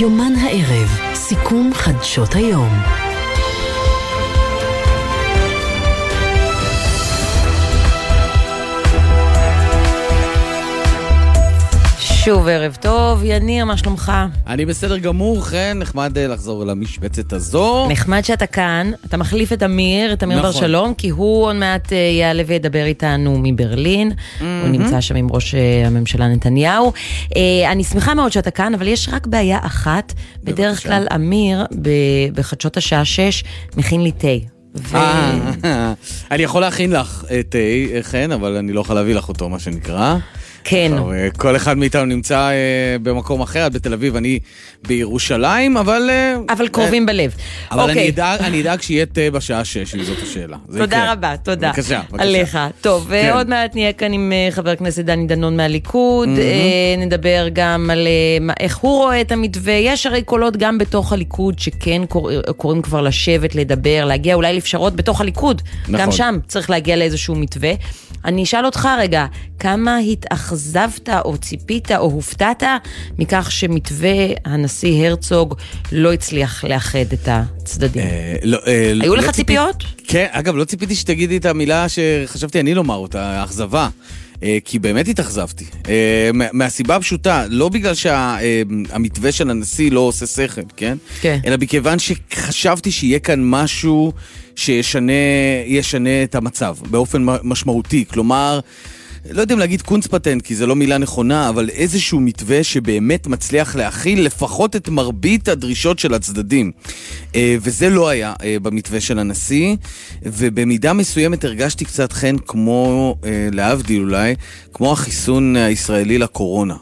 יומן הערב, סיכום חדשות היום. שוב ערב טוב, יניר, מה שלומך? אני בסדר גמור, כן, נחמד לחזור למשבצת הזו. נחמד שאתה כאן, אתה מחליף את אמיר בר שלום, כי הוא עוד מעט יעלה וידבר איתנו מברלין, הוא נמצא שם עם ראש הממשלה נתניהו. אני שמחה מאוד שאתה כאן, אבל יש רק בעיה אחת, בדרך כלל אמיר בחדשות השעה 6 מכין לי תה. אני יכול להכין לך תה, כן, אבל אני לא יכול להביא לך אותו, מה שנקרא. כן. כל אחד מאיתנו נמצא במקום אחר, בתל אביב, אני בירושלים, אבל קרובים בלב. אבל אני אדאג שיהיה תה בשעה 6, אם זאת השאלה. תודה רבה, תודה. בבקשה, בבקשה. עליך. טוב, ועוד מעט נהיה כאן עם חבר הכנסת דני דנון מהליכוד, נדבר גם על איך הוא רואה את המתווה, יש הרי קולות גם בתוך הליכוד, שכן קוראים כבר לשבת, לדבר, להגיע אולי לפשרות בתוך הליכוד, גם שם צריך להגיע לאיזשהו מתווה. אני אשאל אותך רגע, כמה התאכזבת או ציפית או הופתעת מכך שמתווה הנשיא הרצוג לא הצליח לאחד את הצדדים? היו לך ציפיות? כן, אגב, לא ציפיתי שתגידי את המילה שחשבתי אני לומר אותה, אכזבה. כי באמת התאכזבתי. מהסיבה הפשוטה, לא בגלל שהמתווה של הנשיא לא עושה שכל, כן? כן. אלא בכיוון שחשבתי שיהיה כאן משהו שישנה את המצב באופן משמעותי. כלומר, לא יודעים להגיד קונץ פטנט, כי זה לא מילה נכונה, אבל איזשהו מתווה שבאמת מצליח להכיל לפחות את מרבית הדרישות של הצדדים. וזה לא היה במתווה של הנשיא, ובמידה מסוימת הרגשתי קצת חן כמו, להבדיל אולי, כמו החיסון הישראלי לקורונה.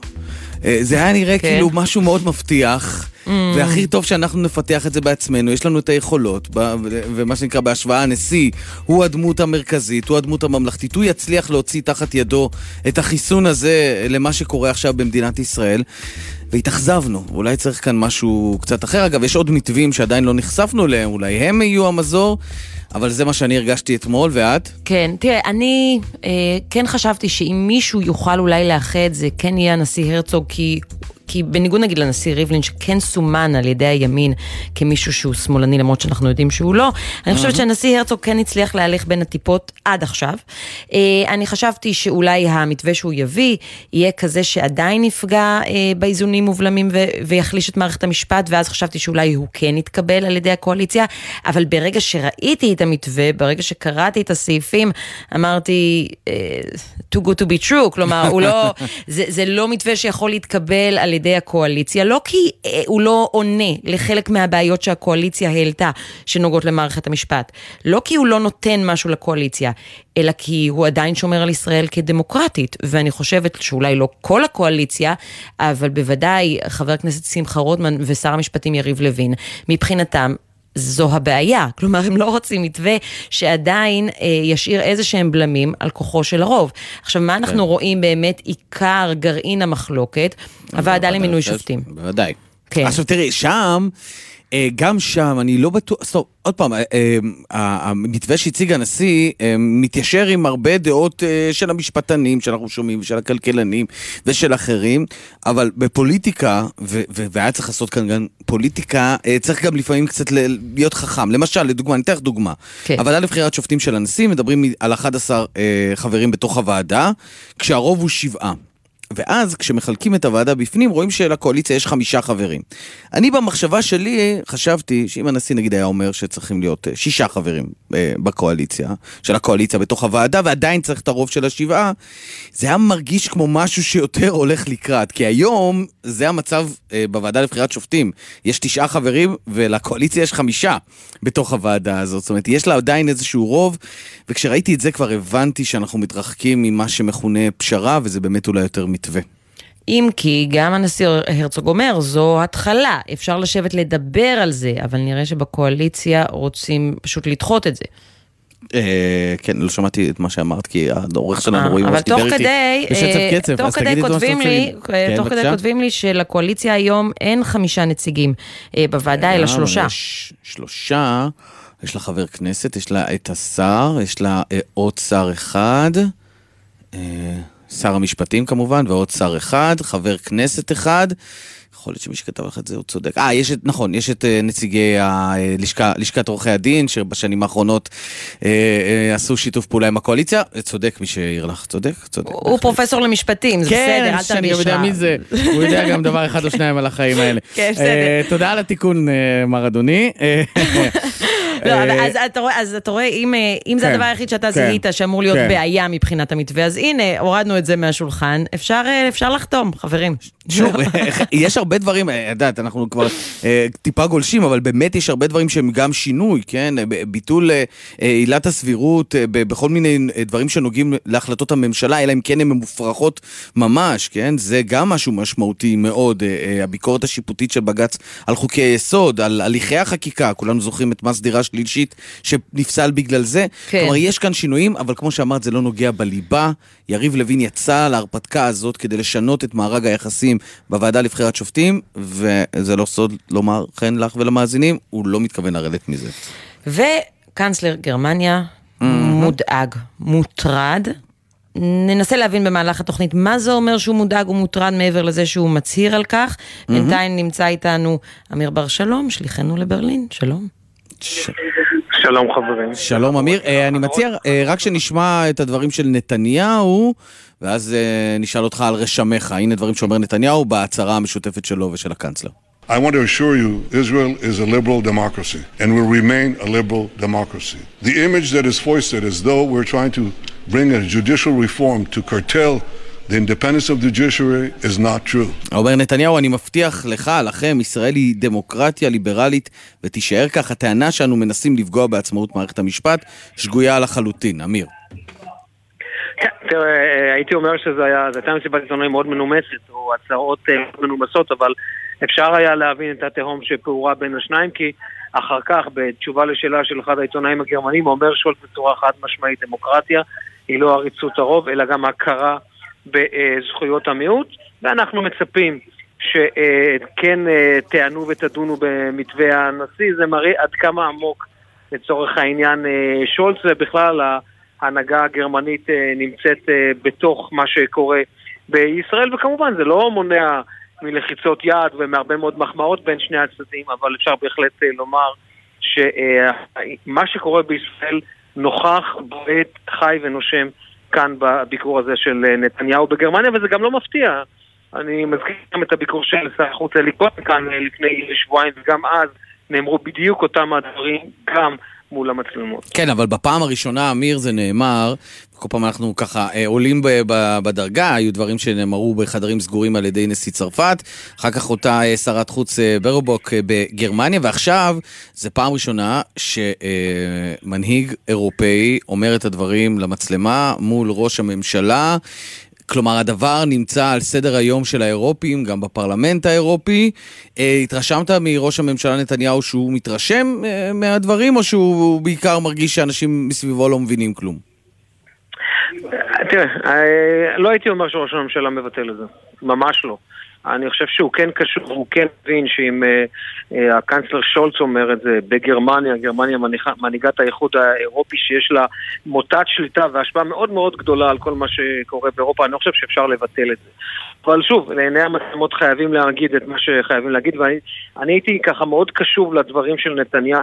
זה היה נראה כאילו משהו מאוד מבטיח, והכי טוב שאנחנו נפתח את זה בעצמנו, יש לנו את היכולות, ומה שנקרא בהשוואה הנשיא, הוא הדמות המרכזית, הוא הדמות הממלכתית, הוא יצליח להוציא תחת ידו את החיסון הזה למה שקורה עכשיו במדינת ישראל, והתאכזבנו, אולי צריך כאן משהו קצת אחר, אגב יש עוד מתווים שעדיין לא נחשפנו להם, אולי הם יהיו המזור, אבל זה מה שאני הרגשתי אתמול, ואת? כן, תראה, אני כן חשבתי שאם מישהו יוכל אולי לאחד, זה כן יהיה הנשיא הרצוג, כי בניגוד נגיד לנשיא ריבלין, שכן סומן על ידי הימין כמישהו שהוא שמאלני, למרות שאנחנו יודעים שהוא לא, אני חושבת שהנשיא הרצוג כן הצליח להליך בין הטיפות עד עכשיו. אני חשבתי שאולי המתווה שהוא יביא, יהיה כזה שעדיין נפגע באיזונים מובלמים ויחליש את מערכת המשפט, ואז חשבתי שאולי הוא כן יתקבל על ידי הקואליציה, אבל ברגע שראיתי את המתווה, ברגע שקראתי את הסעיפים, אמרתי, too good to be true, כלומר, זה לא מתווה שיכול להתקבל על ידי הקואליציה, לא כי הוא לא עונה לחלק מהבעיות שהקואליציה העלתה, שנוגעות למערכת המשפט, לא כי הוא לא נותן משהו לקואליציה, אלא כי הוא עדיין שומר על ישראל כדמוקרטית, ואני חושבת שאולי לא כל הקואליציה, אבל בוודאי חבר הכנסת שמחה רוטמן ושר המשפטים יריב לוין, מבחינתם, זו הבעיה, כלומר הם לא רוצים מתווה שעדיין ישאיר איזה שהם בלמים על כוחו של הרוב. עכשיו מה אנחנו רואים באמת עיקר גרעין המחלוקת? הוועדה למינוי שופטים. בוודאי. עכשיו תראי, גם שם אני לא בטוח, עוד פעם, המתווה שהציג הנשיא מתיישר עם הרבה דעות של המשפטנים שאנחנו שומעים ושל הכלכלנים ושל אחרים, אבל בפוליטיקה, והיה צריך לעשות כאן גם פוליטיקה, צריך גם לפעמים קצת להיות חכם, למשל, לדוגמה, אני אתן לך דוגמה, הוועדה לבחירת שופטים של הנשיא מדברים על 11 חברים בתוך הוועדה, כשהרוב הוא 7. ואז כשמחלקים את הוועדה בפנים, רואים שלקואליציה יש 5 חברים. אני במחשבה שלי חשבתי שאם הנשיא נגיד היה אומר שצריכים להיות 6 חברים בקואליציה, של הקואליציה בתוך הוועדה, ועדיין צריך את הרוב של 7, זה היה מרגיש כמו משהו שיותר הולך לקראת, כי היום זה המצב בוועדה לבחירת שופטים. יש 9 חברים ולקואליציה יש 5 בתוך הוועדה הזאת. זאת אומרת, יש לה עדיין איזשהו רוב, וכשראיתי את זה כבר הבנתי שאנחנו מתרחקים ממה שמכונה פשרה, וזה באמת אולי יותר מתווה. אם כי גם הנשיא הרצוג אומר, זו התחלה, אפשר לשבת לדבר על זה, אבל נראה שבקואליציה רוצים פשוט לדחות את זה. כן, לא שמעתי את מה שאמרת, כי האורך שלנו רואים אבל תוך כדי כותבים לי שלקואליציה היום אין 5 נציגים בוועדה, אלא 3. 3, יש לה חבר כנסת, יש לה את השר, יש לה עוד שר אחד, שר המשפטים כמובן, ועוד שר אחד, חבר כנסת אחד, יכול להיות שמי שכתב לך את זה הוא צודק. יש את, נכון, יש את נציגי לשכת עורכי הדין, שבשנים האחרונות עשו שיתוף פעולה עם הקואליציה. צודק מי שהעיר לך, צודק. הוא פרופסור למשפטים, זה בסדר, אל תמיש רע. כן, שאני יודע מי זה. הוא יודע גם דבר אחד או שניים על החיים האלה. כן, בסדר. תודה על התיקון, מר אדוני. אז אתה רואה, אם זה הדבר היחיד שאתה זהית שאמור להיות בעיה מבחינת המתווה, אז הנה, הורדנו את זה מהשולחן, אפשר לחתום, חברים. שוב, יש הרבה דברים, יודעת, אנחנו כבר טיפה גולשים, אבל באמת יש הרבה דברים שהם גם שינוי, כן? ביטול עילת הסבירות, בכל מיני דברים שנוגעים להחלטות הממשלה, אלא אם כן הן מופרכות ממש, כן? זה גם משהו משמעותי מאוד, הביקורת השיפוטית של בג"ץ על חוקי היסוד, על הליכי החקיקה, כולנו זוכרים את מס דירה שלישית שנפסל בגלל זה, כלומר יש כאן שינויים, אבל כמו שאמרת זה לא נוגע בליבה, יריב לוין יצא להרפתקה הזאת כדי לשנות את מארג היחסים בוועדה לבחירת שופטים, וזה לא סוד לומר חן לך ולמאזינים, הוא לא מתכוון לרדת מזה. וקנצלר גרמניה מודאג, מוטרד, ננסה להבין במהלך התוכנית מה זה אומר שהוא מודאג ומוטרד מעבר לזה שהוא מצהיר על כך, בינתיים נמצא איתנו אמיר בר שלום, שליחנו לברלין, שלום. שלום חברים. שלום אמיר, אני מציע רק שנשמע את הדברים של נתניהו ואז נשאל אותך על רשמך. הנה דברים שאומר נתניהו בהצהרה המשותפת שלו ושל הקנצלר. I want to assure you Israel is a liberal democracy and will remain a liberal democracy. The image that is foisted as though we're trying to bring a judicial reform to curtail the independence of the judiciary is not true. אומר נתניהו, אני מבטיח לך, לכם, ישראל היא דמוקרטיה ליברלית, ותישאר כך. הטענה שאנו מנסים לפגוע בעצמאות מערכת המשפט, שגויה לחלוטין. אמיר. תראה, הייתי אומר שזה הייתה מסיבת עיתונאים מאוד מנומסת, או הצעות מנומסות, אבל אפשר היה להבין את התהום שפעורה בין השניים, כי אחר כך, בתשובה לשאלה של אחד העיתונאים הגרמנים, אומר שולט בצורה חד משמעית, דמוקרטיה היא לא עריצות הרוב, אלא גם הכרה בזכויות המיעוט, ואנחנו מצפים שכן תענו ותדונו במתווה הנשיא. זה מראה עד כמה עמוק לצורך העניין שולץ, ובכלל ההנהגה הגרמנית נמצאת בתוך מה שקורה בישראל, וכמובן זה לא מונע מלחיצות יד ומהרבה מאוד מחמאות בין שני הצדדים, אבל אפשר בהחלט לומר שמה שקורה בישראל נוכח, בועט, חי ונושם כאן בביקור הזה של נתניהו בגרמניה, וזה גם לא מפתיע. אני מזכיר גם את הביקור של שר החוץ אלי כהן כאן לפני שבועיים, וגם אז נאמרו בדיוק אותם הדברים גם מול המצלמות. כן, אבל בפעם הראשונה, אמיר, זה נאמר, כל פעם אנחנו ככה עולים בדרגה, היו דברים שנאמרו בחדרים סגורים על ידי נשיא צרפת, אחר כך אותה שרת חוץ ברובוק בגרמניה, ועכשיו זה פעם ראשונה שמנהיג אירופאי אומר את הדברים למצלמה מול ראש הממשלה, כלומר הדבר נמצא על סדר היום של האירופים, גם בפרלמנט האירופי. התרשמת מראש הממשלה נתניהו שהוא מתרשם מהדברים, או שהוא בעיקר מרגיש שאנשים מסביבו לא מבינים כלום? תראה, לא הייתי אומר שראש הממשלה מבטל את זה, ממש לא. אני חושב שהוא כן קשור, הוא כן מבין שאם הקנצלר שולץ אומר את זה בגרמניה, גרמניה מנהיגת האיחוד האירופי שיש לה מוטת שליטה והשפעה מאוד מאוד גדולה על כל מה שקורה באירופה, אני חושב שאפשר לבטל את זה. אבל שוב, לעיני המצלמות חייבים להגיד את מה שחייבים להגיד, ואני הייתי ככה מאוד קשוב לדברים של נתניהו,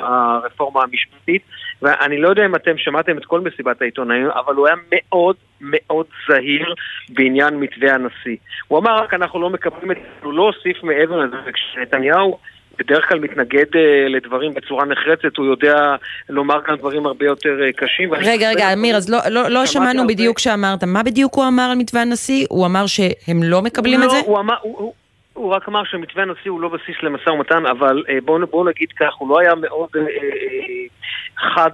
הרפורמה המשפטית, ואני לא יודע אם אתם שמעתם את כל מסיבת העיתונאים, אבל הוא היה מאוד מאוד זהיר בעניין מתווה הנשיא. הוא אמר רק אנחנו לא מקבלים את זה, הוא לא הוסיף מעבר לזה, וכשנתניהו בדרך כלל מתנגד לדברים בצורה נחרצת, הוא יודע לומר כאן דברים הרבה יותר קשים. רגע, אמיר, אז לא שמענו בדיוק שאמרת, מה בדיוק הוא אמר על מתווה הנשיא? הוא אמר שהם לא מקבלים את זה? הוא רק אמר שמתווה הנשיא הוא לא בסיס למשא ומתן, אבל בואו נגיד כך, הוא לא היה מאוד חד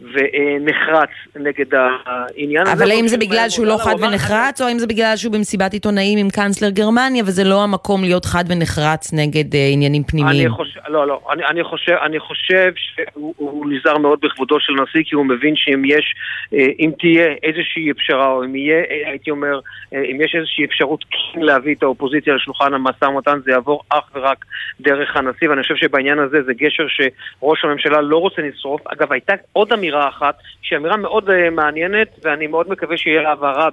ונחרץ נגד העניין הזה. אבל האם זה בגלל שהוא לא חד ונחרץ, או האם זה בגלל שהוא במסיבת עיתונאים עם קנצלר גרמניה, וזה לא המקום להיות חד ונחרץ נגד עניינים פנימיים? לא, אני חושב שהוא נזהר מאוד בכבודו של נשיא, כי הוא מבין שאם תהיה איזושהי פשרה, או אם יהיה, הייתי אומר, אם יש איזושהי אפשרות להביא את האופוזיציה לשולחן המשא ומתן, זה יעבור אך ורק דרך הנשיא, ואני חושב שבעניין הזה זה גשר שראש הממשלה לא רוצה לשרוף. אגב, הייתה עוד אמירה אמירה אחת, שהיא אמירה מאוד מעניינת, ואני מאוד מקווה שיהיה לה הבהרה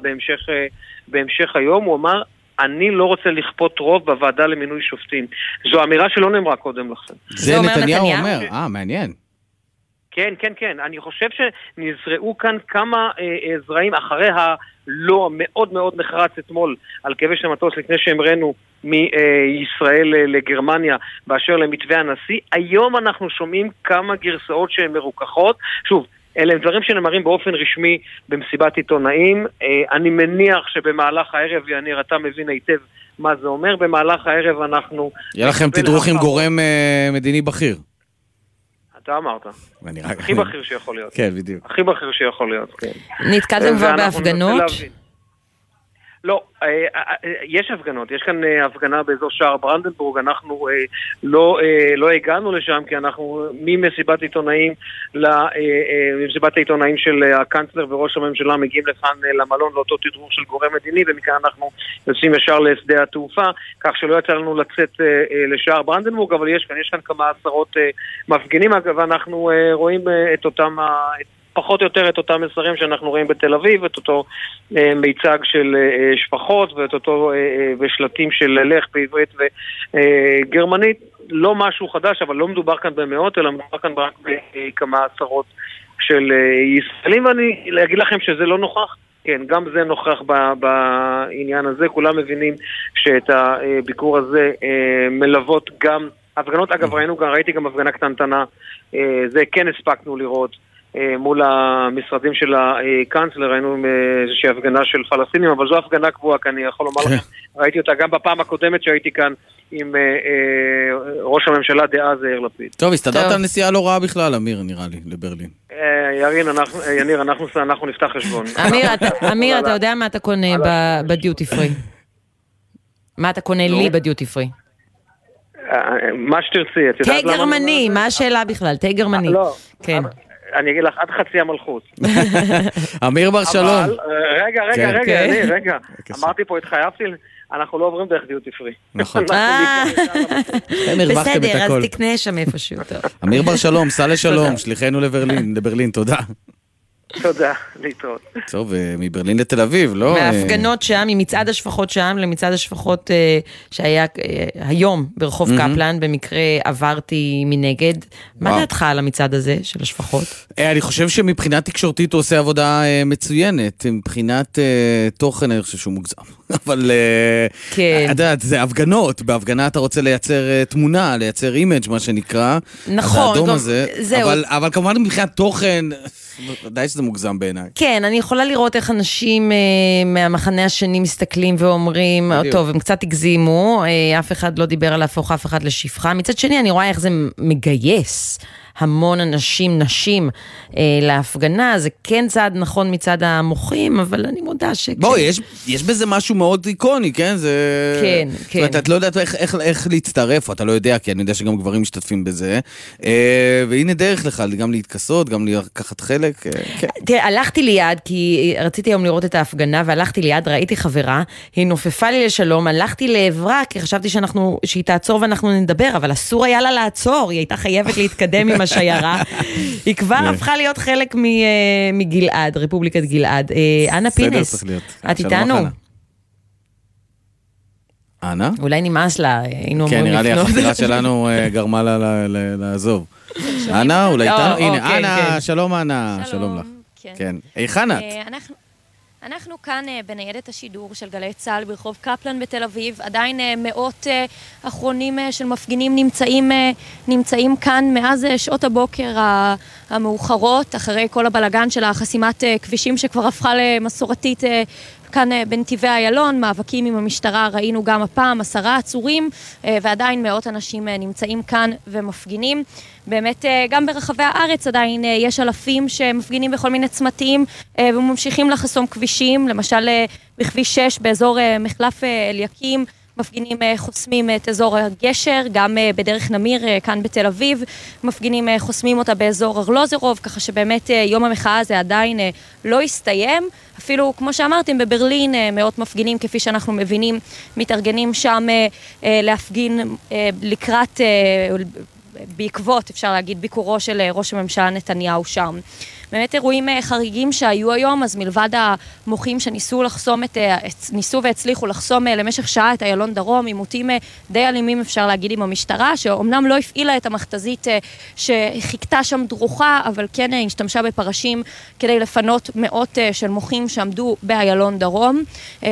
בהמשך היום. הוא אמר, אני לא רוצה לכפות רוב בוועדה למינוי שופטים. זו אמירה שלא נאמרה קודם לכן. זה נתניהו אומר, מעניין. כן. אני חושב שנזרעו כאן כמה זרעים אחרי הלא מאוד מאוד נחרץ אתמול על כבש המטוס לפני שהמרנו מישראל לגרמניה באשר למתווה הנשיא. היום אנחנו שומעים כמה גרסאות שהן מרוככות. שוב, אלה הם דברים שנאמרים באופן רשמי במסיבת עיתונאים. אני מניח שבמהלך הערב, יניר, אתה מבין היטב מה זה אומר. במהלך הערב אנחנו... יהיה לכם תדרוך עם גורם מדיני בכיר. אתה אמרת. הכי בכיר שיכול להיות. כן, בדיוק. הכי בכיר שיכול להיות, כן. נתקלתם כבר בהפגנות? לא, יש הפגנות. יש כאן הפגנה באזור שער ברנדנבורג. אנחנו לא הגענו לשם, כי אנחנו ממסיבת עיתונאים, ממסיבת העיתונאים של הקנצלר וראש הממשלה מגיעים לכאן למלון, לאותו תדרוך של גורם מדיני, ומכאן אנחנו יוצאים ישר לשדה התעופה, כך שלא יצא לנו לצאת לשער ברנדנבורג, אבל יש כאן כמה עשרות מפגינים, ואנחנו רואים את אותם פחות או יותר את אותם מסרים שאנחנו רואים בתל אביב, את אותו מיצג של שפחות, ואת אותו בשלטים של לך בעברית וגרמנית. לא משהו חדש, אבל לא מדובר כאן במאות, אלא מדובר כאן רק בכמה עשרות של ישראלים, ואני אגיד לכם שזה לא נוכח. כן, גם זה נוכח בעניין הזה. כולם מבינים שאת הביקור הזה מלוות גם הפגנות. אגב, ראיתי גם הפגנה קטנטנה, זה כן הספקנו לראות, מול המשרדים של הקאנצלר, ראינו איזושהי הפגנה של פלסטינים, אבל זו הפגנה קבועה, כי אני יכול לומר לכם, ראיתי אותה גם בפעם הקודמת שהייתי כאן עם ראש הממשלה דאז יאיר לפיד. טוב, הסתדרת על נסיעה לא רעה בכלל, אמיר, נראה לי, לברלין. יניר, אנחנו נפתח חשבון. אמיר, אתה יודע מה אתה קונה בדיוטי פרי? מה אתה קונה לי בדיוטי פרי? מה שתרצי, את יודעת למה? תה גרמני, מה השאלה בכלל? תה גרמני. כן. אני אגיד לך, עד חצי המלכות. אמיר בר שלום. רגע. אמרתי פה, התחייבתי, אנחנו לא עוברים דרך דיוטי פרי. נכון. בסדר, אז תקנה שם איפשהו יותר. אמיר בר שלום, סלה שלום, שליחנו לברלין, תודה. תודה, להתראות. טוב, מברלין לתל אביב, לא? מההפגנות שם, ממצעד השפחות שם, למצעד השפחות שהיה היום ברחוב קפלן, במקרה עברתי מנגד. מה דעתך על המצעד הזה של השפחות? אני חושב שמבחינה תקשורתית הוא עושה עבודה מצוינת, מבחינת תוכן אני חושב שהוא מוגזם. אבל זה הפגנות, בהפגנה אתה רוצה לייצר תמונה, לייצר אימג' מה שנקרא. נכון. אבל כמובן מבחינת תוכן, די שזה מוגזם בעיניי. כן, אני יכולה לראות איך אנשים מהמחנה השני מסתכלים ואומרים, טוב, הם קצת הגזימו, אף אחד לא דיבר על להפוך אף אחד לשפחה. מצד שני, אני רואה איך זה מגייס המון אנשים, נשים, להפגנה. זה כן צעד נכון מצד המוחים, אבל אני מודה שכן. בואי, יש בזה משהו מאוד איקוני, כן? כן. זאת אומרת, את לא יודעת איך להצטרף, אתה לא יודע, כי אני יודע שגם גברים משתתפים בזה, והנה דרך לך, גם להתכסות, גם לקחת חלק. תראה, הלכתי ליד, כי רציתי היום לראות את ההפגנה, והלכתי ליד, ראיתי חברה, היא נופפה לי לשלום, הלכתי לעברה, כי חשבתי שהיא תעצור ואנחנו נדבר, אבל אסור היה לה לעצור, היא הייתה חייבת להתקדם עם השיירה, היא כבר הפכה להיות חלק מגלעד, רפובליקת גלעד. אנה פינס, את איתנו? אנה? אולי נמאס לה, היינו אומרים לפנות. כן, נראה לי, החפירה שלנו גרמה לה לעזוב. אנה, אולי איתנו? הנה, אנה, שלום אנה. שלום לך. כן. איך אנת? אנחנו כאן בניידת השידור של גלי צהל ברחוב קפלן בתל אביב, עדיין מאות אחרונים של מפגינים נמצאים כאן מאז שעות הבוקר המאוחרות, אחרי כל הבלגן של החסימת כבישים שכבר הפכה למסורתית כאן בנתיבי איילון, מאבקים עם המשטרה, ראינו גם הפעם 10 עצורים, ועדיין מאות אנשים נמצאים כאן ומפגינים. באמת גם ברחבי הארץ עדיין יש אלפים שמפגינים בכל מיני צמתיים וממשיכים לחסום כבישים, למשל בכביש 6 באזור מחלף אליקים, מפגינים חוסמים את אזור הגשר, גם בדרך נמיר כאן בתל אביב, מפגינים חוסמים אותה באזור ארלוזרוב, ככה שבאמת יום המחאה הזה עדיין לא הסתיים. אפילו כמו שאמרתם בברלין מאות מפגינים, כפי שאנחנו מבינים, מתארגנים שם להפגין לקראת, בעקבות אפשר להגיד, ביקורו של ראש הממשלה נתניהו שם. באמת אירועים חריגים שהיו היום, אז מלבד המוחים שניסו והצליחו לחסום למשך שעה את איילון דרום, עימותים די אלימים אפשר להגיד עם המשטרה, שאומנם לא הפעילה את המכתזית שחיכתה שם דרוכה, אבל כן השתמשה בפרשים כדי לפנות מאות של מוחים שעמדו באיילון דרום.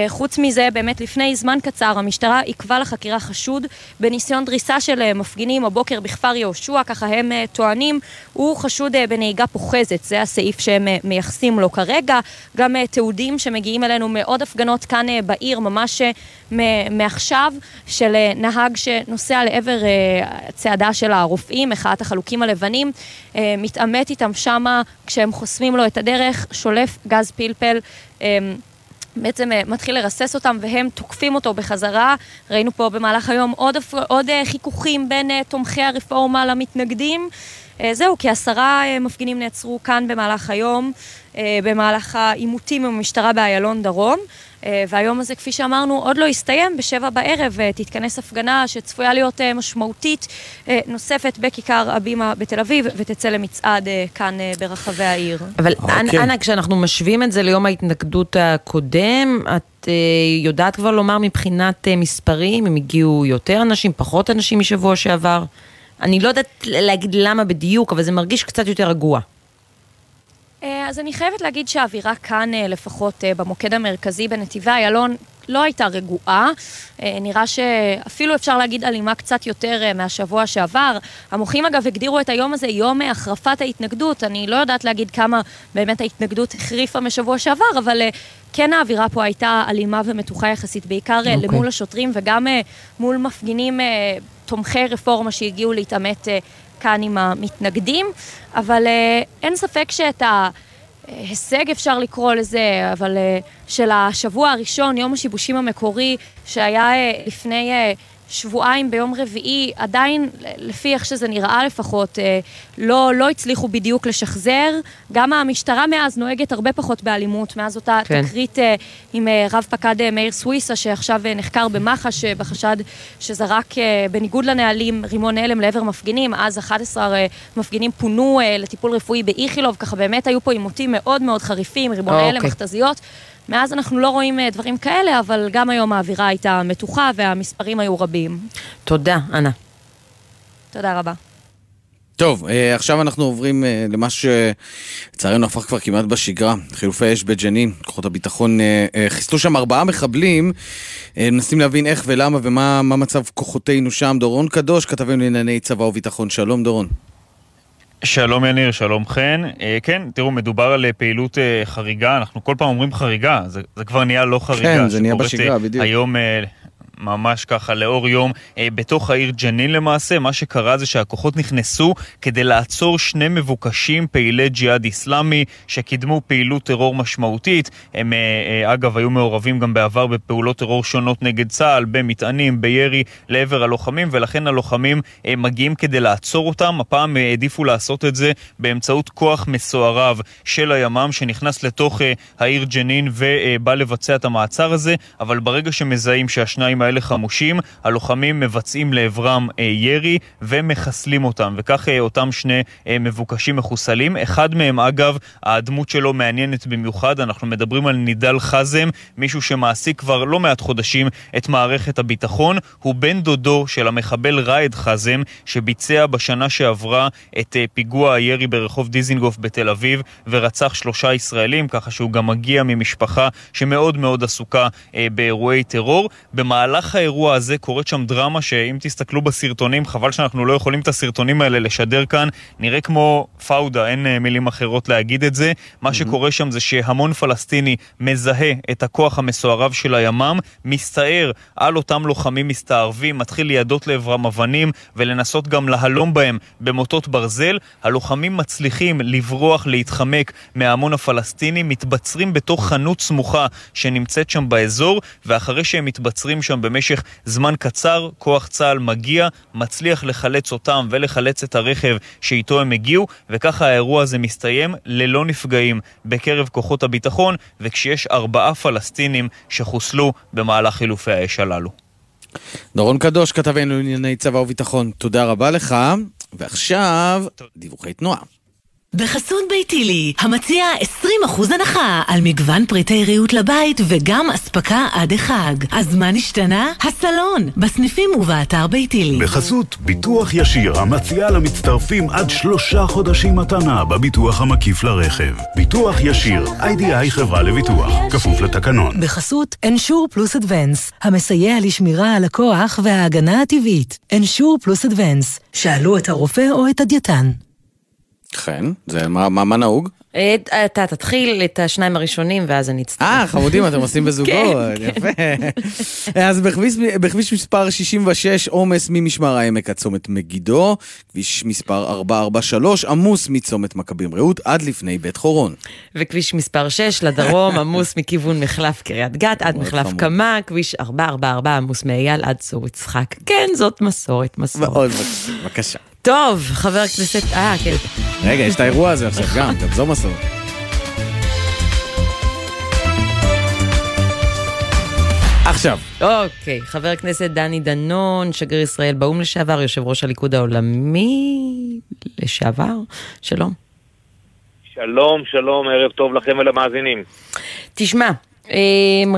חוץ מזה, באמת לפני זמן קצר, המשטרה עקבה לחקירה חשוד בניסיון דריסה של מפגינים הבוקר בכפר יהושע, ככה הם טוענים, הוא חשוד בנהיגה פוחזת, זה הסעיף שהם מייחסים לו כרגע. גם תיעודים שמגיעים אלינו מעוד הפגנות כאן בעיר, ממש מעכשיו, של נהג שנוסע לעבר צעדה של הרופאים, מחאת החלוקים הלבנים, מתעמת איתם שמה, כשהם חוסמים לו את הדרך, שולף גז פלפל, בעצם מתחיל לרסס אותם והם תוקפים אותו בחזרה. ראינו פה במהלך היום עוד חיכוכים בין תומכי הרפורמה למתנגדים. זהו, כ10 מפגינים נעצרו כאן במהלך היום, במהלך העימותים עם המשטרה באיילון דרום, והיום הזה, כפי שאמרנו, עוד לא הסתיים. ב19:00 תתכנס הפגנה שצפויה להיות משמעותית נוספת בכיכר הבימה בתל אביב, ותצא למצעד כאן ברחבי העיר. אבל אנה, כשאנחנו משווים את זה ליום ההתנגדות הקודם, את יודעת כבר לומר מבחינת מספרים, אם הגיעו יותר אנשים, פחות אנשים משבוע שעבר? אני לא יודעת להגיד למה בדיוק, אבל זה מרגיש קצת יותר רגוע. אז אני חייבת להגיד שהאווירה כאן, לפחות במוקד המרכזי בנתיבי איילון, לא הייתה רגועה. נראה שאפילו אפשר להגיד אלימה קצת יותר מהשבוע שעבר. המוחים אגב הגדירו את היום הזה יום החרפת ההתנגדות. אני לא יודעת להגיד כמה באמת ההתנגדות החריפה משבוע שעבר, אבל כן האווירה פה הייתה אלימה ומתוחה יחסית, בעיקר למול השוטרים וגם מול מפגינים תומכי רפורמה שהגיעו להתעמת כאן עם המתנגדים, אבל אין ספק שאת ההישג אפשר לקרוא לזה, אבל של השבוע הראשון, יום השיבושים המקורי, שהיה לפני שבועיים ביום רביעי, עדיין, לפי איך שזה נראה לפחות, לא הצליחו בדיוק לשחזר. גם המשטרה מאז נוהגת הרבה פחות באלימות, מאז אותה תקרית עם רב פקד מאיר סוויסה, שעכשיו נחקר במח"ש בחשד שזרק בניגוד לנהלים רימון הלם לעבר מפגינים, אז 11 מפגינים פונו לטיפול רפואי באיכילוב, ככה באמת היו פה עימותים מאוד מאוד חריפים, רימון הלם, מכתזיות. מאז אנחנו לא רואים דברים כאלה, אבל גם היום האווירה הייתה מתוחה והמספרים היו רבים. תודה, אנה. תודה רבה. טוב, עכשיו אנחנו עוברים למה שצערנו הפך כבר כמעט בשגרה, חילופי אש בג'נין. כוחות הביטחון חיסלו שם 4 מחבלים, מנסים להבין איך ולמה ומה מצב כוחותינו שם. דורון קדוש, כתבנו לענייני צבא וביטחון. שלום דורון. שלום יניר, שלום חן. כן, תראו, מדובר על פעילות חריגה, אנחנו כל פעם אומרים חריגה, זה כבר נהיה לא חריגה. כן, זה נהיה בשגרה, בדיוק. היום ממש ככה לאור יום, בתוך העיר ג'נין למעשה, מה שקרה זה שהכוחות נכנסו כדי לעצור 2 מבוקשים פעילי ג'יהאד איסלאמי שקידמו פעילות טרור משמעותית. הם אגב היו מעורבים גם בעבר בפעולות טרור שונות נגד צה"ל, במטענים, בירי לעבר הלוחמים, ולכן הלוחמים מגיעים כדי לעצור אותם. הפעם העדיפו לעשות את זה באמצעות כוח מסוערב של הימ"מ שנכנס לתוך העיר ג'נין ובא לבצע את המעצר הזה, אבל ברגע שמזהים שהשניים האלה חמושים, הלוחמים מבצעים לעברם ירי ומחסלים אותם, וכך אותם 2 מבוקשים מחוסלים. אחד מהם אגב, הדמות שלו מעניינת במיוחד, אנחנו מדברים על נידאל חזם, מישהו שמעסיק כבר לא מעט חודשים את מערכת הביטחון. הוא בן דודו של המחבל ראיד חזם, שביצע בשנה שעברה את פיגוע הירי ברחוב דיזינגוף בתל אביב, ורצח 3 ישראלים, ככה שהוא גם מגיע ממשפחה שמאוד מאוד עסוקה באירועי טרור. במהלך האירוע הזה קורית שם דרמה שאם תסתכלו בסרטונים, חבל שאנחנו לא יכולים את הסרטונים האלה לשדר כאן, נראה כמו פאודה, אין מילים אחרות להגיד את זה. מה שקורה שם זה שהמון פלסטיני מזהה את הכוח המסוערב של הימ"מ, מסתער על אותם לוחמים מסתערבים, מתחיל לידות לעברם אבנים ולנסות גם להלום בהם במוטות ברזל. הלוחמים מצליחים לברוח, להתחמק מהמון הפלסטיני, מתבצרים בתוך חנות סמוכה שנמצאת שם באזור, ואחרי שהם מתבצרים שם במשך זמן קצר, כוח צה"ל מגיע, מצליח לחלץ אותם ולחלץ את הרכב שאיתו הם הגיעו, וככה האירוע הזה מסתיים ללא נפגעים בקרב כוחות הביטחון, וכשיש 4 פלסטינים שחוסלו במהלך חילופי האש הללו. דורון קדוש, כתבנו לענייני צבא וביטחון, תודה רבה לך. ועכשיו דיווחי תנועה. בחסות ביתילי, המציע 20% הנחה על מגוון פריטי ריהוט לבית וגם אספקה עד החג. אז מה נשתנה? הסלון, בסניפים ובאתר ביתילי. בחסות ביטוח ישיר, המציע למצטרפים עד 3 חודשים מתנה בביטוח המקיף לרכב. ביטוח ישיר, IDI חברה לביטוח, כפוף לתקנון. בחסות אנשור פלוס אדוונס, המסייע לשמירה על הכוח וההגנה הטבעית. אנשור פלוס אדוונס, שאלו את הרופא או את הדייטן. כן, זה מה נהוג? אתה תתחיל את השניים הראשונים ואז אני אצטרך. חמודים, אתם עושים בזוגות, יפה. אז בכביש מספר 66 עומס ממשמר העמק עד צומת מגידו, כביש מספר 443 עמוס מצומת מכבים רעות עד לפני בית חורון. וכביש מספר 6 לדרום עמוס מכיוון מחלף קריית גת עד מחלף קמה, כביש 444 עמוס מאייל עד צור יצחק. כן, זאת מסורת. בבקשה. טוב, חבר הכנסת... כן. רגע, יש את האירוע הזה עכשיו גם, תבזור מסור. עכשיו. אוקיי, חבר הכנסת דני דנון, שגריר ישראל באום לשעבר, יושב ראש הליכוד העולמי לשעבר. שלום. שלום, ערב טוב לכם ולמאזינים. תשמע,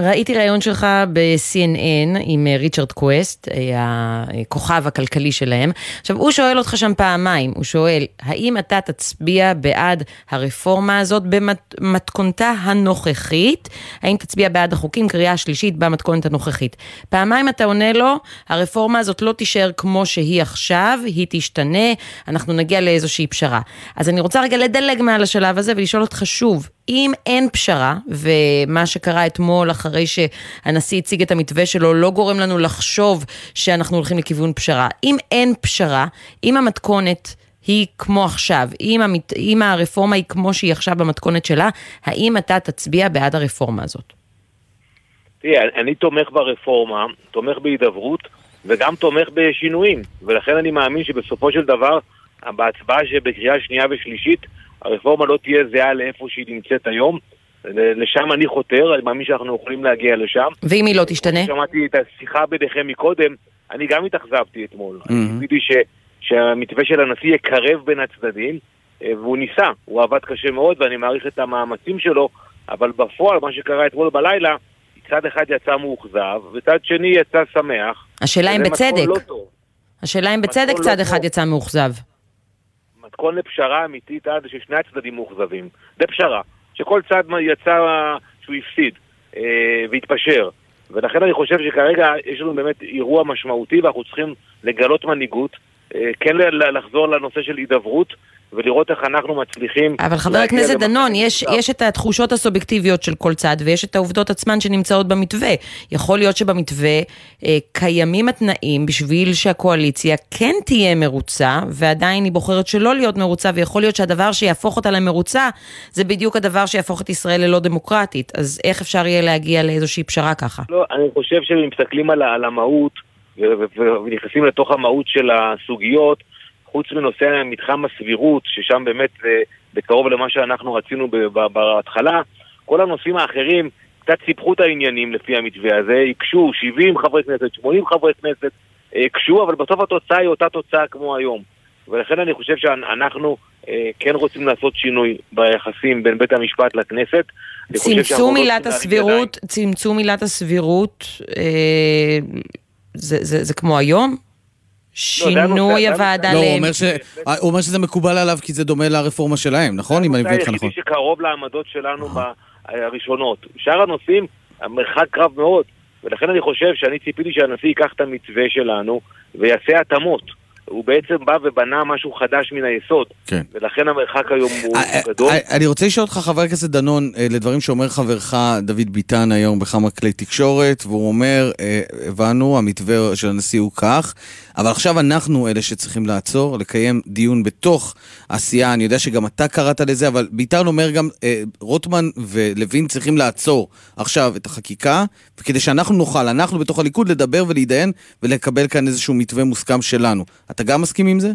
ראיתי רעיון שלך ב-CNN עם ריצ'רד קווסט, הכוכב הכלכלי שלהם. עכשיו, הוא שואל אותך שם פעמיים, הוא שואל, האם אתה תצביע בעד הרפורמה הזאת במתכונתה הנוכחית? האם תצביע בעד החוקים, קריאה שלישית במתכונת הנוכחית? פעמיים אתה עונה לו, הרפורמה הזאת לא תישאר כמו שהיא עכשיו, היא תשתנה, אנחנו נגיע לאיזושהי פשרה. אז אני רוצה רגע לדלג מעל השלב הזה ולשאול אותך שוב, אם אין פשרה, ומה שקרה אתמול אחרי שהנשיא הציג את המתווה שלו, לא גורם לנו לחשוב שאנחנו הולכים לכיוון פשרה. אם אין פשרה, אם המתכונת היא כמו עכשיו, אם הרפורמה היא כמו שהיא עכשיו במתכונת שלה, האם אתה תצביע בעד הרפורמה הזאת? תראה, אני תומך ברפורמה, תומך בהידברות, וגם תומך בשינויים, ולכן אני מאמין שבסופו של דבר, בהצבעה שבקריאה שנייה ושלישית, הרפורמה לא תהיה זהה לאיפה שהיא נמצאת היום, לשם אני חותר, אני מאמין שאנחנו יכולים להגיע לשם. ואם היא לא תשתנה? שמעתי את השיחה ביניכם מקודם, אני גם התאכזבתי אתמול. אני חושבתי שהמתווה של הנשיא יקרב בין הצדדים, והוא ניסה, הוא עבד קשה מאוד, ואני מעריך את המאמצים שלו, אבל בפועל, מה שקרה אתמול בלילה, צד אחד יצא מאוכזב, וצד שני יצא שמח. השאלה אם בצדק. השאלה אם בצדק צד אחד יצא מאוכזב. מתכון לפשרה אמיתית עד ששני הצדדים מוכזבים. זה פשרה, שכל צד יצא שהוא יפסיד והתפשר. ולכן אני חושב שכרגע יש לנו באמת אירוע משמעותי ואנחנו צריכים לגלות מנהיגות, כן לחזור לנושא של הידברות ולראות איך אנחנו מצליחים. אבל חבר הכנסת דנון, יש את התחושות הסובייקטיביות של כל צד ויש את העובדות עצמן שנמצאות במתווה. יכול להיות שבמתווה קיימים התנאים בשביל שהקואליציה כן תהיה מרוצה ועדיין היא בוחרת שלא להיות מרוצה, ויכול להיות שהדבר שיהפוך אותה למרוצה זה בדיוק הדבר שיהפוך את ישראל ללא דמוקרטית. אז איך אפשר יהיה להגיע לאיזושהי פשרה ככה? לא, אני חושב שאם מסתכלים על המהות ונכנסים לתוך המהות של הסוגיות, חוץ מנושא מתחם הסבירות, ששם באמת בקרוב למה שאנחנו רצינו בהתחלה, כל הנושאים האחרים קצת סיפחו את העניינים לפי המתווה הזה, יקשו 70 חברי כנסת, 80 חברי כנסת, יקשו, אבל בסוף התוצאה היא אותה תוצאה כמו היום. ולכן אני חושב שאנחנו כן רוצים לעשות שינוי ביחסים בין בית המשפט לכנסת. צמצום עילת הסבירות, זה כמו היום? שינוי הוועדה לא, הוא אומר שזה מקובל עליו כי זה דומה לרפורמה שלהם, נכון? אם אני מבין אותך נכון. זה שקרוב לעמדות שלנו הראשונות. שאר הנושאים, המרחק קרב מאוד, ולכן אני חושב שאני ציפיתי שהנשיא ייקח את המתווה שלנו ויעשה התאמות. הוא בעצם בא ובנה משהו חדש מן היסוד, ולכן המרחק היום הוא גדול. אני רוצה לשאול אותך, חבר הכנסת דנון, לדברים שאומר חברך דוד ביטן היום בכמה כלי תקשורת, והוא אומר, הבנו, המתווה של הנשיא הוא כך, אבל עכשיו אנחנו אלה שצריכים לעצור, לקיים דיון בתוך עשייה, אני יודע שגם אתה קראת לזה, אבל ביטן אומר גם, רוטמן ולוין צריכים לעצור עכשיו את החקיקה, כדי שאנחנו נוכל, אנחנו בתוך הליכוד, לדבר ולהידיין, ולקבל כאן איזשהו מתווה מוסכם שלנו. אתה גם מסכים עם זה?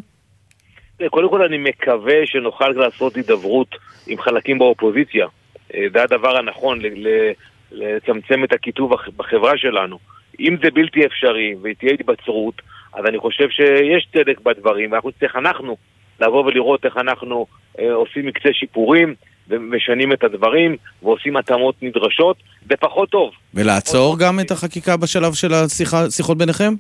קודם כל אני מקווה שנוכל לעשות הידברות עם חלקים באופוזיציה. זה הדבר הנכון, לצמצם את הכיתוב בחברה שלנו. אם זה בלתי אפשרי ותהיה התבצרות, אז אני חושב שיש צדק בדברים, ואנחנו לבוא ולראות איך אנחנו עושים מקצה שיפורים, ומשנים את הדברים, ועושים התאמות נדרשות, זה פחות טוב. ולעצור גם את החקיקה בשלב של השיחות ביניכם?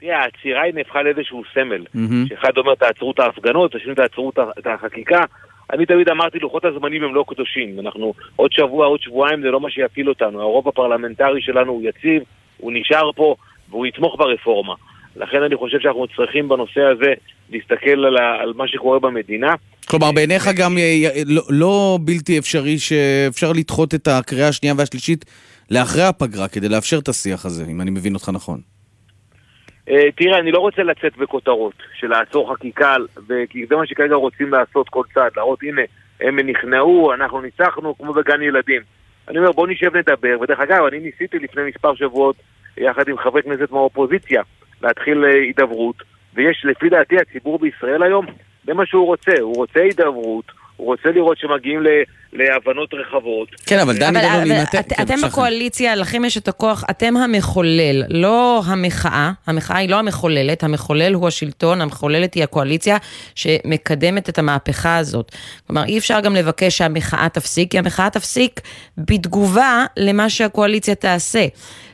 תראה, העצירה היא נהפכה לאיזשהו סמל. שאחד אומר, תעצרו את ההפגנות, השני תעצרו את החקיקה. אני תמיד אמרתי, לוחות הזמנים הם לא קדושים. אנחנו עוד שבוע, עוד שבועיים, זה לא מה שיפיל אותנו. הרוב הפרלמנטרי שלנו הוא יציב, הוא נשאר פה, והוא יתמוך ברפורמה. לכן אני חושב שאנחנו צריכים בנושא הזה להסתכל על מה שקורה במדינה. כלומר, בעיניך גם לא בלתי אפשרי שאפשר לדחות את הקריאה השנייה והשלישית לאחרי הפגרה, כדי לאפשר את השיח הזה, אם אני מבין אותך נכון. תראה, אני לא רוצה לצאת בכותרות של לעצור חקיקה, כי זה מה שכרגע רוצים לעשות כל צעד, להראות, הנה, הם נכנעו, אנחנו ניצחנו, כמו בגן ילדים. אני אומר, בוא נשב נדבר, ודרך אגב, אני ניסיתי לפני מספר שבועות, יחד עם חברי כנסת מהאופוזיציה, להתחיל הידברות, ויש לפי דעתי הציבור בישראל היום, זה מה שהוא רוצה, הוא רוצה הידברות, הוא רוצה לראות שמגיעים להבנות רחבות. כן, אבל דני דנון, אתם בקואליציה, לכם יש את הכוח, אתם המחולל, לא המחאה, המחאה היא לא המחוללת, המחולל הוא השלטון, המחוללת היא הקואליציה שמקדמת את המהפכה הזאת. כלומר, אי אפשר גם לבקש שהמחאה תפסיק, כי המחאה תפסיק בתגובה למה שהקואליציה תעשה.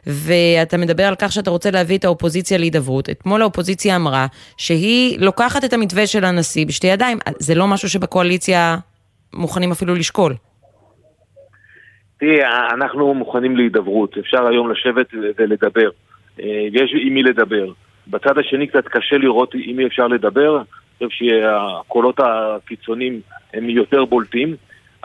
ואתה מדבר על כך שאתה רוצה להביא את האופוזיציה להידברות. אתמול האופוזיציה אמרה שהיא לוקחת את המתווה של הנשיא בשתי ידיים. זה לא משהו שבקואליציה מוכנים אפילו לשקול. תראה, אנחנו מוכנים להידברות. אפשר היום לשבת ולדבר. ויש עם מי לדבר. בצד השני קצת קשה לראות עם מי אפשר לדבר. אני חושב שהקולות הקיצוניים הם יותר בולטים.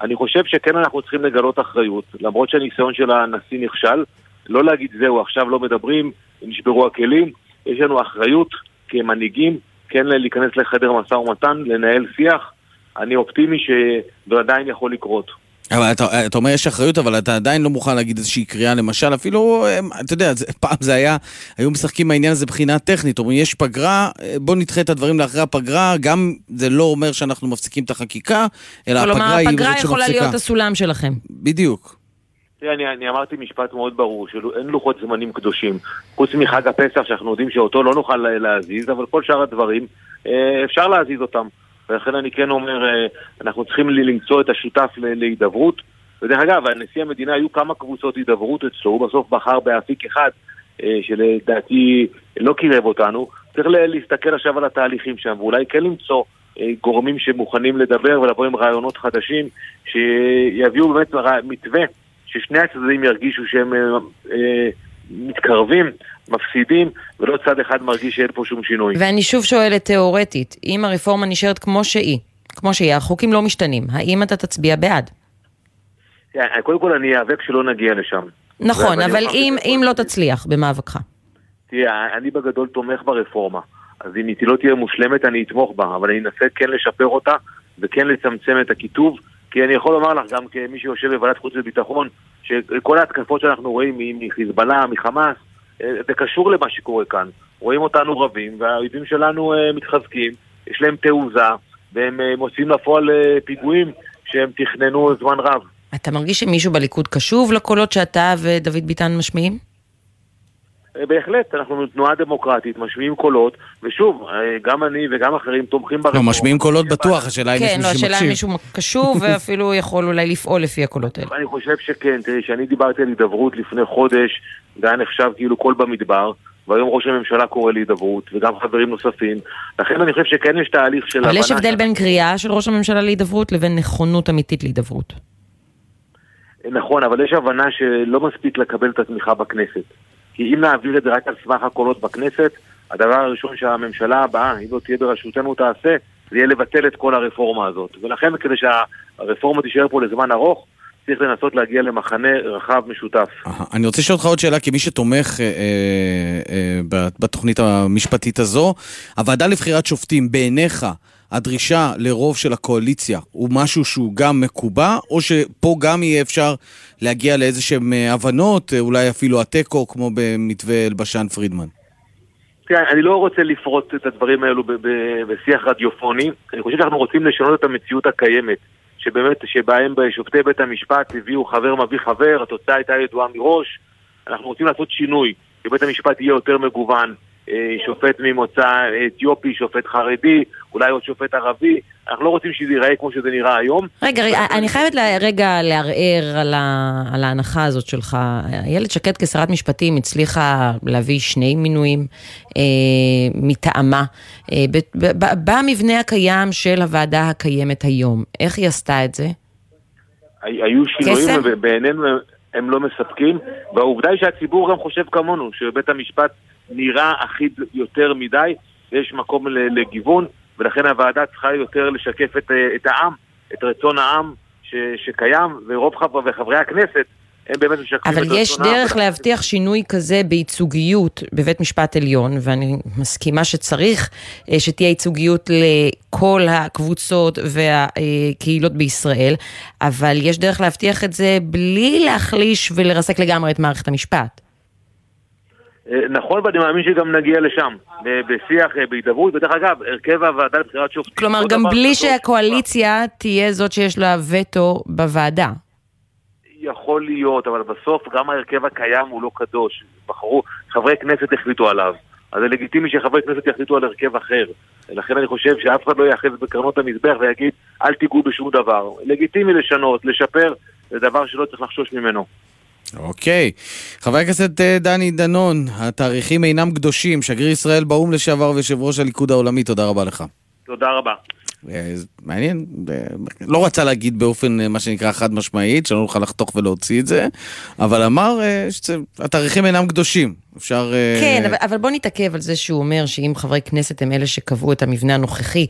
אני חושב שכן אנחנו צריכים לגלות אחריות. למרות שהניסיון של הנשיא נכשל, לא להגיד זהו, עכשיו לא מדברים, נשברו הכלים, יש לנו אחריות כמנהיגים, כן להיכנס לחדר משא ומתן, לנהל שיח, אני אופטימי שזה עדיין יכול לקרות. אבל אתה אומר יש אחריות, אבל אתה עדיין לא מוכן להגיד איזושהי קריאה, למשל, אפילו, אתה יודע, פעם זה היה, היו משחקים העניין הזה בחינה טכנית, אומרים, יש פגרה, בוא נדחה את הדברים לאחרי הפגרה, גם זה לא אומר שאנחנו מפסיקים את החקיקה, אלא הפגרה היא מרות שמפסיקה. יכולה להיות הסולם שלכם. בדיוק. אני אמרתי משפט מאוד ברור, שאין לוחות זמנים קדושים, חוץ מחג הפסח שאנחנו יודעים שאותו לא נוכל להזיז, אבל כל שאר הדברים אפשר להזיז אותם, ולכן אני כן אומר, אנחנו צריכים למצוא את השותף להידברות, ודרך אגב, נשיא המדינה היו כמה קבוצות הידברות אצלו, הוא בסוף בחר באפיק אחד, שלדעתי לא קירב אותנו, צריך להסתכל עכשיו על התהליכים שם, ואולי כן למצוא גורמים שמוכנים לדבר ולבוא עם רעיונות חדשים, שיביאו באמת מתווה, ששני הצדדים ירגישו שהם מתקרבים, מפסידים, ולא צד אחד מרגיש שאין פה שום שינוי. ואני שוב שואלת תיאורטית, אם הרפורמה נשארת כמו שהיא, החוקים לא משתנים, האם אתה תצביע בעד? קודם כל אני אאבק שלא נגיע לשם. נכון, אבל אם לא תצליח במאבקך. תראה, אני בגדול תומך ברפורמה, אז אם היא לא תהיה מושלמת אני אתמוך בה, אבל אני אנסה כן לשפר אותה, וכן לצמצם את הכיתוב, כי אני יכול לומר לך, גם כמי שיושב בוועדת חוץ וביטחון, שכל ההתקפות שאנחנו רואים מחיזבאללה, מחמאס, זה קשור למה שקורה כאן. רואים אותנו רבים, והאויבים שלנו מתחזקים, יש להם תעוזה, והם מוצאים לפועל פיגועים שהם תכננו זמן רב. אתה מרגיש שמישהו בליכוד קשוב לקולות שאתה ודוד ביטן משמיעים? בהחלט, אנחנו תנועה דמוקרטית, משמיעים קולות, ושוב, גם אני וגם אחרים תומכים ברפורמה. לא, משמיעים קולות בטוח, השאלה אם מישהו מקשיב. כן, השאלה אם מישהו קשוב, ואפילו יכול אולי לפעול לפי הקולות האלה. אני חושב שכן, תראי, שאני דיברתי על הידברות לפני חודש, זה היה נחשב כאילו קול במדבר, והיום ראש הממשלה קורא להידברות, וגם חברים נוספים, לכן אני חושב שכן יש תהליך של... אבל יש הבדל בין קריאה של ראש הממשלה להידברות לבין נכונות אמיתית להידברות. נכון, אבל יש הבנה שלא מספיק לקבל את התמיכה בכנסת. כי אם נעביר את זה רק על סמך הקולות בכנסת, הדבר הראשון שהממשלה הבאה, אם לא תהיה בראשותנו תעשה, זה יהיה לבטל את כל הרפורמה הזאת. ולכן, כדי שהרפורמה תישאר פה לזמן ארוך, צריך לנסות להגיע למחנה רחב משותף. אני רוצה לשאול אותך עוד שאלה, כמי שתומך בתוכנית המשפטית הזו, הוועדה לבחירת שופטים, בעיניך, הדרישה לרוב של הקואליציה הוא משהו שהוא גם מקובע, או שפה גם יהיה אפשר להגיע לאיזשהם הבנות, אולי אפילו הטקו, כמו במתווה אלבשן פרידמן? אני לא רוצה לפרוט את הדברים האלו בשיח רדיופוני. אני חושב שאנחנו רוצים לשנות את המציאות הקיימת, שבאמת שבהם בשופטי בית המשפט הביאו חבר מביא חבר, התוצאה הייתה ידועה מראש. אנחנו רוצים לעשות שינוי, שבית המשפט יהיה יותר מגוון, שופט ממוצא אתיופי, שופט חרדי, אולי עוד שופט ערבי, אנחנו לא רוצים שזה ייראה כמו שזה נראה היום. רגע, אני חייבת רגע לערער על ההנחה הזאת שלך. איילת שקד כשרת משפטים הצליחה להביא שני מינויים מטעמה. במבנה הקיים של הוועדה הקיימת היום, איך היא עשתה את זה? היו שינויים ובעינינו הם לא מספקים, והעובדה היא שהציבור גם חושב כמונו, שבית המשפט נראה אחיד יותר מדי, יש מקום לגיוון, ולכן הוועדה צריכה יותר לשקף את העם, את רצון העם שקיים, ורוב חברי הכנסת הם באמת משקפים את רצון העם. אבל יש דרך להבטיח שינוי כזה בייצוגיות בבית משפט עליון, ואני מסכימה שצריך שתהיה ייצוגיות לכל הקבוצות והקהילות בישראל, אבל יש דרך להבטיח את זה בלי להחליש ולרסק לגמרי את מערכת המשפט. נכון, ואני מאמין שגם נגיע לשם, בשיח, בהידברות, ודרך אגב, הרכב הוועדה לבחירת שופטים. כלומר, גם בלי שהקואליציה תהיה זאת שיש לה וטו בוועדה. יכול להיות, אבל בסוף גם ההרכב הקיים הוא לא קדוש. בחרו, חברי כנסת החליטו עליו. אז זה לגיטימי שחברי כנסת יחליטו על הרכב אחר. לכן אני חושב שאף אחד לא יאחז בקרנות המזבח ויגיד, אל תיגעו בשום דבר. לגיטימי לשנות, לשפר, זה דבר שלא צריך לחשוש ממנו. אוקיי. חבר הכנסת דני דנון, התאריכים אינם קדושים, שגריר ישראל באום לשעבר ויושב ראש הליכוד העולמי, תודה רבה לך. תודה רבה. מעניין, לא רצה להגיד באופן מה שנקרא חד משמעית, שלא נוכל לחתוך ולהוציא את זה, אבל אמר שהתאריכים אינם קדושים, אפשר... כן, אבל בוא נתעכב על זה שהוא אומר שאם חברי כנסת הם אלה שקבעו את המבנה הנוכחי,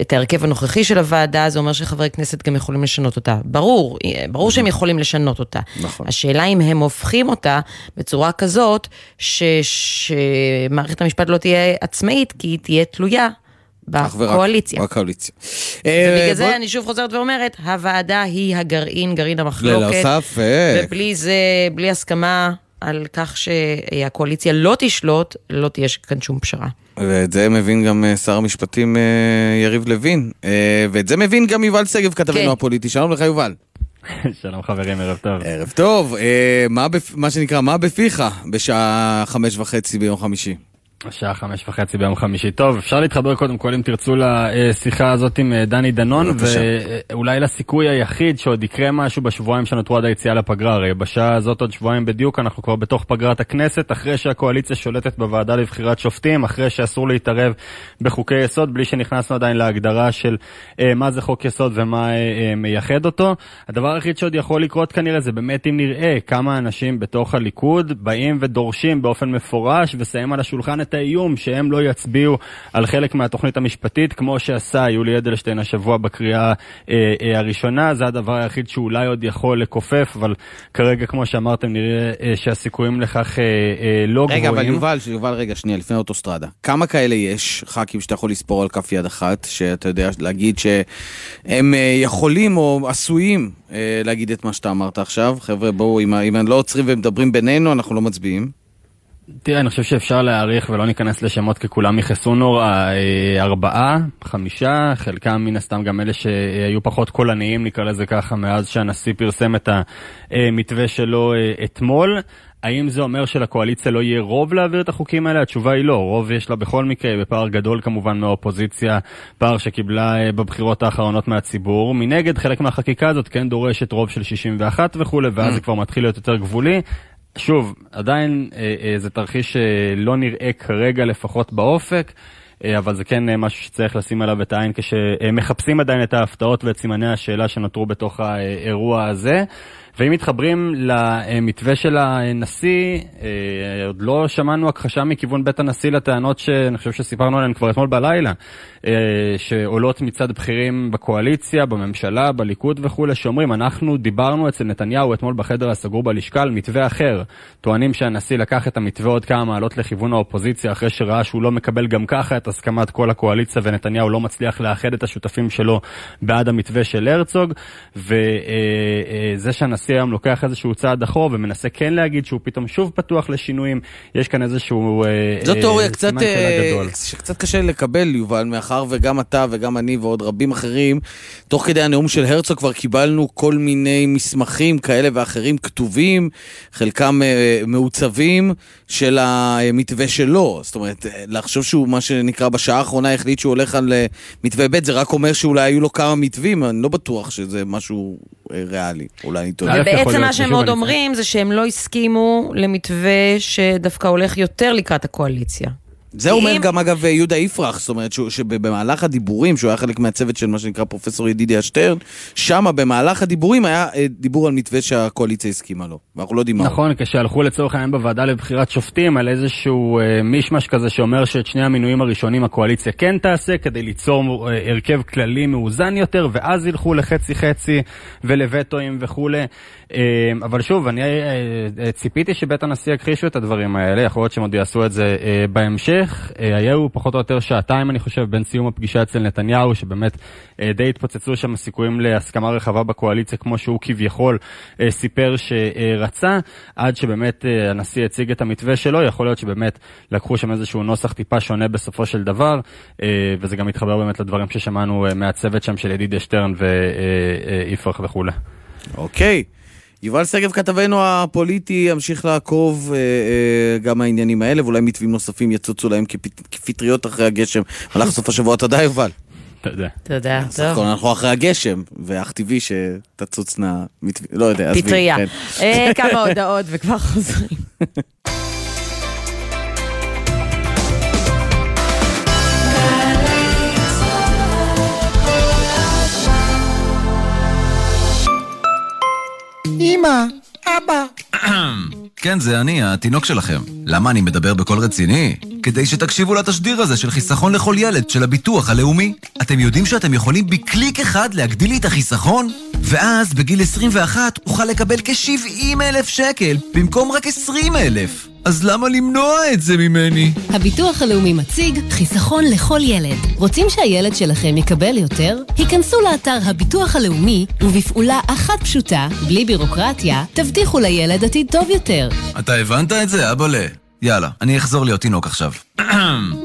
את ההרכב הנוכחי של הוועדה, זה אומר שחברי כנסת גם יכולים לשנות אותה. ברור, ברור שהם יכולים לשנות אותה. נכון. השאלה אם הם הופכים אותה בצורה כזאת, שמערכת המשפט לא תהיה עצמאית, כי היא תהיה תלויה. בקואליציה. ובגלל זה אני שוב חוזרת ואומרת, הוועדה היא הגרעין, גרעין המחלוקת, ובלי זה, בלי הסכמה על כך שהקואליציה לא תשלוט, לא תהיה כאן שום פשרה. ואת זה מבין גם שר המשפטים יריב לוין, ואת זה מבין גם יובל סגב כתבנו הפוליטי. שלום לך יובל. שלום חברים, ערב טוב. ערב טוב, מה שנקרא, מה בפיך בשעה 5:30 ביום חמישי? השעה 5:30 ביום חמישי. טוב, אפשר להתחבר קודם כל אם תרצו לשיחה הזאת עם דני דנון, ואולי לסיכוי היחיד שעוד יקרה משהו בשבועיים שנותרו עד היציאה לפגרה. הרי בשעה הזאת עוד שבועיים בדיוק אנחנו כבר בתוך פגרת הכנסת, אחרי שהקואליציה שולטת בוועדה לבחירת שופטים, אחרי שאסור להתערב בחוקי יסוד, בלי שנכנסנו עדיין להגדרה של מה זה חוק יסוד ומה מייחד אותו. הדבר היחיד שעוד יכול לקרות כנראה זה באמת אם נראה כמה אנשים בתוך הליכוד באים ודורשים באופן מפורש ושמים על השולחן את האיום שהם לא יצביעו על חלק מהתוכנית המשפטית, כמו שעשה יולי אדלשטיין השבוע בקריאה הראשונה. זה הדבר היחיד שאולי עוד יכול לקופף, אבל כרגע כמו שאמרתם נראה שהסיכויים לכך לא גבוהים. רגע, אבל יובל רגע שנייה, לפני האוטוסטרדה, כמה כאלה יש ח"כים שאתה יכול לספור על כף יד אחת, שאתה יודע להגיד שהם יכולים או עשויים להגיד את מה שאתה אמרת עכשיו? חבר'ה, בואו, אם הם לא עוצרים ומדברים בינינו, אנחנו לא מצביעים. תראה, אני חושב שאפשר להעריך ולא ניכנס לשמות, ככולם יחסו נורא, 4, 5, חלקם מן הסתם גם אלה שהיו פחות קולניים, נקרא לזה ככה, מאז שהנשיא פרסם את המתווה שלו אתמול. האם זה אומר שלקואליציה לא יהיה רוב להעביר את החוקים האלה? התשובה היא לא. רוב יש לה בכל מקרה, בפער גדול כמובן מהאופוזיציה, פער שקיבלה בבחירות האחרונות מהציבור. מנגד, חלק מהחקיקה הזאת כן דורשת רוב של 61 וכו', ואז זה כבר מתחיל להיות יותר גבולי. שוב, עדיין זה תרחיש שלא נראה כרגע לפחות באופק, אבל זה כן משהו שצריך לשים עליו את העין כשמחפשים עדיין את ההפתעות ואת סימני השאלה שנותרו בתוך האירוע הזה. ואם מתחברים למתווה של הנשיא, עוד לא שמענו הכחשה מכיוון בית הנשיא לטענות שאני חושב שסיפרנו עליהן כבר אתמול בלילה, שעולות מצד בכירים בקואליציה, בממשלה, בליכוד וכו', שאומרים, אנחנו דיברנו אצל נתניהו אתמול בחדר הסגור בלשכה על מתווה אחר. טוענים שהנשיא לקח את המתווה עוד כמה מעלות לכיוון האופוזיציה, אחרי שראה שהוא לא מקבל גם ככה את הסכמת כל הקואליציה, ונתניהו לא מצליח לאחד את השותפים שלו בעד המתווה של הרצוג, וזה שהנשיא הנשיא היום לוקח איזשהו צעד אחורה ומנסה כן להגיד שהוא פתאום שוב פתוח לשינויים, יש כאן איזשהו זו תיאוריה שקצת קשה לקבל, יובל, מאחר וגם אתה וגם אני ועוד רבים אחרים, תוך כדי הנאום של הרצוג כבר קיבלנו כל מיני מסמכים כאלה ואחרים כתובים, חלקם מעוצבים של המתווה שלו, זאת אומרת, לחשוב שהוא מה שנקרא בשעה האחרונה החליט שהוא הולך על מתווה ב' זה רק אומר שאולי היו לו כמה מתווים, אני לא בטוח שזה משהו ריאלי, אולי אני טועה. ובעצם מה שהם עוד אומרים זה שהם לא הסכימו למתווה שדווקא הולך יותר לקראת הקואליציה. זה אומר גם אגב יהודה יפרח, זאת אומרת שבמהלך הדיבורים, שהוא היה חלק מהצוות של מה שנקרא פרופסור ידידיה שטרן, שמה במהלך הדיבורים היה דיבור על מתווה שהקואליציה הסכימה לו, ואנחנו לא דימרו. נכון, כשהלכו לצורך העניין בוועדה לבחירת שופטים על איזשהו מישמש כזה שאומר שאת שני המינויים הראשונים הקואליציה כן תעשה, כדי ליצור הרכב כללי מאוזן יותר, ואז ילכו לחצי חצי ולווטואים וכו'. אבל שוב, אני ציפיתי שבית הנשיא יכחישו את הדברים האלה, יכול להיות שהם עוד יעשו את זה בהמשך. היו פחות או יותר שעתיים אני חושב בין סיום הפגישה אצל נתניהו שבאמת די התפוצצו שם הסיכויים להסכמה רחבה בקואליציה כמו שהוא כביכול סיפר שרצה, עד שבאמת הנשיא הציג את המתווה שלו. יכול להיות שבאמת לקחו שם איזשהו נוסח טיפה שונה בסופו של דבר, וזה גם מתחבר באמת לדברים ששמענו מהצוות שם של ידידיה שטרן ויפרח וכו'. אוקיי, יובל סגב כתבנו הפוליטי ימשיך לעקוב גם העניינים האלה, ואולי מתווים נוספים יצוצו להם כפטריות אחרי הגשם הלך סוף השבוע. תודה יובל. תודה. אנחנו אחרי הגשם והכתיבי שתצוצנה לא יודע פטריה. כמה הודעות וכבר חוזרים. אמא, אבא. כן, זה אני, התינוק שלכם. למה אני מדבר בקול רציני? כדי שתקשיבו לתשדיר הזה של חיסכון לכל ילד של הביטוח הלאומי. אתם יודעים שאתם יכולים בקליק אחד להגדיל לי את החיסכון? ואז בגיל 21 אוכל לקבל כ-70,000 שקל במקום רק 20,000. אז למה למנוע את זה ממני? הביטוח הלאומי מציג חיסכון לכל ילד. רוצים שהילד שלכם יקבל יותר? היכנסו לאתר הביטוח הלאומי ובפעולה אחת פשוטה, בלי בירוקרטיה, תבטיחו לילד עתיד טוב יותר. אתה הבנת את זה, אבאלה? יאללה, אני אחזור להיות תינוק עכשיו.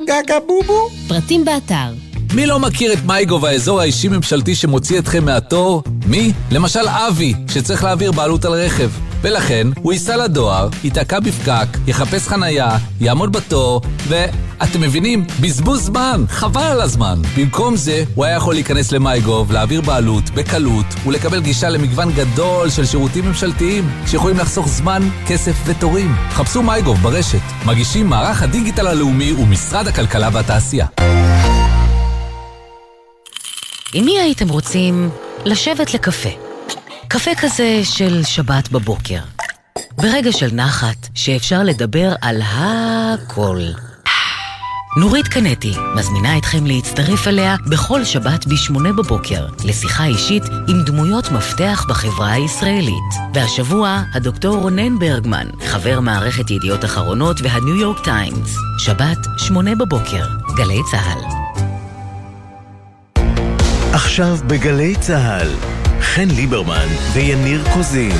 גגה בובו. פרטים באתר. מי לא מכיר את מייגו והאזור האישי ממשלתי שמוציא אתכם מהתור? מי? למשל אבי, שצריך להעביר בעלות על רכב. ולכן הוא ייסע לדואר, ייתקע בפקק, יחפש חנייה, יעמוד בתור, ואתם מבינים? בזבוז זמן, חבל על הזמן. במקום זה, הוא היה יכול להיכנס למייגו ולהעביר בעלות בקלות ולקבל גישה למגוון גדול של שירותים ממשלתיים שיכולים לחסוך זמן, כסף ותורים. חפשו מייגו ברשת. מגישים מערך הדיגיטל הלאומי ומשרד הכלכלה והתעשייה. עם מי הייתם רוצים לשבת לקפה? קפה כזה של שבת בבוקר. ברגע של נחת שאפשר לדבר על הכל. נורית קנטי מזמינה אתכם להצטרף אליה בכל שבת ב-8 בבוקר לשיחה אישית עם דמויות מפתח בחברה הישראלית. והשבוע הדוקטור רונן ברגמן, חבר מערכת ידיעות אחרונות והניו יורק טיימס. שבת 8 בבוקר, גלי צהל. עכשיו בגלי צהל, חן ליברמן ויניר קוזין.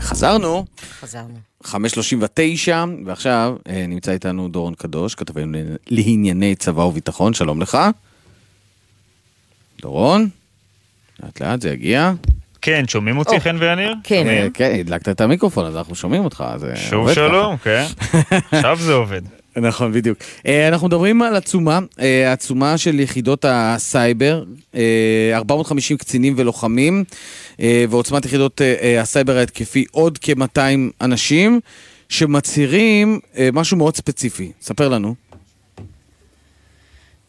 חזרנו. 5:39, ועכשיו נמצא איתנו דורון קדוש, כתבנו לענייני צבא וביטחון, שלום לך. דורון, לאט לאט זה יגיע. כן, שומעים אותי חן ויניר? כן. כן, הדלקת את המיקרופון, אז אנחנו שומעים אותך. שוב שלום, כן. עכשיו זה עובד. נכון, בדיוק. אנחנו מדברים על עצומה, עצומה של יחידות הסייבר, 450 קצינים ולוחמים, ועוצמת יחידות הסייבר ההתקפי עוד כ-200 אנשים, שמצהירים משהו מאוד ספציפי. ספר לנו.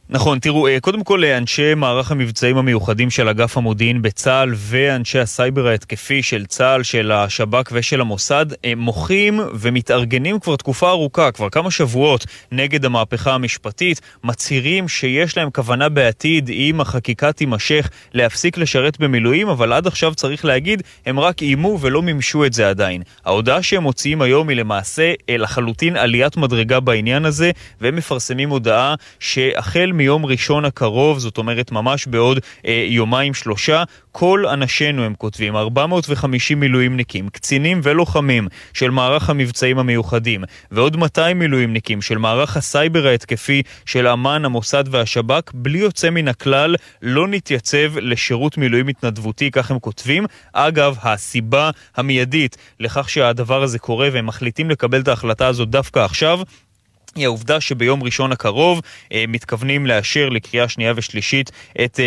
נכון, תראו, קודם כל אנשי מערך המבצעים המיוחדים של אגף המודיעין בצה"ל ואנשי הסייבר ההתקפי של צה"ל, של השב"כ ושל המוסד, מוחים ומתארגנים כבר תקופה ארוכה, כבר כמה שבועות, נגד המהפכה המשפטית, מצהירים שיש להם כוונה בעתיד, אם החקיקה תימשך, להפסיק לשרת במילואים, אבל עד עכשיו צריך להגיד, הם רק אימו ולא ממשו את זה עדיין. ההודעה שהם מוציאים היום היא למעשה לחלוטין עליית מדרגה בעניין הזה, והם מפרסמים הודעה שהחל מיום ראשון הקרוב, זאת אומרת ממש בעוד יומיים שלושה, כל אנשינו, הם כותבים, 450 מילואימניקים, קצינים ולוחמים של מערך המבצעים המיוחדים, ועוד 200 מילואימניקים של מערך הסייבר ההתקפי של אמן, המוסד והשב"כ, בלי יוצא מן הכלל, לא נתייצב לשירות מילואים התנדבותי, כך הם כותבים. אגב, הסיבה המיידית לכך שהדבר הזה קורה והם מחליטים לקבל את ההחלטה הזאת דווקא עכשיו, היא העובדה שביום ראשון הקרוב מתכוונים לאשר לקריאה שנייה ושלישית את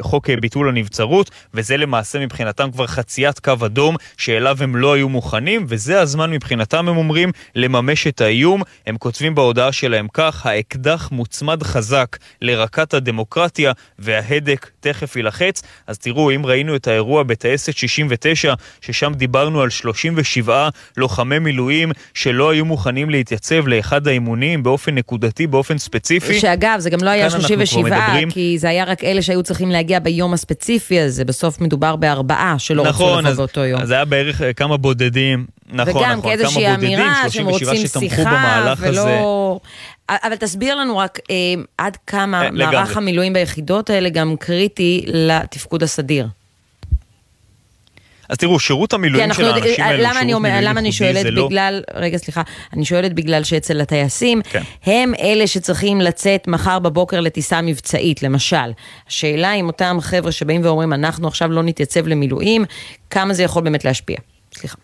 חוק ביטול הנבצרות, וזה למעשה מבחינתם כבר חציית קו אדום שאליו הם לא היו מוכנים, וזה הזמן מבחינתם, הם אומרים, לממש את האיום. הם כותבים בהודעה שלהם כך: האקדח מוצמד חזק לרקת הדמוקרטיה וההדק תכף ילחץ. אז תראו, אם ראינו את האירוע בתאסת 69, ששם דיברנו על 37 לוחמי מילואים שלא היו מוכנים להתייצב לאחד האימונים באופן נקודתי, באופן ספציפי. שאגב, זה גם לא היה 37, כי זה היה רק אלה שהיו צריכים להגיע ביום הספציפי הזה. בסוף מדובר ב4 שלא רצו לבוא באותו יום. אז היה בערך כמה בודדים. נכון, וגם נכון, כאיזושהי אמירה שהם רוצים שיחה ולא... הזה. אבל תסביר לנו רק עד כמה מערך המילואים ביחידות האלה גם קריטי לתפקוד הסדיר. אז תראו, שירות המילואים של האנשים האלה, למה אני שואלת בגלל, רגע סליחה, אני שואלת בגלל שאצל הטייסים, הם אלה שצריכים לצאת מחר בבוקר לטיסה מבצעית, למשל. השאלה עם אותם חבר'ה שבאים ואומרים, אנחנו עכשיו לא נתייצב למילואים, כמה זה יכול באמת להשפיע? סליחה.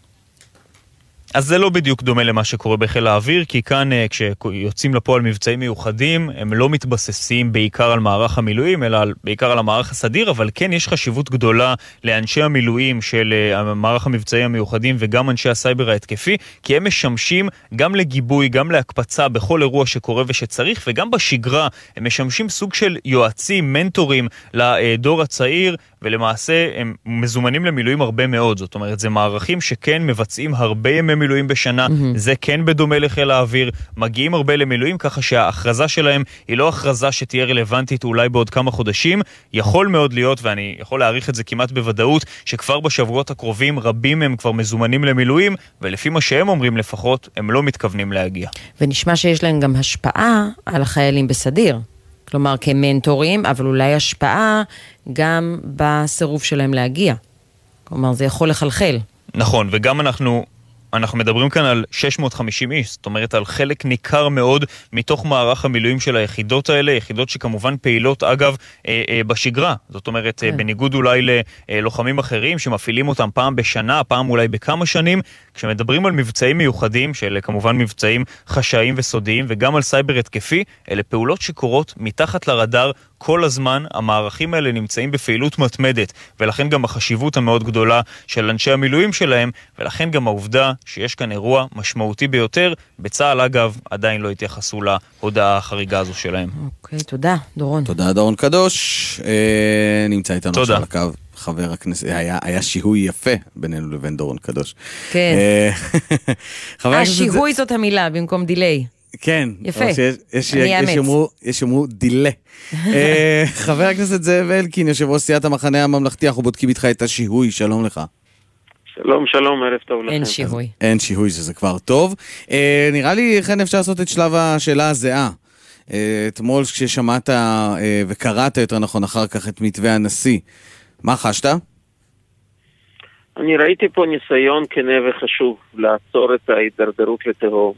אז זה לא בדיוק דומה למה שקורה בחיל האוויר, כי כאן כשיוצאים לפועל מבצעים מיוחדים, הם לא מתבססים בעיקר על מערך המילואים, אלא בעיקר על המערך הסדיר, אבל כן יש חשיבות גדולה לאנשי המילואים של המערך המבצעים המיוחדים וגם אנשי הסייבר ההתקפי, כי הם משמשים גם לגיבוי, גם להקפצה בכל אירוע שקורה ושצריך, וגם בשגרה הם משמשים סוג של יועצים, מנטורים לדור הצעיר, ולמעשה הם מזומנים למילואים הרבה מאוד. זאת אומרת, זה מערכים שכן מבצעים הרבה ימי מילואים בשנה, זה כן בדומה לחיל האוויר, מגיעים הרבה למילואים, ככה שההכרזה שלהם היא לא הכרזה שתהיה רלוונטית אולי בעוד כמה חודשים. יכול מאוד להיות, ואני יכול להעריך את זה כמעט בוודאות, שכבר בשבועות הקרובים רבים הם כבר מזומנים למילואים, ולפי מה שהם אומרים לפחות, הם לא מתכוונים להגיע. ונשמע שיש להם גם השפעה על החיילים בסדיר. כלומר, כמנטורים, אבל אולי השפעה גם בסירוב שלהם להגיע. כלומר, זה יכול לחלחל. נכון, וגם אנחנו מדברים כאן על 650 איש, זאת אומרת על חלק ניכר מאוד מתוך מערך המילואים של היחידות האלה, יחידות שכמובן פעילות אגב בשגרה, זאת אומרת בניגוד אולי ללוחמים אחרים שמפעילים אותם פעם בשנה, פעם אולי בכמה שנים. כשמדברים על מבצעים מיוחדים, שאלה כמובן מבצעים חשאיים וסודיים, וגם על סייבר התקפי, אלה פעולות שקורות מתחת לרדאר כל הזמן. המערכים האלה נמצאים בפעילות מתמדת, ולכן גם החשיבות המאוד גדולה של אנשי המילואים שלהם, ולכן גם העובדה שיש כאן אירוע משמעותי ביותר. בצהל, אגב, עדיין לא התייחסו להודעה החריגה הזו שלהם. אוקיי, תודה, דורון. תודה, דורון קדוש. נמצא איתנו עכשיו על הקו. חבר הכנסת, היה שיהוי יפה בינינו לבין דורון קדוש. כן. השיהוי זאת המילה במקום דילי. כן. יפה. יש אמרו דילי. חבר הכנסת זאב אלקין, יושב ראש סיעת המחנה הממלכתי, אנחנו בודקים איתך את השיהוי, שלום לך. שלום, שלום, ערב טוב לכם. אין שיהוי. אין שיהוי, שזה כבר טוב. נראה לי כן אפשר לעשות את שלב השאלה הזהה. אתמול כששמעת וקראת יותר נכון אחר כך את מתווה הנשיא, מה חשת? אני ראיתי פה ניסיון כנה וחשוב לעצור את ההידרדרות לטרור.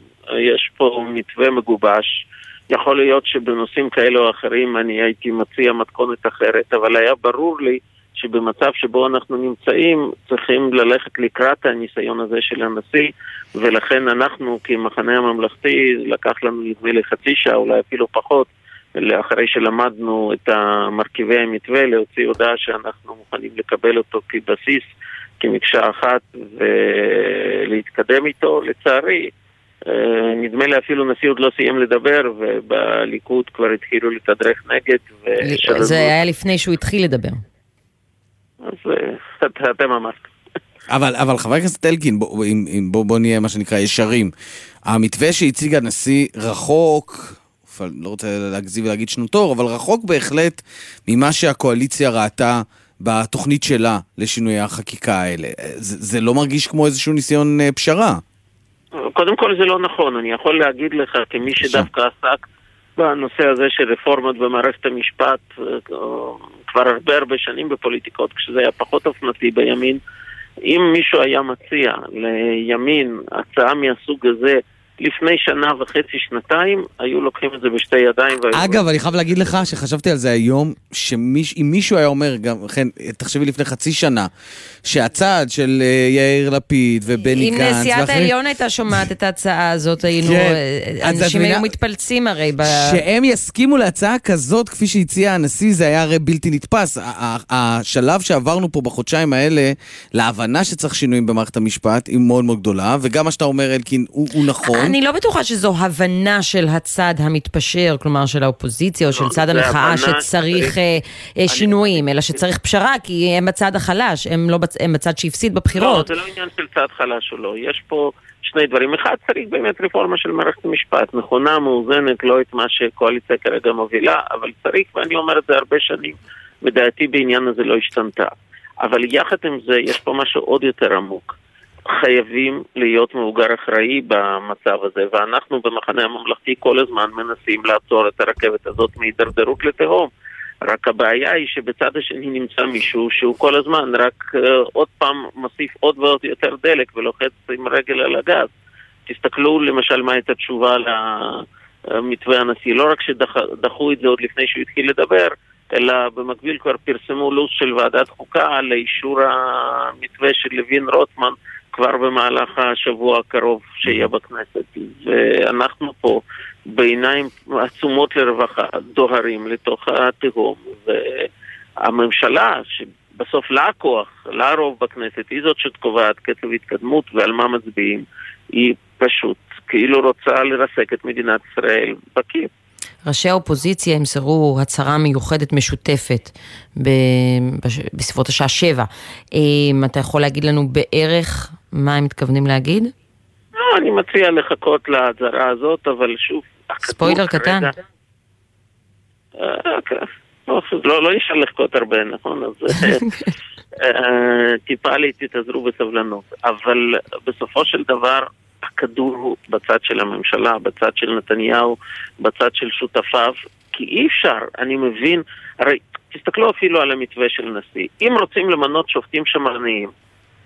יש פה מתווה מגובש. יכול להיות שבנושאים כאלה או אחרים אני הייתי מציע מתכונת אחרת, אבל היה ברור לי שבמצב שבו אנחנו נמצאים צריכים ללכת לקראת הניסיון הזה של הנשיא, ולכן אנחנו כמחנה הממלכתי לקח לנו נדמה לחצי שעה, אולי אפילו פחות, לאחרי שלמדנו את מרכיבי המתווה, להוציא הודעה שאנחנו מוכנים לקבל אותו כבסיס, כמקשה אחת, ולהתקדם איתו. לצערי, נדמה לי אפילו נשיא עוד לא סיים לדבר, ובליכוד כבר התחילו לתדרך נגד. זה היה לפני שהוא התחיל לדבר. אז אתם אמרתם. אבל חבר הכנסת אלקין, בוא נהיה מה שנקרא ישרים. המתווה שהציג הנשיא רחוק... לא רוצה להגזיב ולהגיד שנותור, אבל רחוק בהחלט ממה שהקואליציה ראתה בתוכנית שלה לשינוי החקיקה האלה. זה לא מרגיש כמו איזשהו ניסיון פשרה. קודם כל זה לא נכון. אני יכול להגיד לך, כמי שדווקא עסק בנושא הזה של רפורמות במערכת המשפט כבר הרבה שנים בפוליטיקות, כשזה היה פחות אופנתי בימין. אם מישהו היה מציע לימין הצעה מהסוג הזה לפני שנה וחצי, שנתיים, היו לוקחים את זה בשתי ידיים. אגב, אני חייב להגיד לך שחשבתי על זה היום, שאם מישהו היה אומר, גם, תחשבי לפני חצי שנה, שהצעד של יאיר לפיד ובני גנץ... אם נשיאת העליון הייתה שומעת את ההצעה הזאת, אנשים היו מתפלצים הרי. שהם יסכימו להצעה כזאת, כפי שהציע הנשיא, זה היה הרי בלתי נתפס. השלב שעברנו פה בחודשיים האלה, להבנה שצריך שינויים במערכת המשפט, היא מאוד מאוד גדולה, וגם מה שאתה אומר, אלקין, הוא נכון. אני לא בטוחה שזו הבנה של הצד המתפשר, כלומר של האופוזיציה או של צד המחאה שצריך שינויים, אלא שצריך פשרה, כי הם בצד החלש, הם בצד שהפסיד בבחירות. לא, זה לא עניין של צד חלש או לא. יש פה שני דברים. אחד, צריך באמת רפורמה של מערכת המשפט, נכונה, מאוזנת, לא את מה שקואליציה כרגע מובילה, אבל צריך, ואני אומר את זה הרבה שנים, ודעתי בעניין הזה לא השתנתה. אבל יחד עם זה, יש פה משהו עוד יותר עמוק. חייבים להיות מאוגר אחראי במצב הזה, ואנחנו במחנה הממלכתי כל הזמן מנסים לעצור את הרכבת הזאת מהידרדרות לתהום. רק הבעיה היא שבצד השני נמצא מישהו שהוא כל הזמן רק עוד פעם מוסיף עוד ועוד יותר דלק ולוחץ עם רגל על הגז. תסתכלו למשל מה הייתה תשובה למתווה הנשיא, לא רק שדחו את זה עוד לפני שהוא התחיל לדבר, אלא במקביל כבר פרסמו לו"ז של ועדת חוקה לאישור המתווה של לוין רוטמן כבר במהלך השבוע הקרוב שיהיה בכנסת. ואנחנו פה בעיניים עצומות לרווחה דוהרים לתוך התהום, והממשלה שבסוף לה כוח, לה רוב בכנסת, היא זאת שקובעת קצב התקדמות ועל מה מצביעים, היא פשוט כאילו רוצה לרסק את מדינת ישראל בקיר. ראשי האופוזיציה ימסרו הצהרה מיוחדת משותפת בסביבות השעה 7. אתה יכול להגיד לנו בערך מה הם מתכוונים להגיד? לא, אני מציע לחכות להצהרה הזאת, אבל שוב... ספוילר קטן. לא יש לחכות הרבה, נכון? אז טיפה לי תתעזרו בסבלנות. אבל בסופו של דבר... הכדור הוא בצד של הממשלה, בצד של נתניהו, בצד של שותפיו, כי אי אפשר, אני מבין, הרי תסתכלו אפילו על המתווה של נשיא. אם רוצים למנות שופטים שמרניים,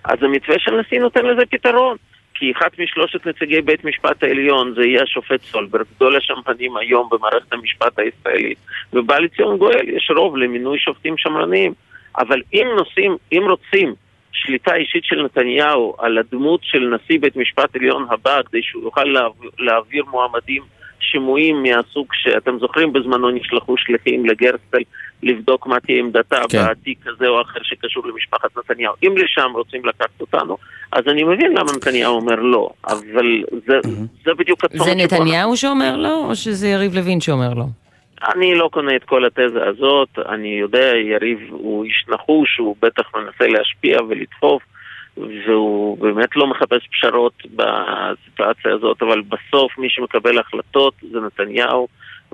אז המתווה של נשיא נותן לזה פתרון, כי אחד משלושת נציגי בית משפט העליון זה יהיה השופט סולברג, גדול השמרנים היום במערכת המשפט הישראלית, ובא לציון גואל, יש רוב למינוי שופטים שמרניים, אבל אם רוצים שליטה אישית של נתניהו על הדמות של נשיא בית משפט עליון הבא, כדי שהוא יוכל להעביר מועמדים שימועים מהסוג שאתם זוכרים בזמנו נשלחו שליחים לגרסטל לבדוק מה תהיה עמדתה בעתיק כזה או אחר שקשור למשפחת נתניהו. אם לשם רוצים לקחת אותנו, אז אני מבין למה נתניהו אומר לא, אבל זה בדיוק הצורך. זה נתניהו שאומר לא, או שזה יריב לוין שאומר לא? אני לא קונה את כל התזה הזאת, אני יודע, יריב הוא איש נחוש, הוא בטח מנסה להשפיע ולדחוף, והוא באמת לא מחפש פשרות בסיטואציה הזאת, אבל בסוף מי שמקבל החלטות זה נתניהו,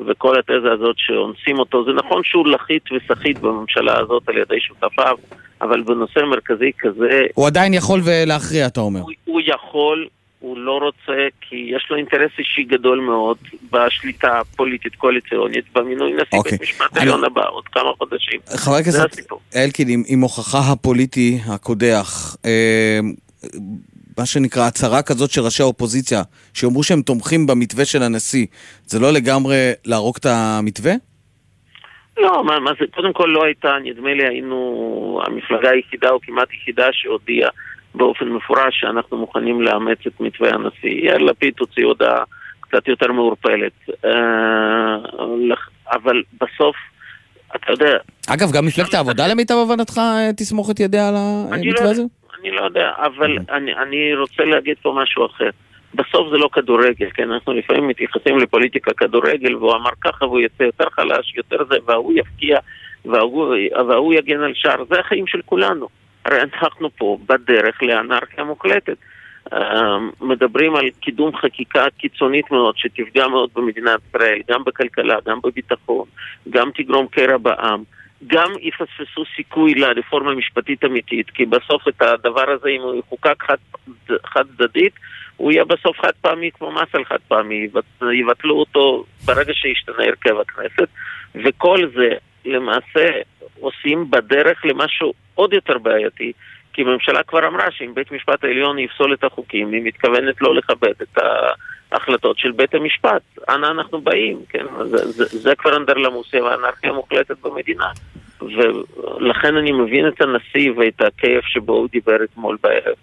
וכל התזה הזאת שאונסים אותו, זה נכון שהוא לחית וסחית בממשלה הזאת על ידי שותפיו, אבל בנושא מרכזי כזה... הוא עדיין יכול להכריע, אתה אומר. הוא יכול... הוא לא רוצה, כי יש לו אינטרס אישי גדול מאוד בשליטה הפוליטית קואליציונית, במינוי נשיא בית משפט העליון הבא, עוד כמה חודשים. חבר הכנסת אלקין, עם הוכחה הפוליטי הקודח, מה שנקרא הצהרה כזאת של ראשי האופוזיציה, שאומרו שהם תומכים במתווה של הנשיא, זה לא לגמרי להרוג את המתווה? לא, קודם כל לא הייתה, נדמה לי, היינו המפלגה היחידה או כמעט יחידה שהודיעה באופן מפורש שאנחנו מוכנים לאמץ את מתווה הנשיא. יאיר לפיד הוציא הודעה קצת יותר מעורפלת. אבל בסוף, אתה יודע... אגב, גם מפלגת העבודה למיטב הבנתך תסמוך את ידיה על המתווה הזה? אני לא יודע, אבל אני רוצה להגיד פה משהו אחר. בסוף זה לא כדורגל, כן? אנחנו לפעמים מתייחסים לפוליטיקה כדורגל, והוא אמר ככה, והוא יצא יותר חלש, יותר זה, והוא יפקיע, והוא יגן על שער. זה החיים של כולנו. הרי אנחנו פה בדרך לאנרכיה מוחלטת. מדברים על קידום חקיקה קיצונית מאוד, שתפגע מאוד במדינת ישראל, גם בכלכלה, גם בביטחון, גם תגרום קרע בעם, גם יפספסו סיכוי לרפורמה משפטית אמיתית, כי בסוף את הדבר הזה, אם הוא יחוקק חד צדדית, הוא יהיה בסוף חד פעמי כמו מס על חד פעמי, יבטלו אותו ברגע שישתנה הרכב הכנסת, וכל זה למעשה עושים בדרך למשהו עוד יותר בעייתי, כי הממשלה כבר אמרה שאם בית משפט העליון יפסול את החוקים, היא מתכוונת לא לכבד את ההחלטות של בית המשפט. אנה אנחנו באים, כן? זה כבר אנדרלמוסיה והאנרכיה מוחלטת במדינה. ולכן אני מבין את הנשיא ואת הכיף שבו הוא דיבר אתמול בערב.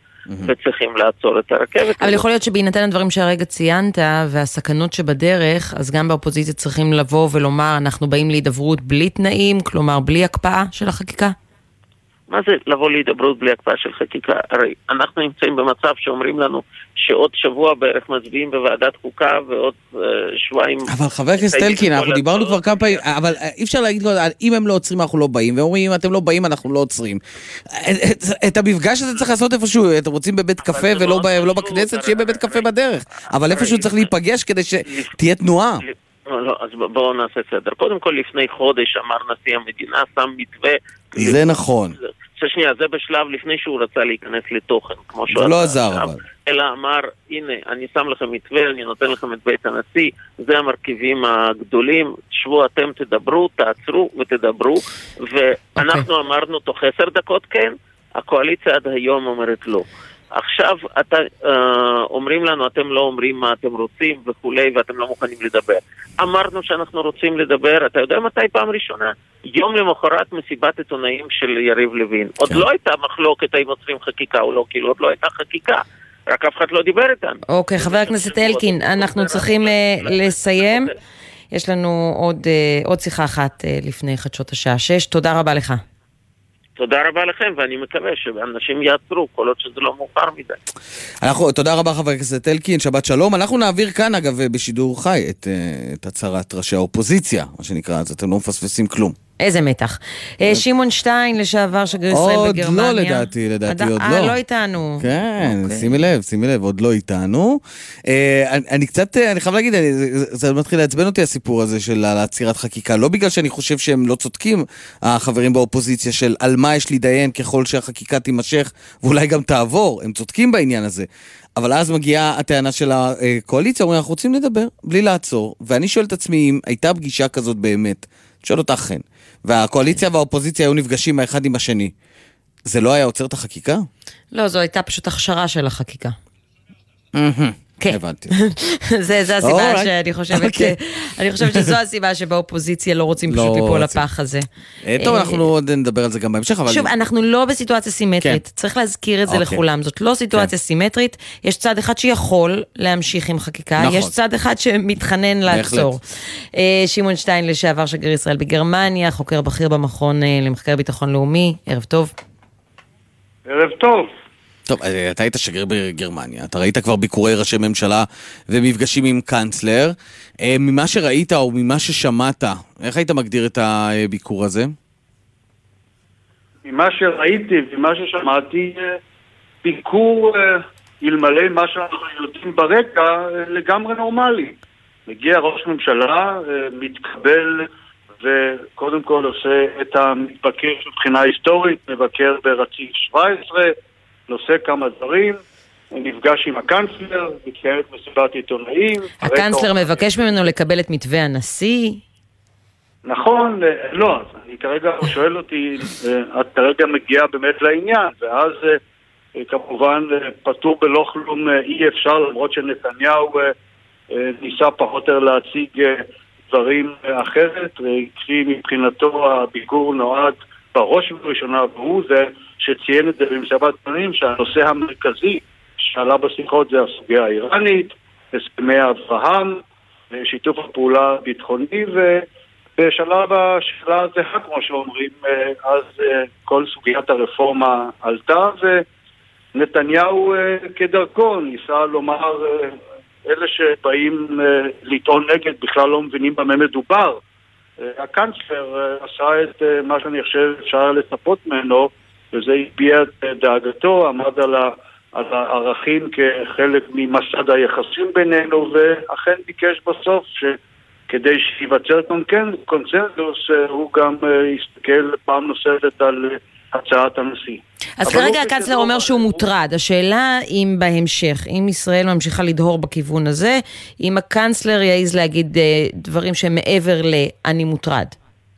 וצריכים לעצור את הרכבת. אבל יכול להיות שבהינתן הדברים שהרגע ציינת והסכנות שבדרך, אז גם באופוזיציה צריכים לבוא ולומר אנחנו באים להידברות בלי תנאים, כלומר בלי הקפאה של החקיקה? מה זה לבוא להידברות בלי הקפאה של חקיקה? הרי אנחנו נמצאים במצב שאומרים לנו שעוד שבוע בערך מצביעים בוועדת חוקה ועוד שבועיים... אבל חבר הכנסת אלקין, אנחנו דיברנו כבר כמה פעמים, אבל אי אפשר להגיד לו, אם הם לא עוצרים אנחנו לא באים, ואומרים אם אתם לא באים אנחנו לא עוצרים. את המפגש הזה צריך לעשות איפשהו, אתם רוצים בבית קפה ולא בכנסת, שיהיה בבית קפה בדרך. אבל איפשהו צריך להיפגש כדי שתהיה תנועה. לא, אז בואו נעשה סדר. קודם כל, לפני חודש אמר נשיא המדינה, שם מתווה... זה נכון. ששנייה, זה בשלב לפני שהוא רצה להיכנס לתוכן. זה לא עזר, אבל. אלא אמר, הנה, אני שם לכם מתווה, אני נותן לכם את בית הנשיא, זה המרכיבים הגדולים, שבו אתם תדברו, תעצרו ותדברו, ואנחנו אמרנו, תוך 10 דקות כן, הקואליציה עד היום אומרת לא. עכשיו אומרים לנו, אתם לא אומרים מה אתם רוצים וכולי, ואתם לא מוכנים לדבר. אמרנו שאנחנו רוצים לדבר, אתה יודע מתי פעם ראשונה? יום למחרת מסיבת עיתונאים של יריב לוין. עוד לא הייתה מחלוקת האם עוצרים חקיקה או לא, כאילו עוד לא הייתה חקיקה. רק אף אחד לא דיבר איתן. אוקיי, חבר הכנסת אלקין, אנחנו צריכים לסיים. יש לנו עוד שיחה אחת לפני חדשות השעה 6. תודה רבה לך. תודה רבה לכם, ואני מקווה שאנשים יעצרו, כל עוד שזה לא מאוחר מדי. תודה רבה חבר הכנסת אלקין, שבת שלום. אנחנו נעביר כאן, אגב, בשידור חי, את הצהרת ראשי האופוזיציה, מה שנקרא, אז אתם לא מפספסים כלום. איזה מתח. שמעון שטיין, לשעבר שגריר ישראל בגרמניה. עוד לא, לדעתי, עוד לא. לא איתנו. כן, שימי לב, עוד לא איתנו. אני חייב להגיד, זה מתחיל להצבן אותי הסיפור הזה של עצירת חקיקה, לא בגלל שאני חושב שהם לא צודקים, החברים באופוזיציה של על מה יש להידיין ככל שהחקיקה תימשך, ואולי גם תעבור, הם צודקים בעניין הזה. אבל אז מגיעה הטענה של הקואליציה, אומרים, אנחנו רוצים לדבר, בלי לעצור. ואני שואל את עצמי, אם הייתה פגישה כזאת באמת, שואל אותך כן, והקואליציה והאופוזיציה היו נפגשים האחד עם השני, זה לא היה עוצר את החקיקה? לא, זו הייתה פשוט הכשרה של החקיקה. כן. הבנתי. זה הסיבה שאני חושבת, אני חושבת שזו הסיבה שבאופוזיציה לא רוצים פשוט ליפול לפח הזה. טוב, אנחנו עוד נדבר על זה גם בהמשך, אבל... שוב, אנחנו לא בסיטואציה סימטרית, צריך להזכיר את זה לכולם, זאת לא סיטואציה סימטרית, יש צד אחד שיכול להמשיך עם חקיקה, יש צד אחד שמתחנן לעצור. שמעון שטיין לשעבר שגריר ישראל בגרמניה, חוקר בכיר במכון למחקר ביטחון לאומי, ערב טוב. ערב טוב. טוב, אתה היית שגריר בגרמניה, אתה ראית כבר ביקורי ראשי ממשלה ומפגשים עם קאנצלר, ממה שראית או ממה ששמעת, איך היית מגדיר את הביקור הזה? ממה שראיתי וממה ששמעתי, ביקור אלמלא מה שאנחנו יודעים ברקע לגמרי נורמלי. מגיע ראש ממשלה, מתקבל וקודם כל עושה את המתבקר מבחינה היסטורית, מבקר ברציף 17, נושא כמה דברים, נפגש עם הקאנצלר, מתקיימת מסיבת עיתונאים. הקאנצלר מבקש ממנו לקבל את מתווה הנשיא? נכון, לא, אני כרגע שואל אותי, את כרגע מגיעה באמת לעניין, ואז כמובן פתור בלא כלום אי אפשר, למרות שנתניהו ניסה פחות או להציג דברים אחרת, כי מבחינתו הביקור נועד בראש ובראשונה, והוא זה שציין את זה במסיבת עיתונאים, שהנושא המרכזי שעלה בשיחות זה הסוגיה האיראנית, הסכמי אברהם, שיתוף הפעולה הביטחוני, ובשלב השאלה זהה, כמו שאומרים, אז כל סוגיית הרפורמה עלתה, ונתניהו כדרכו ניסה לומר, אלה שבאים לטעון נגד בכלל לא מבינים במה מדובר. הקאנצלר עשה את מה שאני חושב אפשר לצפות ממנו, וזה הביע את דאגתו, עמד על הערכים כחלק ממסד היחסים בינינו, ואכן ביקש בסוף שכדי שיווצר קונצנזוס הוא גם יסתכל פעם נוספת על הצעת הנשיא. אז כרגע הקצלר אומר שהוא מוטרד. השאלה אם בהמשך, אם ישראל ממשיכה לדהור בכיוון הזה, אם הקצלר יעיז להגיד דברים שמעבר לאני מוטרד.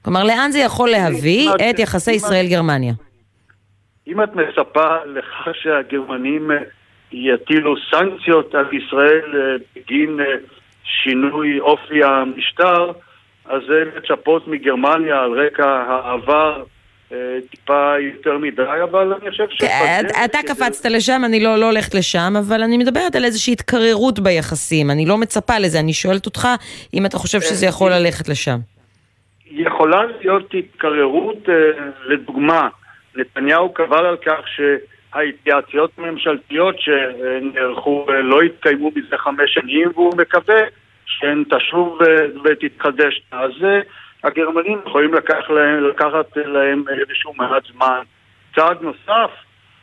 כלומר, לאן זה יכול להביא את יחסי ישראל-גרמניה? אם את מצפה לכך שהגרמנים יטילו סנקציות על ישראל בגין שינוי אופי המשטר, אז זה לצפות מגרמניה על רקע העבר טיפה יותר מדי, אבל אני חושב ש... אתה קפצת לשם, אני לא הולכת לשם, אבל אני מדברת על איזושהי התקררות ביחסים, אני לא מצפה לזה, אני שואלת אותך אם אתה חושב שזה יכול ללכת לשם. יכולה להיות התקררות, לדוגמה, נתניהו קבל על כך שההתייעצויות הממשלתיות שנערכו לא התקיימו בזה 5 שנים, והוא מקווה שהן תשוב ותתחדש. אז הגרמנים יכולים לקחת להם איזשהו מעט זמן. צעד נוסף,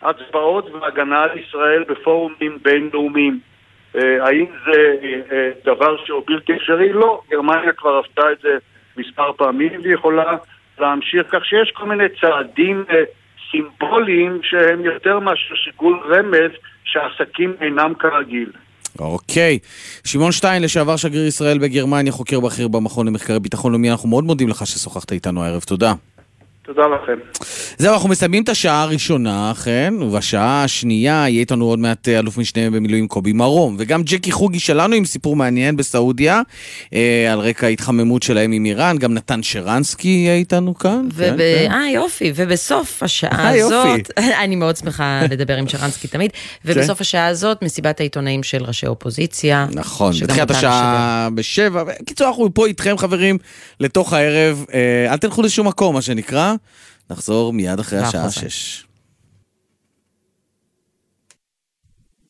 הצבעות והגנה על ישראל בפורומים בינלאומיים. האם זה דבר שהוא בלתי אפשרי? לא. גרמניה כבר עשתה את זה מספר פעמים ויכולה להמשיך, כך שיש כל מיני צעדים סימבוליים שהם יותר משהו שיקול רמז שהעסקים אינם כרגיל. אוקיי. שמעון שטיין, לשעבר שגריר ישראל בגרמניה, חוקר בכיר במכון למחקרי ביטחון לאומי, אנחנו מאוד מודים לך ששוחחת איתנו הערב. תודה. תודה לכם. זהו, אנחנו מסיימים את השעה הראשונה, כן, ובשעה השנייה יהיה איתנו עוד מעט אלוף משנה במילואים קובי מרום, וגם ג'קי חוגי שלנו עם סיפור מעניין בסעודיה, על רקע ההתחממות שלהם עם איראן, גם נתן שרנסקי יהיה איתנו כאן. יופי, ובסוף השעה הזאת, אני מאוד שמחה לדבר עם שרנסקי תמיד, ובסוף השעה הזאת מסיבת העיתונאים של ראשי אופוזיציה. נכון, בתחילת השעה ב7, קיצור אנחנו פה איתכם חברים, לתוך הערב, אל תלכו לשום מקום, מה שנקרא. נחזור מיד אחרי השעה 6.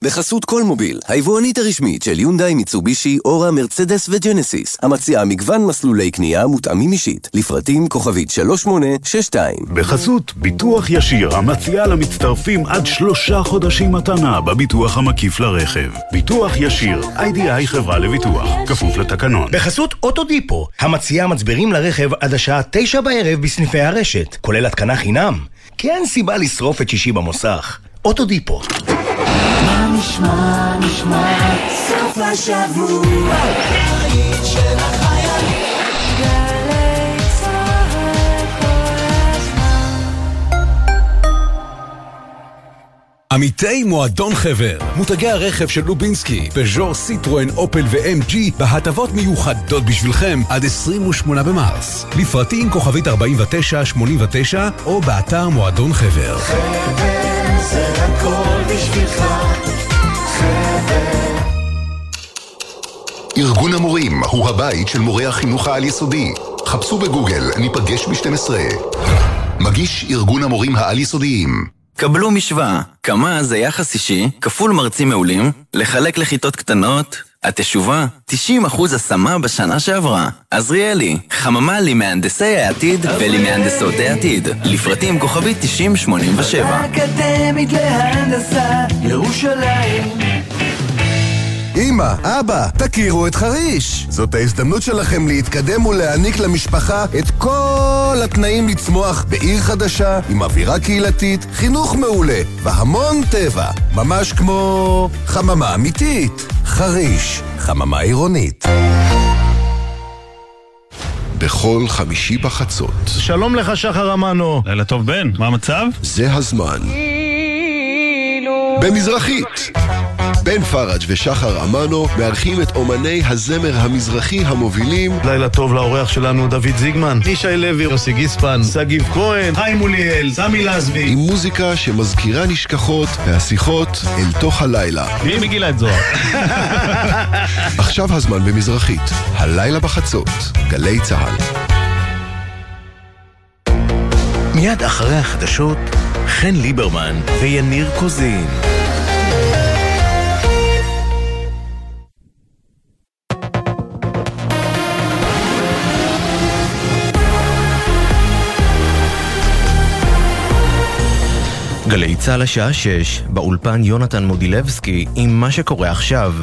בחסות קולמוביל, היבואנית הרשמית של יונדאי, מיצובישי, אורה, מרצדס וג'נסיס, המציעה מגוון מסלולי קנייה מותאמים אישית, לפרטים כוכבית 3862. בחסות ביטוח ישיר, המציעה למצטרפים עד 3 חודשים מתנה בביטוח המקיף לרכב. ביטוח ישיר, IDI חברה לביטוח, כפוף לתקנון. בחסות אוטודיפו, המציעה מצברים לרכב עד השעה 21:00 בסניפי הרשת, כולל התקנה חינם, כי אין סיבה לשרוף את שישי במוסך. אוטודיפו. נשמע, נשמע, סוף השבוע, החיים של החיילים, גלי צהל כל הזמן. עמיתי מועדון חבר, מותגי הרכב של לובינסקי, פז'ור, סיטרואן, אופל ו-MG, בהטבות מיוחדות בשבילכם עד 28 במרס. לפרטים כוכבית 4989 או באתר מועדון חבר. חבר זה הכל בשבילך. ארגון המורים הוא הבית של מורי החינוך העל יסודי. חפשו בגוגל, ניפגש ב12. מגיש ארגון המורים העל יסודיים. קבלו משוואה, כמה זה יחס אישי, כפול מרצים מעולים, לחלק לכיתות קטנות, התשובה, 90% השמה בשנה שעברה. עזריאלי, חממה למהנדסי העתיד ולמהנדסות העתיד. לפרטים כוכבית 9087. אקדמית להנדסה, ירושלים. אמא, אבא, תכירו את חריש. זאת ההזדמנות שלכם להתקדם ולהעניק למשפחה את כל התנאים לצמוח בעיר חדשה, עם אווירה קהילתית, חינוך מעולה והמון טבע, ממש כמו חממה אמיתית. חריש, חממה עירונית. בכל חמישי בחצות. שלום לך שחר אמנו. לילה טוב בן, מה המצב? זה הזמן במזרחית. בן פרג' ושחר אמנו מארחים את אומני הזמר המזרחי המובילים. לילה טוב לאורח שלנו דוד זיגמן, נישי לוי, יוסי גיספן, סגיב כהן, חיים מוליאל, סמי לזבי, עם מוזיקה שמזכירה נשכחות והשיחות אל תוך הלילה. מי מגילה את זוהר? עכשיו הזמן במזרחית, הלילה בחצות, גלי צהל. מיד אחרי החדשות, חן ליברמן ויניר קוזין. גלי צה"ל השעה 6, באולפן יונתן מודילבסקי עם מה שקורה עכשיו.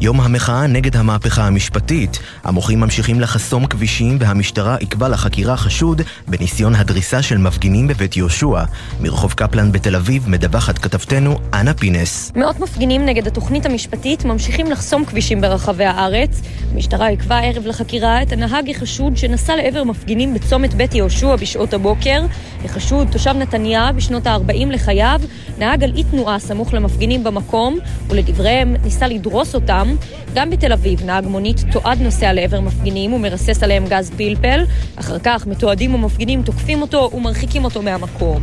יום המחאה נגד המהפכה המשפטית. המוחים ממשיכים לחסום כבישים והמשטרה עקבה לחקירה חשוד בניסיון הדריסה של מפגינים בבית יהושע. מרחוב קפלן בתל אביב מדווחת כתבתנו אנה פינס. מאות מפגינים נגד התוכנית המשפטית ממשיכים לחסום כבישים ברחבי הארץ. המשטרה עקבה ערב לחקירה את הנהג החשוד שנסע לעבר מפגינים בצומת בית יהושע בשעות הבוקר. החשוד, תושב נתניה, בשנות ה-40 לחייו, נהג על אי תנועה סמוך למפגינים במקום, ולדבריהם ניסה לדרוס אותם. גם בתל אביב נהג מונית תועד נוסע לעבר מפגינים ומרסס עליהם גז פלפל. אחר כך מתועדים ומפגינים תוקפים אותו ומרחיקים אותו מהמקום.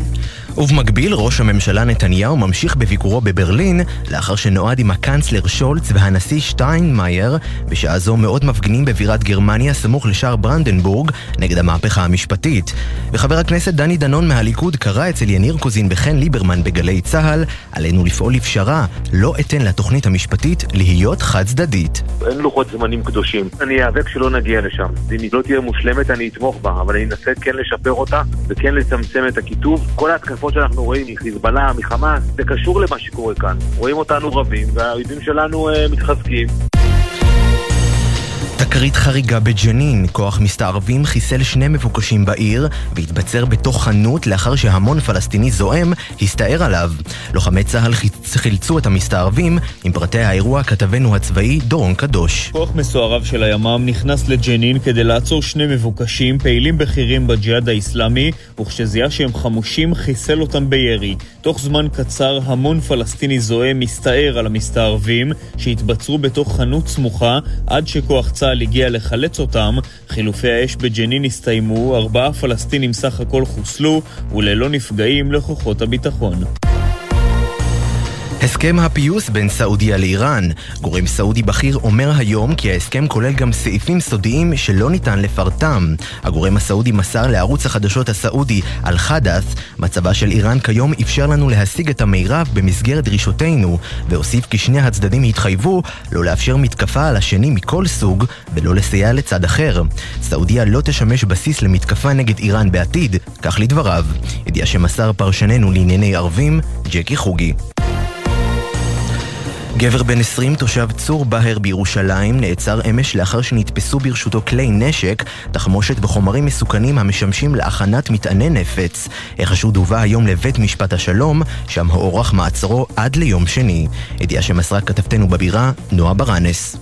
ובמקביל ראש הממשלה נתניהו ממשיך בביקורו בברלין, לאחר שנועד עם הקנצלר שולץ והנשיא שטיינמאייר. בשעה זו מאות מפגינים בבירת גרמניה סמוך לשער ברנדנבורג נגד המהפכה המשפטית. וחבר הכנסת דני דנון מהליכוד קרא אצל יניר קוזין וחן ליברמן בגלי צהל, עלינו לפעול לפשרה, לא אתן לתוכנית המשפטית להיות חד צדדית. אין לוחות זמנים קדושים. אני אאבק שלא נגיע לשם. אם לא תהיה מושלמת אני אתמוך בה, אבל אני אנסה כן לשפר אותה וכן לצמצם את הכיתוב. כל ההתקפות שאנחנו רואים מחיזבאללה, מחמאס, זה קשור למה שקורה כאן. רואים אותנו רבים והאויבים שלנו מתחזקים. תקרית חריגה בג'נין, כוח מסתערבים חיסל שני מבוקשים בעיר והתבצר בתוך חנות לאחר שהמון פלסטיני זועם הסתער עליו. לוחמי צהל חילצו את המסתערבים. עם פרטי האירוע כתבנו הצבאי דורון קדוש. כוח מסוערב של הימ"מ נכנס לג'נין כדי לעצור שני מבוקשים פעילים בכירים בג'יהאד האיסלאמי, וכשזיהה שהם חמושים חיסל אותם בירי. תוך זמן קצר המון פלסטיני זועם מסתער על המסתערבים שהתבצרו בתוך חנות סמוכה עד שכוח צה"ל הגיע לחלץ אותם. חילופי האש בג'נין הסתיימו, 4 פלסטינים סך הכל חוסלו וללא נפגעים לכוחות הביטחון. הסכם הפיוס בין סעודיה לאיראן. גורם סעודי בכיר אומר היום כי ההסכם כולל גם סעיפים סודיים שלא ניתן לפרטם. הגורם הסעודי מסר לערוץ החדשות הסעודי על חדס, מצבה של איראן כיום אפשר לנו להשיג את המירב במסגרת דרישותינו, והוסיף כי שני הצדדים התחייבו לא לאפשר מתקפה על השני מכל סוג ולא לסייע לצד אחר. סעודיה לא תשמש בסיס למתקפה נגד איראן בעתיד, כך לדבריו. ידיעה שמסר פרשננו לענייני ערבים ג'קי חוגי. גבר בן 20 תושב צור בהר בירושלים נעצר אמש לאחר שנתפסו ברשותו כלי נשק, תחמושת וחומרים מסוכנים המשמשים להכנת מטעני נפץ. החשוד הובא היום לבית משפט השלום, שם הוארך מעצרו עד ליום שני. ידיעה שמסרה כתבתנו בבירה נועה ברנס.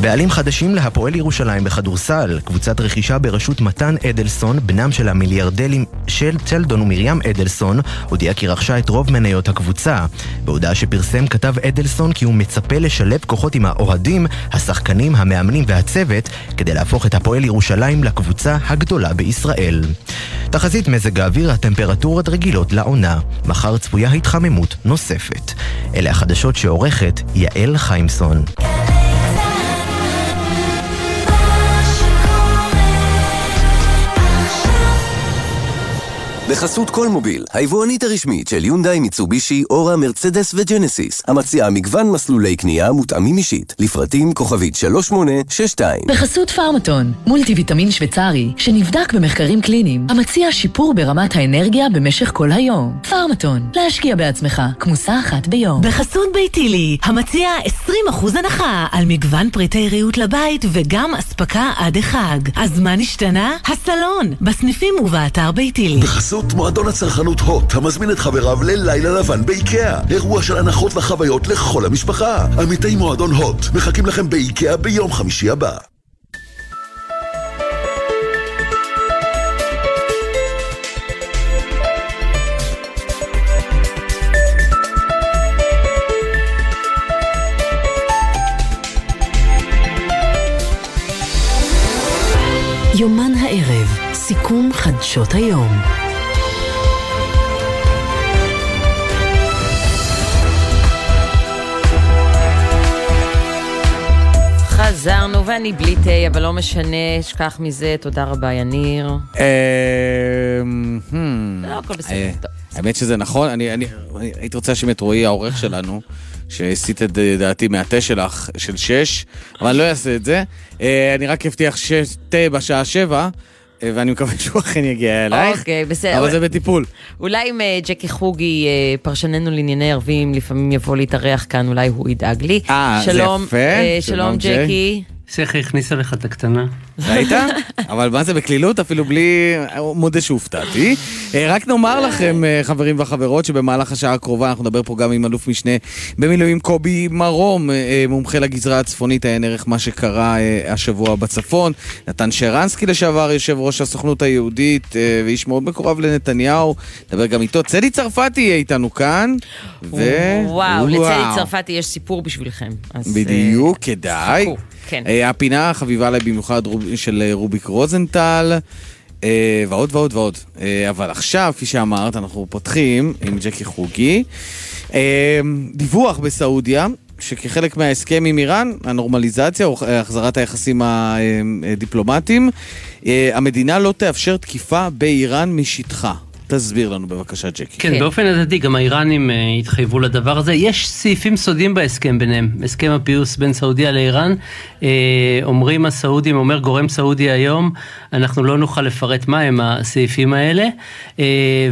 בעלים חדשים להפועל ירושלים בכדורסל. קבוצת רכישה בראשות מתן אדלסון, בנם של המיליארדרים של צלדון ומרים אדלסון, הודיעה כי רכשה את רוב מניות הקבוצה. בהודעה שפרסם כתב אדלסון כי הוא מצפה לשלב כוחות עם האוהדים, השחקנים, המאמנים והצוות כדי להפוך את הפועל ירושלים לקבוצה הגדולה בישראל. תחזית מזג האוויר, הטמפרטורות רגילות לעונה. מחר צפויה התחממות נוספת. אלה החדשות שעורכת יעל חיימסון. בחסות כל מוביל, היבואנית הרשמית של יונדאי, מיצובישי, אורה, מרצדס וג'נסיס, המציעה מגוון מסלולי קנייה מותאמים אישית, לפרטים כוכבית 3862. בחסות פארמטון, מולטי ויטמין שוויצרי, שנבדק במחקרים קליניים, המציע שיפור ברמת האנרגיה במשך כל היום. פארמטון, להשקיע בעצמך, כמוסה אחת ביום. בחסות ביתילי, המציע 20% הנחה על מגוון פריטי ריהוט לבית וגם אספקה עד החג. אז מה נשתנה? הסלון, בסניפים ובאתר ביתילי. מועדון הצרכנות הוט, המזמין את חבריו ללילה לבן באיקאה. אירוע של הנחות וחוויות לכל המשפחה. עמיתי מועדון הוט, מחכים לכם באיקאה ביום חמישי הבא. יומן הערב, סיכום חדשות היום. חזרנו ואני בלי תה, אבל לא משנה, שכח מזה, תודה רבה יניר. לא, הכל בסדר. האמת שזה נכון, אני הייתי רוצה שמטרואי העורך שלנו, שהסיט את דעתי מהתה שלך, של 6, אבל אני לא אעשה את זה. אני רק הבטיח 6 תה בשעה 7, ואני מקווה שהוא אכן יגיע אלייך. אוקיי, בסדר. אבל זה בטיפול. אולי אם ג'קי חוגי, פרשננו לענייני ערבים, לפעמים יבוא להתארח כאן, אולי הוא ידאג לי. שלום, שלום ג'קי. שייך הכניסה לך את הקטנה. ראית? אבל מה זה בכלילות? אפילו בלי מודה שהופתעתי. רק נאמר לכם, חברים וחברות, שבמהלך השעה הקרובה אנחנו נדבר פה גם עם אלוף משנה במילואים קובי מרום, מומחה לגזרה הצפונית, העין ערך מה שקרה השבוע בצפון. נתן שרנסקי לשעבר, יושב ראש הסוכנות היהודית, ואיש מאוד מקורב לנתניהו. נדבר גם איתו. צדי צרפתי יהיה איתנו כאן. וואו, לצדי צרפתי יש סיפור בשבילכם. בדיוק, כדאי. הפינה החביבה עליי במיוחד של רוביק רוזנטל ועוד ועוד ועוד. אבל עכשיו, כפי שאמרת, אנחנו פותחים עם ג'קי חוגי. דיווח בסעודיה שכחלק מההסכם עם איראן, הנורמליזציה או החזרת היחסים הדיפלומטיים, המדינה לא תאפשר תקיפה באיראן משטחה. תסביר לנו בבקשה ג'קי. כן, באופן עתידי גם האיראנים התחייבו לדבר הזה. יש סעיפים סודיים בהסכם ביניהם, הסכם הפיוס בין סעודיה לאיראן. אומרים הסעודים, אומר גורם סעודי היום, אנחנו לא נוכל לפרט מה הם הסעיפים האלה,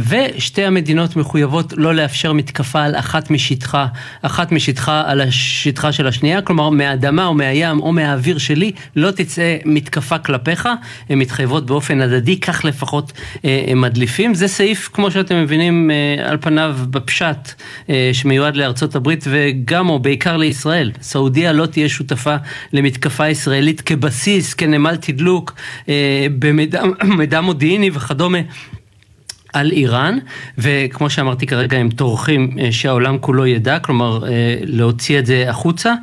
ושתי המדינות מחויבות לא לאפשר מתקפה על אחת משטחה על השטחה של השנייה, כלומר מהאדמה או מהים או מהאוויר שלי לא תצא מתקפה כלפיך. הן מתחייבות באופן עתידי, כך לפחות הם מדליפים. זה סעיף, כמו שאתם מבינים, על פניו בפשט, שמיועד לארצות הברית וגם או בעיקר לישראל. סעודיה לא תהיה שותפה למתקפה ישראלית כבסיס, כנמל תדלוק, במידע מודיעיני וכדומה על איראן, וכמו שאמרתי כרגע הם תורכים שהעולם כולו ידע, כלומר להוציא את זה החוצה.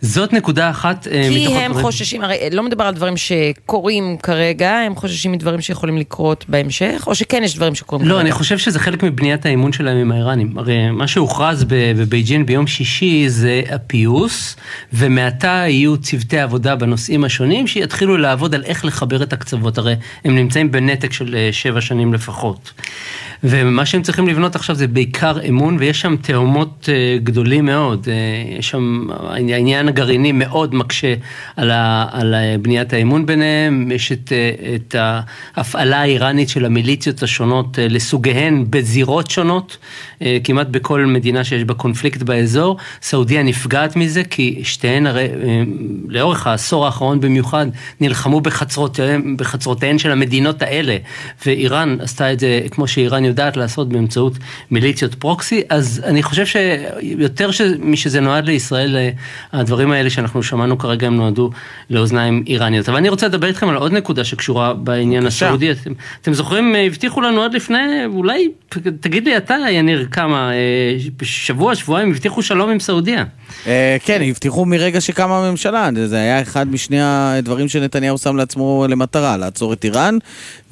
זאת נקודה אחת. כי הם חוששים, הרי לא מדבר על דברים שקורים כרגע, הם חוששים מדברים שיכולים לקרות בהמשך, או שכן יש דברים שקורים? לא, אני חושב שזה חלק מבניית האמון שלהם עם האיראנים. הרי מה שהוכרז בבייג'ין ביום שישי זה הפיוס, ומעתה יהיו צוותי עבודה בנושאים השונים שיתחילו לעבוד על איך לחבר את הקצוות. הרי הם נמצאים בנתק של 7 שנים לפחות. ומה שהם צריכים לבנות עכשיו זה בעיקר אמון, ויש שם תאומות גדולים מאוד. יש שם העניין הגרעיני מאוד מקשה על בניית האמון ביניהם. יש את ההפעלה האיראנית של המיליציות השונות לסוגיהן בזירות שונות, כמעט בכל מדינה שיש בה קונפליקט באזור. סעודיה נפגעת מזה, כי שתיהן הרי לאורך העשור האחרון במיוחד נלחמו בחצרותיהן של המדינות האלה, ואיראן עשתה את זה כמו שאיראן יודעת לעשות באמצעות מיליציות פרוקסי. אז אני חושב שיותר משזה נועד לישראל, הדברים האלה שאנחנו שמענו כרגע הם נועדו לאוזניים איראניות. אבל אני רוצה לדבר איתכם על עוד נקודה שקשורה בעניין הסעודי. אתם זוכרים, הבטיחו לנו עד לפני, אולי תגיד לי אתה יניר, כמה שבועיים הבטיחו שלום עם סעודיה. כן, הבטיחו מרגע שקמה הממשלה. זה היה אחד משני הדברים שנתניהו שם לעצמו למטרה, לעצור את איראן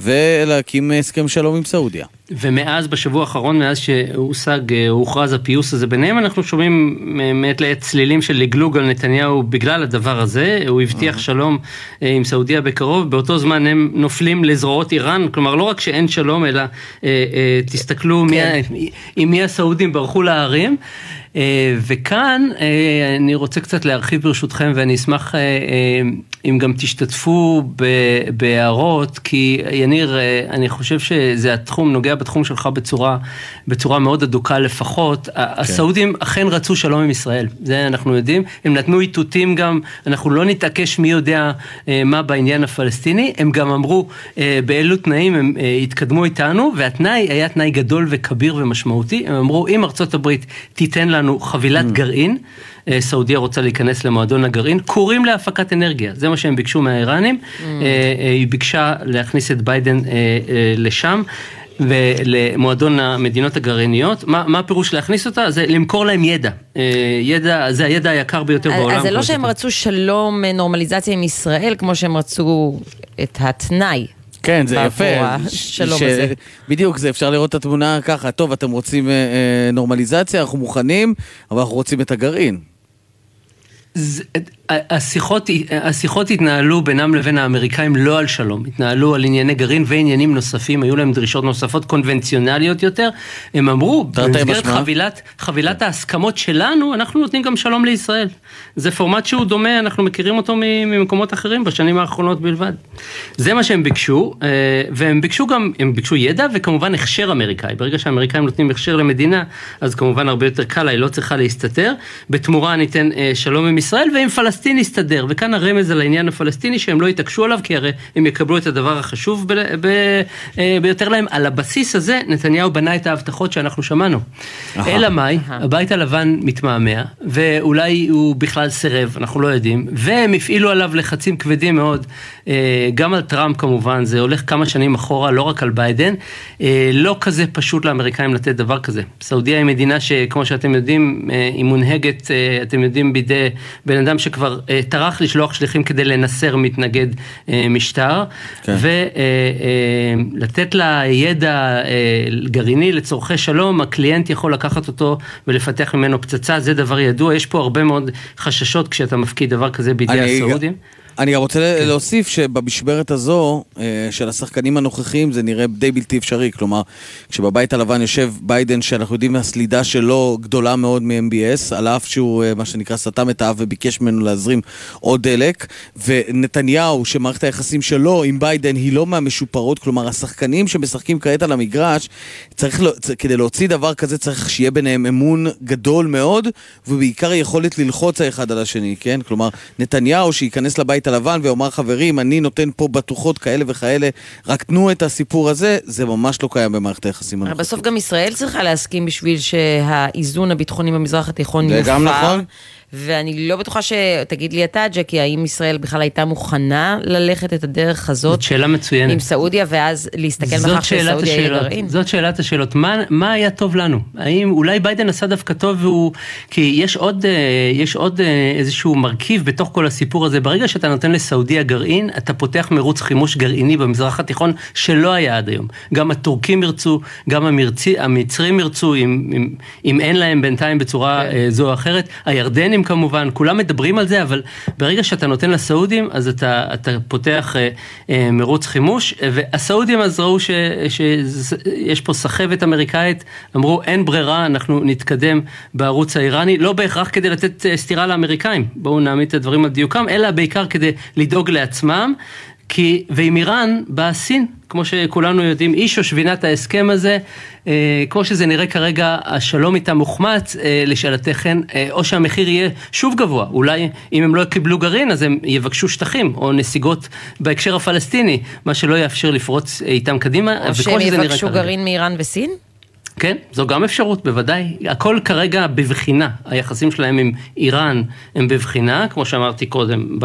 ולהקים הסכם שלום עם סעודיה. ומאז בשבוע האחרון, מאז שהוכרז הפיוס הזה ביניהם, אנחנו שומעים מעת לעת צלילים של לגלוג על נתניהו בגלל הדבר הזה. הוא הבטיח שלום עם סעודיה בקרוב, באותו זמן הם נופלים לזרועות איראן. כלומר לא רק שאין שלום, אלא תסתכלו עם מי הסעודים ברחו להרים. וכאן אני רוצה קצת להרחיב ברשותכם, ואני אשמח אם גם תשתתפו בהערות, כי יניר, אני חושב שזה התחום, נוגע בתחום שלך בצורה מאוד אדוקה לפחות. הסעודים אכן רצו שלום עם ישראל, זה אנחנו יודעים, הם נתנו איתותים גם, אנחנו לא נתעקש מי יודע מה בעניין הפלסטיני. הם גם אמרו באילו תנאים הם התקדמו איתנו, והתנאי היה תנאי גדול וכביר ומשמעותי. הם אמרו, אם ארצות הברית תיתן לנו חבילת גרעין, סעודיה רוצה להיכנס למועדון הגרעין, קוראים להפקת אנרגיה, זה מה שהם ביקשו מהאיראנים. היא ביקשה להכניס את ביידן לשם, ולמועדון המדינות הגרעיניות. מה הפירוש להכניס אותה? זה למכור להם ידע. ידע, זה הידע היקר ביותר בעולם. אז זה לא שהם רצו שלום, נורמליזציה עם ישראל, כמו שהם רצו את התנאי. כן, זה יפה. בדיוק, זה אפשר לראות את התמונה ככה. טוב, אתם רוצים נורמליזציה, אנחנו מוכנים, אבל אנחנו רוצים את הגרעין. השיחות התנהלו בינם לבין האמריקאים לא על שלום, התנהלו על ענייני גרעין ועניינים נוספים, היו להם דרישות נוספות קונבנציונליות יותר, הם אמרו, במסגרת חבילת ההסכמות שלנו, אנחנו נותנים גם שלום לישראל. זה פורמט שהוא דומה, אנחנו מכירים אותו ממקומות אחרים בשנים האחרונות בלבד. זה מה שהם ביקשו, והם ביקשו גם, הם ביקשו ידע וכמובן הכשר אמריקאי. ברגע שהאמריקאים נותנים הכשר למדינה, אז כמובן הרבה יותר קל, היא לא צריכה להסתתר. בתמורה ניתן שלום עם ישראל, ועם פלסטין יסתדר, וכאן הרמז על העניין הפלסטיני שהם לא יתעקשו עליו, כי הרי הם יקבלו את הדבר החשוב ביותר להם. על הבסיס הזה נתניהו בנה את ההבטחות שאנחנו שמענו. אלא מאי, הבית הלבן מתמהמה, ואולי הוא בכלל סירב, אנחנו לא יודעים, והם הפעילו עליו לחצים כבדים מאוד, גם על טראמפ כמובן, זה הולך כמה שנים אחורה, לא רק על ביידן, לא כזה פשוט לאמריקאים לתת דבר כזה. סעודיה היא מדינה שכמו שאתם יודעים, היא מונהגת, אתם יודעים, בידי בן אדם שכבר טרח לשלוח שליחים כדי לנסר מתנגד משטר, ולתת לה ידע גרעיני לצורכי שלום, הקליינט יכול לקחת אותו ולפתח ממנו פצצה, זה דבר ידוע, יש פה הרבה מאוד חששות כשאתה מפקיד דבר כזה בידי הסעודים. אני רוצה להוסיף שבמשברת הזו של השחקנים הנוכחים זה נראה די בלתי אפשרי, כלומר כשבבית הלבן יושב ביידן שאנחנו יודעים הסלידה שלו גדולה מאוד מ-MBS, על אף שהוא מה שנקרא סתם את האף וביקש ממנו להזרים עוד דלק, ונתניהו שמערכת היחסים שלו עם ביידן היא לא מהמשופרות, כלומר השחקנים שמשחקים כעת על המגרש צריך, כדי להוציא דבר כזה צריך שיהיה ביניהם אמון גדול מאוד ובעיקר יכולת ללחוץ האחד על השני, כן? כלומר נתניהו שייכנס לבית הלבן ואומר חברים אני נותן פה בטוחות כאלה וכאלה, רק תנו את הסיפור הזה, זה ממש לא קיים במערכת היחסים. אבל בסוף גם ישראל צריכה להסכים בשביל שהאיזון הביטחוני במזרח התיכון יופר. זה גם נכון. ואני לא בטוחה שתגיד לי אתה, ג'קי, האם ישראל בכלל הייתה מוכנה ללכת את הדרך הזאת עם סעודיה, ואז להסתכל בכך שסעודיה יהיה גרעין? זאת שאלת השאלות. מה היה טוב לנו? האם אולי ביידן עשה דווקא טוב, כי יש עוד איזשהו מרכיב בתוך כל הסיפור הזה. ברגע שאתה נותן לסעודיה גרעין, אתה פותח מרוץ חימוש גרעיני במזרח התיכון שלא היה עד היום. גם הטורקים ירצו, גם המצרים ירצו, אם אין להם בינתיים בצורה זו או אחרת, הירדנים כמובן, כולם מדברים על זה, אבל ברגע שאתה נותן לסעודים, אז אתה פותח מרוץ חימוש, והסעודים אז ראו שיש פה סחבת אמריקאית, אמרו אין ברירה, אנחנו נתקדם בערוץ האיראני, לא בהכרח כדי לתת סתירה לאמריקאים, בואו נעמיד את הדברים על דיוקם, אלא בעיקר כדי לדאוג לעצמם, ועם איראן באה סין, כמו שכולנו יודעים, איש או שבינת ההסכם הזה, כמו שזה נראה כרגע, השלום איתם מוחמץ לשאלתכן, או שהמחיר יהיה שוב גבוה, אולי אם הם לא קיבלו גרעין, אז הם יבקשו שטחים, או נסיגות בהקשר הפלסטיני, מה שלא יאפשר לפרוץ איתם קדימה. או שהם יבקשו גרעין מאיראן וסין? כן, זו גם אפשרות, בוודאי. הכל כרגע בבחינה. היחסים שלהם עם איראן הם בבחינה, כמו שאמרתי קודם,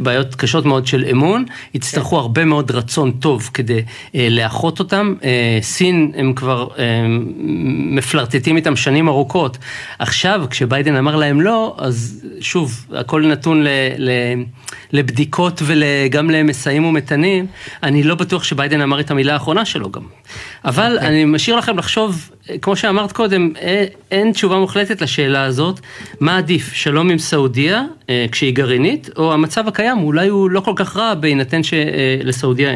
בעיות קשות מאוד של אמון. יצטרכו הרבה מאוד רצון טוב כדי לאחות אותם. סין, הם כבר מפלרטטים איתם שנים ארוכות. עכשיו, כשביידן אמר להם לא, אז שוב, הכל נתון לבדיקות וגם למסעים ומתנים. אני לא בטוח שביידן אמר את המילה האחרונה שלו גם. אבל אני משאיר לכם לחשוב, כמו שאמרת קודם, אין תשובה מוחלטת לשאלה הזאת, מה עדיף, שלום עם סעודיה כשהיא גרעינית, או המצב הקיים, אולי הוא לא כל כך רע, בהינתן שלסעודיה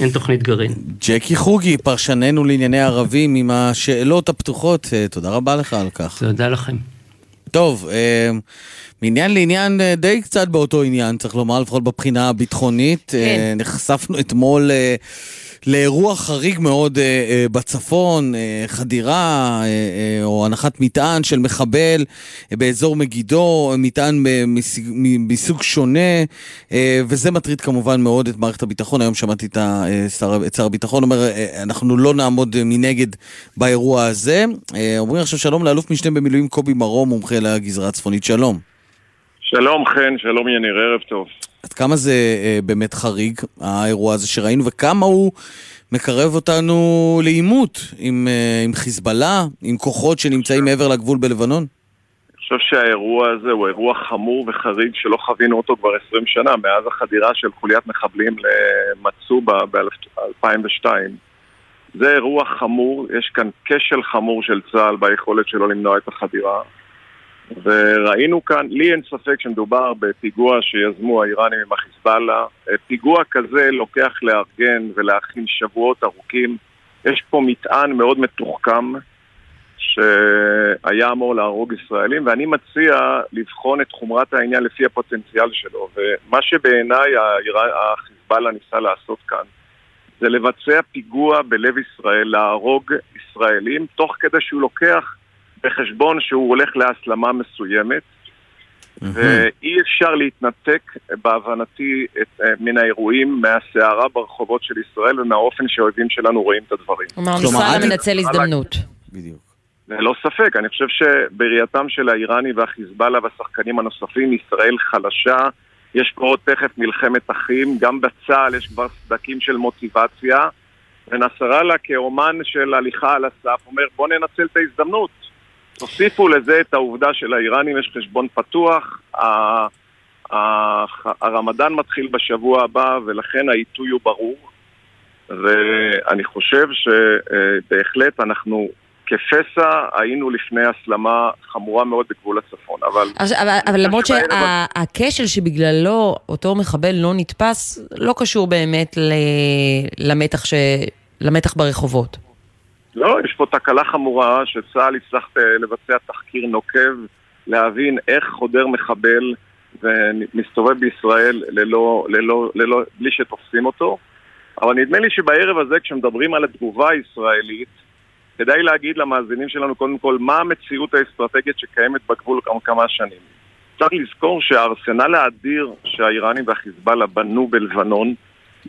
אין תוכנית גרעין. ג'קי חוגי, פרשננו לענייני ערבים עם השאלות הפתוחות, תודה רבה לך על כך. תודה לכם. טוב, מעניין לעניין די קצת באותו עניין, צריך לומר, לפחות בבחינה הביטחונית, נחשפנו אתמול לאירוע חריג מאוד בצפון, חדירה או הנחת מטען של מחבל באזור מגידו, מטען מסוג שונה, וזה מטריד כמובן מאוד את מערכת הביטחון. היום שמעתי את שר הביטחון אומר, אנחנו לא נעמוד מנגד באירוע הזה. אומרים עכשיו שלום לאלוף משנה במילואים קובי מרום, מומחה לגזרה הצפונית. שלום. שלום חן, שלום יניר, ערב טוב. עד כמה זה באמת חריג, האירוע הזה שראינו, וכמה הוא מקרב אותנו לעימות עם חיזבאללה, עם כוחות שנמצאים מעבר לגבול בלבנון? אני חושב שהאירוע הזה הוא אירוע חמור וחריג שלא חווינו אותו כבר 20 שנה, מאז החדירה של חוליית מחבלים למצובה ב-2002. זה אירוע חמור, יש כאן כשל חמור של צה"ל ביכולת שלו למנוע את החדירה. וראינו כאן, לי אין ספק שמדובר בפיגוע שיזמו האיראנים עם החיזבאללה. פיגוע כזה לוקח לארגן ולהכין שבועות ארוכים. יש פה מטען מאוד מתוחכם שהיה אמור להרוג ישראלים, ואני מציע לבחון את חומרת העניין לפי הפוטנציאל שלו. ומה שבעיניי החיזבאללה ניסה לעשות כאן זה לבצע פיגוע בלב ישראל, להרוג ישראלים, תוך כדי שהוא לוקח בחשבון שהוא הולך להסלמה מסוימת. ואי אפשר להתנתק בהבנתי מן האירועים, מהסערה ברחובות של ישראל ומהאופן שהאויבים שלנו רואים את הדברים. כלומר, ישראל מנצל הזדמנות. בדיוק. לא ספק, אני חושב שבראייתם של האיראני והחיזבאללה והשחקנים הנוספים, ישראל חלשה, יש פה עוד תכף מלחמת אחים, גם בצהל יש כבר סדקים של מוטיבציה, ונסראללה כאומן של הליכה על הסף אומר בוא ננצל את ההזדמנות. תוסיפו לזה את העובדה של האיראנים יש חשבון פתוח, הרמדאן מתחיל בשבוע הבא ולכן העיתוי הוא ברור, ואני חושב שבהחלט אנחנו כפסע היינו לפני הסלמה חמורה מאוד בגבול הצפון. אבל למרות שהכשל שבגללו אותו מחבל לא נתפס, לא קשור באמת למתח ברחובות. לא, יש פה תקלה חמורה שצה"ל הצליח לבצע תחקיר נוקב, להבין איך חודר מחבל ומסתובב בישראל בלי שתופסים אותו. אבל נדמה לי שבערב הזה כשמדברים על התגובה הישראלית, כדאי להגיד למאזינים שלנו קודם כל מה המציאות האסטרטגית שקיימת בגבול כמה שנים. צריך לזכור שהארסנל האדיר שהאיראנים והחיזבאללה בנו בלבנון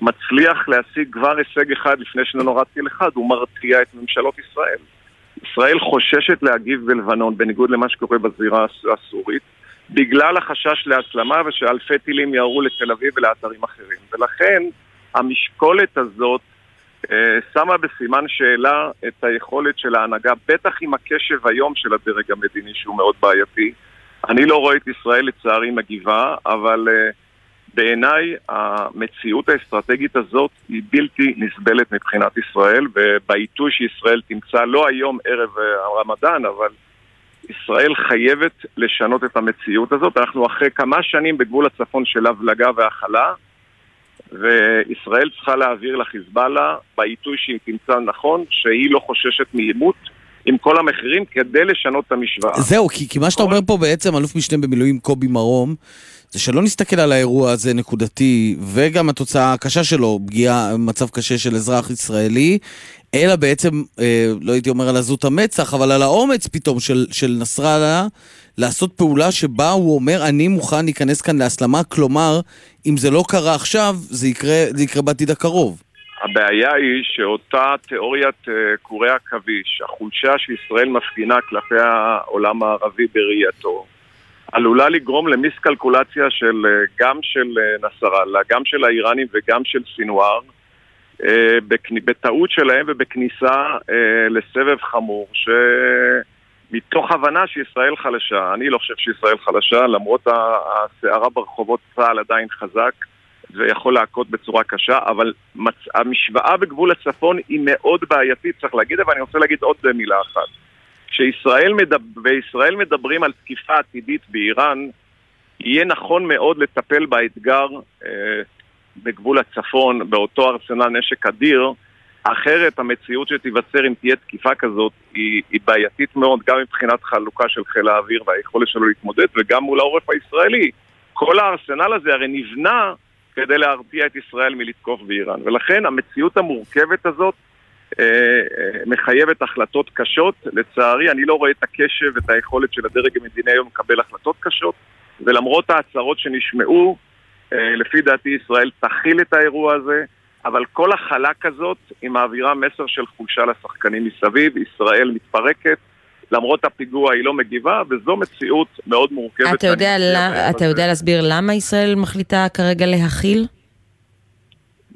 מצליח להשיג כבר הישג אחד לפני שנורא טיל אחד, הוא מרתיע את ממשלות ישראל. ישראל חוששת להגיב בלבנון בניגוד למה שקורה בזירה הסורית, בגלל החשש להסלמה ושאלפי טילים יערו לתל אביב ולאתרים אחרים. ולכן המשקולת הזאת שמה בסימן שאלה את היכולת של ההנהגה, בטח עם הקשב היום של הדרג המדיני שהוא מאוד בעייתי. אני לא רואה את ישראל לצערי מגיבה, אבל בעיניי המציאות האסטרטגית הזאת היא בלתי נסבלת מבחינת ישראל, ובעיתוי שישראל תמצא לא היום ערב הרמדאן, אבל ישראל חייבת לשנות את המציאות הזאת. אנחנו אחרי כמה שנים בגבול הצפון של הבלגה והחלה, וישראל צריכה להעביר לחיזבאללה בעיתוי שהיא תמצא נכון שהיא לא חוששת מאימות עם כל המחירים כדי לשנות את המשוואה. זהו, כי מה שאתה אומר פה בעצם אלוף משנה במילואים קובי מרום זה שלא נסתכל על האירוע הזה נקודתי וגם התוצאה הקשה שלו, פגיעה, מצב קשה של אזרח ישראלי, אלא בעצם, לא הייתי אומר על עזות המצח, אבל על האומץ פתאום של נסראללה, לעשות פעולה שבה הוא אומר, אני מוכן להיכנס כאן להסלמה, כלומר, אם זה לא קרה עכשיו, זה יקרה בעתיד הקרוב. הבעיה היא שאותה תיאוריית קורי הכביש, החולשה שישראל מפגינה כלפי העולם הערבי בראייתו, עלולה לגרום למיסקלקולציה גם של נסראללה, גם של האיראנים וגם של סינואר, בטעות שלהם ובכניסה לסבב חמור שמתוך הבנה שישראל חלשה. אני לא חושב שישראל חלשה, למרות הסערה ברחובות צה"ל עדיין חזק ויכול להכות בצורה קשה, אבל המשוואה בגבול הצפון היא מאוד בעייתית, צריך להגיד. אבל אני רוצה להגיד עוד מילה אחת. כשישראל מדברים על תקיפה עתידית באיראן, יהיה נכון מאוד לטפל באתגר בגבול הצפון, באותו ארסנל נשק אדיר, אחרת המציאות שתיווצר אם תהיה תקיפה כזאת היא בעייתית מאוד, גם מבחינת חלוקה של חיל האוויר והיכולת שלו להתמודד, וגם מול העורף הישראלי. כל הארסנל הזה הרי נבנה כדי להרתיע את ישראל מלתקוף באיראן, ולכן המציאות המורכבת הזאת מחייבת החלטות קשות. לצערי אני לא רואה את הקשב ואת היכולת של הדרג המדיני היום לקבל החלטות קשות, ולמרות ההצהרות שנשמעו, לפי דעתי ישראל תכיל את האירוע הזה, אבל כל החלה כזאת היא מעבירה מסר של חולשה לשחקנים מסביב. ישראל מתפרקת, למרות הפיגוע היא לא מגיבה, וזו מציאות מאוד מורכבת. אתה יודע להסביר למה ישראל מחליטה כרגע להכיל?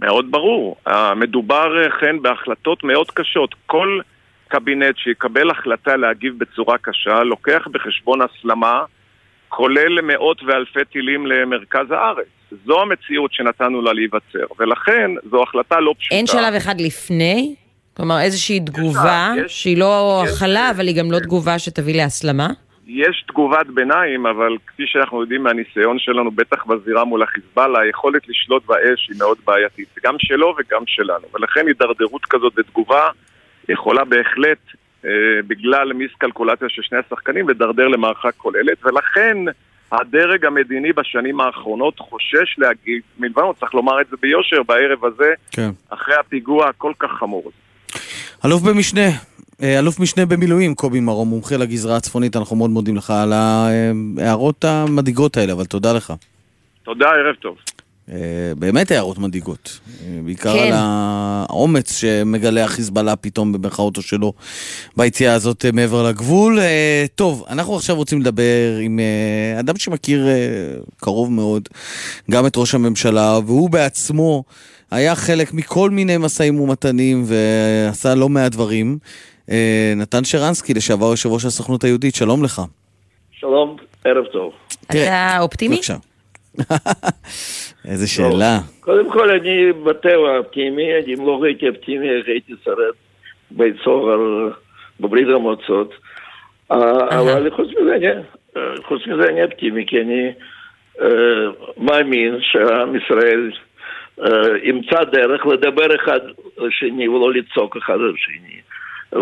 מאוד ברור, מדובר כן בהחלטות מאוד קשות. כל קבינט שיקבל החלטה להגיב בצורה קשה לוקח בחשבון הסלמה, כולל מאות ואלפי טילים למרכז הארץ. זו המציאות שנתנו לה להיווצר, ולכן זו החלטה לא פשוטה. אין שלב אחד לפני? כלומר איזושהי תגובה שהיא לא הכלה, אבל היא גם לא תגובה שתביא להסלמה? יש תגובת ביניים, אבל כפי שאנחנו יודעים מהניסיון שלנו, בטח בזירה מול החיזבאללה, היכולת לשלוט באש היא מאוד בעייתית, גם שלו וגם שלנו. ולכן הידרדרות כזאת בתגובה יכולה בהחלט, בגלל מיסקלקולציה של שני השחקנים, ודרדר למערכה כוללת. ולכן הדרג המדיני בשנים האחרונות חושש להגיד, מלבנו, צריך לומר את זה ביושר בערב הזה, כן. אחרי הפיגוע הכל כך חמור. אלוף משנה במילואים, קובי מרום, מומחה לגזרה הצפונית, אנחנו מאוד מודים לך על ההערות המדאיגות האלה, אבל תודה לך. תודה, ערב טוב. באמת הערות מדאיגות, בעיקר כן. על האומץ שמגלה החיזבאללה פתאום במרכאותו שלו ביציאה הזאת מעבר לגבול. טוב, אנחנו עכשיו רוצים לדבר עם אדם שמכיר קרוב מאוד גם את ראש הממשלה, והוא בעצמו היה חלק מכל מיני מסעים ומתנים ועשה לא מעט דברים. נתן שרנסקי, לשעבר יושב ראש הסוכנות היהודית, שלום לך. שלום, ערב טוב. אתה אופטימי? בבקשה. איזה שאלה. קודם כל אני בטבע אופטימי, אני לא ראיתי אופטימי, ראיתי שרת בית סוהר בברית המועצות, אבל חוץ מזה אני אופטימי, כי אני מאמין שעם ישראל ימצא דרך לדבר אחד לשני ולא לצוק אחד לשני,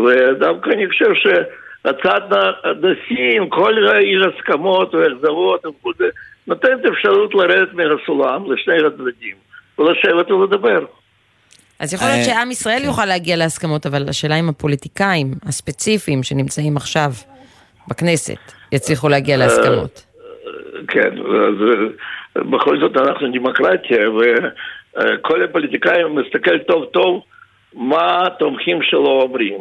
ודווקא אני חושב שהצעת הנשיא עם כל ההסכמות וההחזרות וכל זה נותנת אפשרות לרדת מהסולם לשני הצדדים ולשבת ולדבר. אז יכול להיות שעם ישראל יוכל להגיע להסכמות, אבל השאלה עם הפוליטיקאים הספציפיים שנמצאים עכשיו בכנסת יצליחו להגיע להסכמות. כן, בכל זאת אנחנו דמוקרטיה, וכל הפוליטיקאים מסתכל טוב טוב מה התומכים שלו אומרים.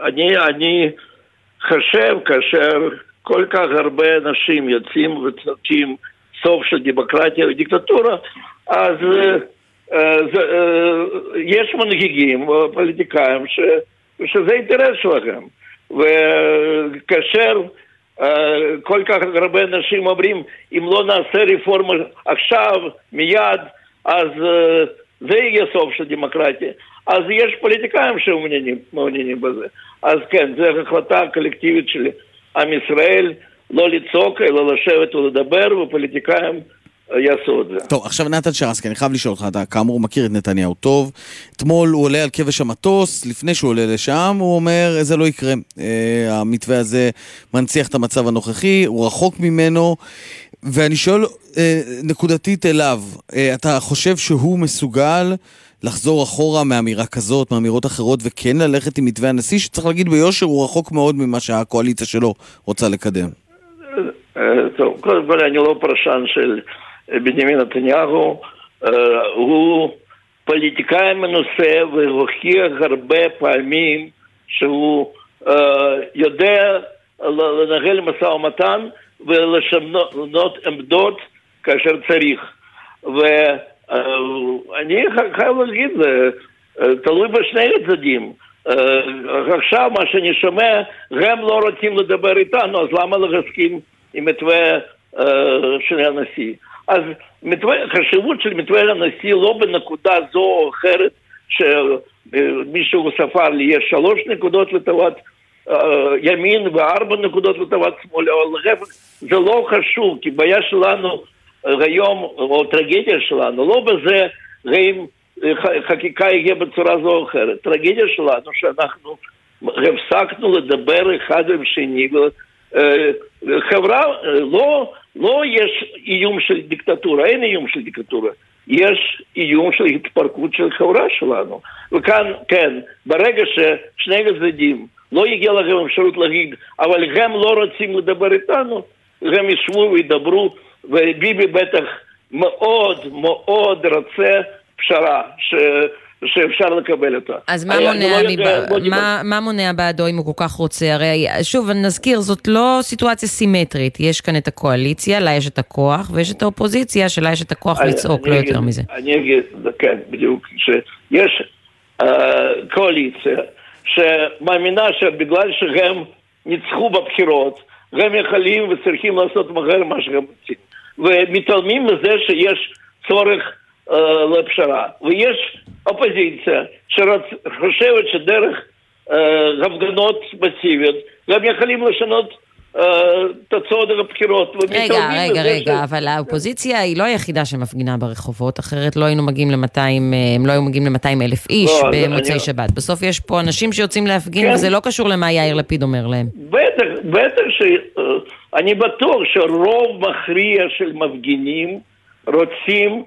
ואני חושב כאשר כל כך הרבה אנשים יוצאים וצועקים סוף של דמוקרטיה ודיקטטורה, אז יש מנהיגים פוליטיקאים שזה אינטרס שלהם, וכאשר כל כך הרבה אנשים אומרים אם לא נעשה רפורמה עכשיו מיד אז זה יהיה סוף של דמוקרטיה, אז יש פוליטיקאים שמעוניינים בזה. אז כן, זו החלטה קולקטיבית שלי עם ישראל, לא לצעוק אלא לשבת ולדבר, ופוליטיקאים יעשו את זה. טוב, עכשיו נתן שרנסקי, אני חייב לשאול אותך, אתה כאמור מכיר את נתניהו טוב, אתמול הוא עולה על כבש המטוס, לפני שהוא עולה לשם הוא אומר, זה לא יקרה, המתווה הזה מנציח את המצב הנוכחי, הוא רחוק ממנו, ואני שואל נקודתית אליו, אתה חושב שהוא מסוגל לחזור אחורה מאמירה כזאת, מאמירות אחרות, וכן ללכת עם מתווה הנשיא, שצריך להגיד ביושר, הוא רחוק מאוד ממה שהקואליציה שלו רוצה לקדם. טוב, קודם כל אני לא פרשן של בנימין נתניהו, הוא פוליטיקאי מנוסה, והוכיח הרבה פעמים שהוא יודע לנהל משא ומתן, ולשנות עמדות כאשר צריך. ואני חייב להגיד, תלוי בשני הצדדים. עכשיו מה שאני שומע, הם לא רוצים לדבר איתנו, אז למה להסכים עם מתווה של הנשיא? אז חשיבות של מתווה הנשיא לא בנקודה זו או אחרת, שמישהו ספר לי, יש 3 נקודות לטובת ימין ו4 נקודות לטובת שמאל, אבל זה לא חשוב, כי בעיה שלנו היום, או טרגדיה שלנו, לא בזה אם חקיקה יהיה בצורה זו או אחרת. טרגדיה שלנו שאנחנו הפסקנו לדבר אחד עם שני, חברה, לא יש איום של דיקטטורה, אין איום של דיקטטורה, יש איום של התפרקות של חברה שלנו. וכאן, כן, ברגע ששני הצדדים לא יגיע לכם אפשרות להגיד, אבל הם לא רוצים לדבר איתנו, הם ישבו וידברו, וביבי בטח מאוד מאוד רוצה פשרה שאפשר לקבל אותה. אז מה מונע בעדו אם הוא כל כך רוצה? הרי שוב נזכיר, זאת לא סיטואציה סימטרית, יש כאן את הקואליציה, לה יש את הכוח, ויש את האופוזיציה שלה יש את הכוח לצעוק, לא יותר מזה. אני אגיד, כן, בדיוק, שיש קואליציה שמאמינה שבגלל שהם ניצחו בבחירות הם יכולים וצריכים לעשות מהר מה שהם רוצים, ומתעלמים מזה שיש צורך לפשרה. ויש אופוזיציה שחושבת שדרך הפגנות מסיביות, גם יכולים לשנות תוצאות הבחירות. רגע, אבל האופוזיציה היא לא היחידה שמפגינה ברחובות, אחרת לא היינו מגיעים ל-200,000 איש במוצאי שבת. בסוף יש פה אנשים שיוצאים להפגין, וזה לא קשור למה יאיר לפיד אומר להם. בטח שאני בטוח שרוב מכריע של מפגינים רוצים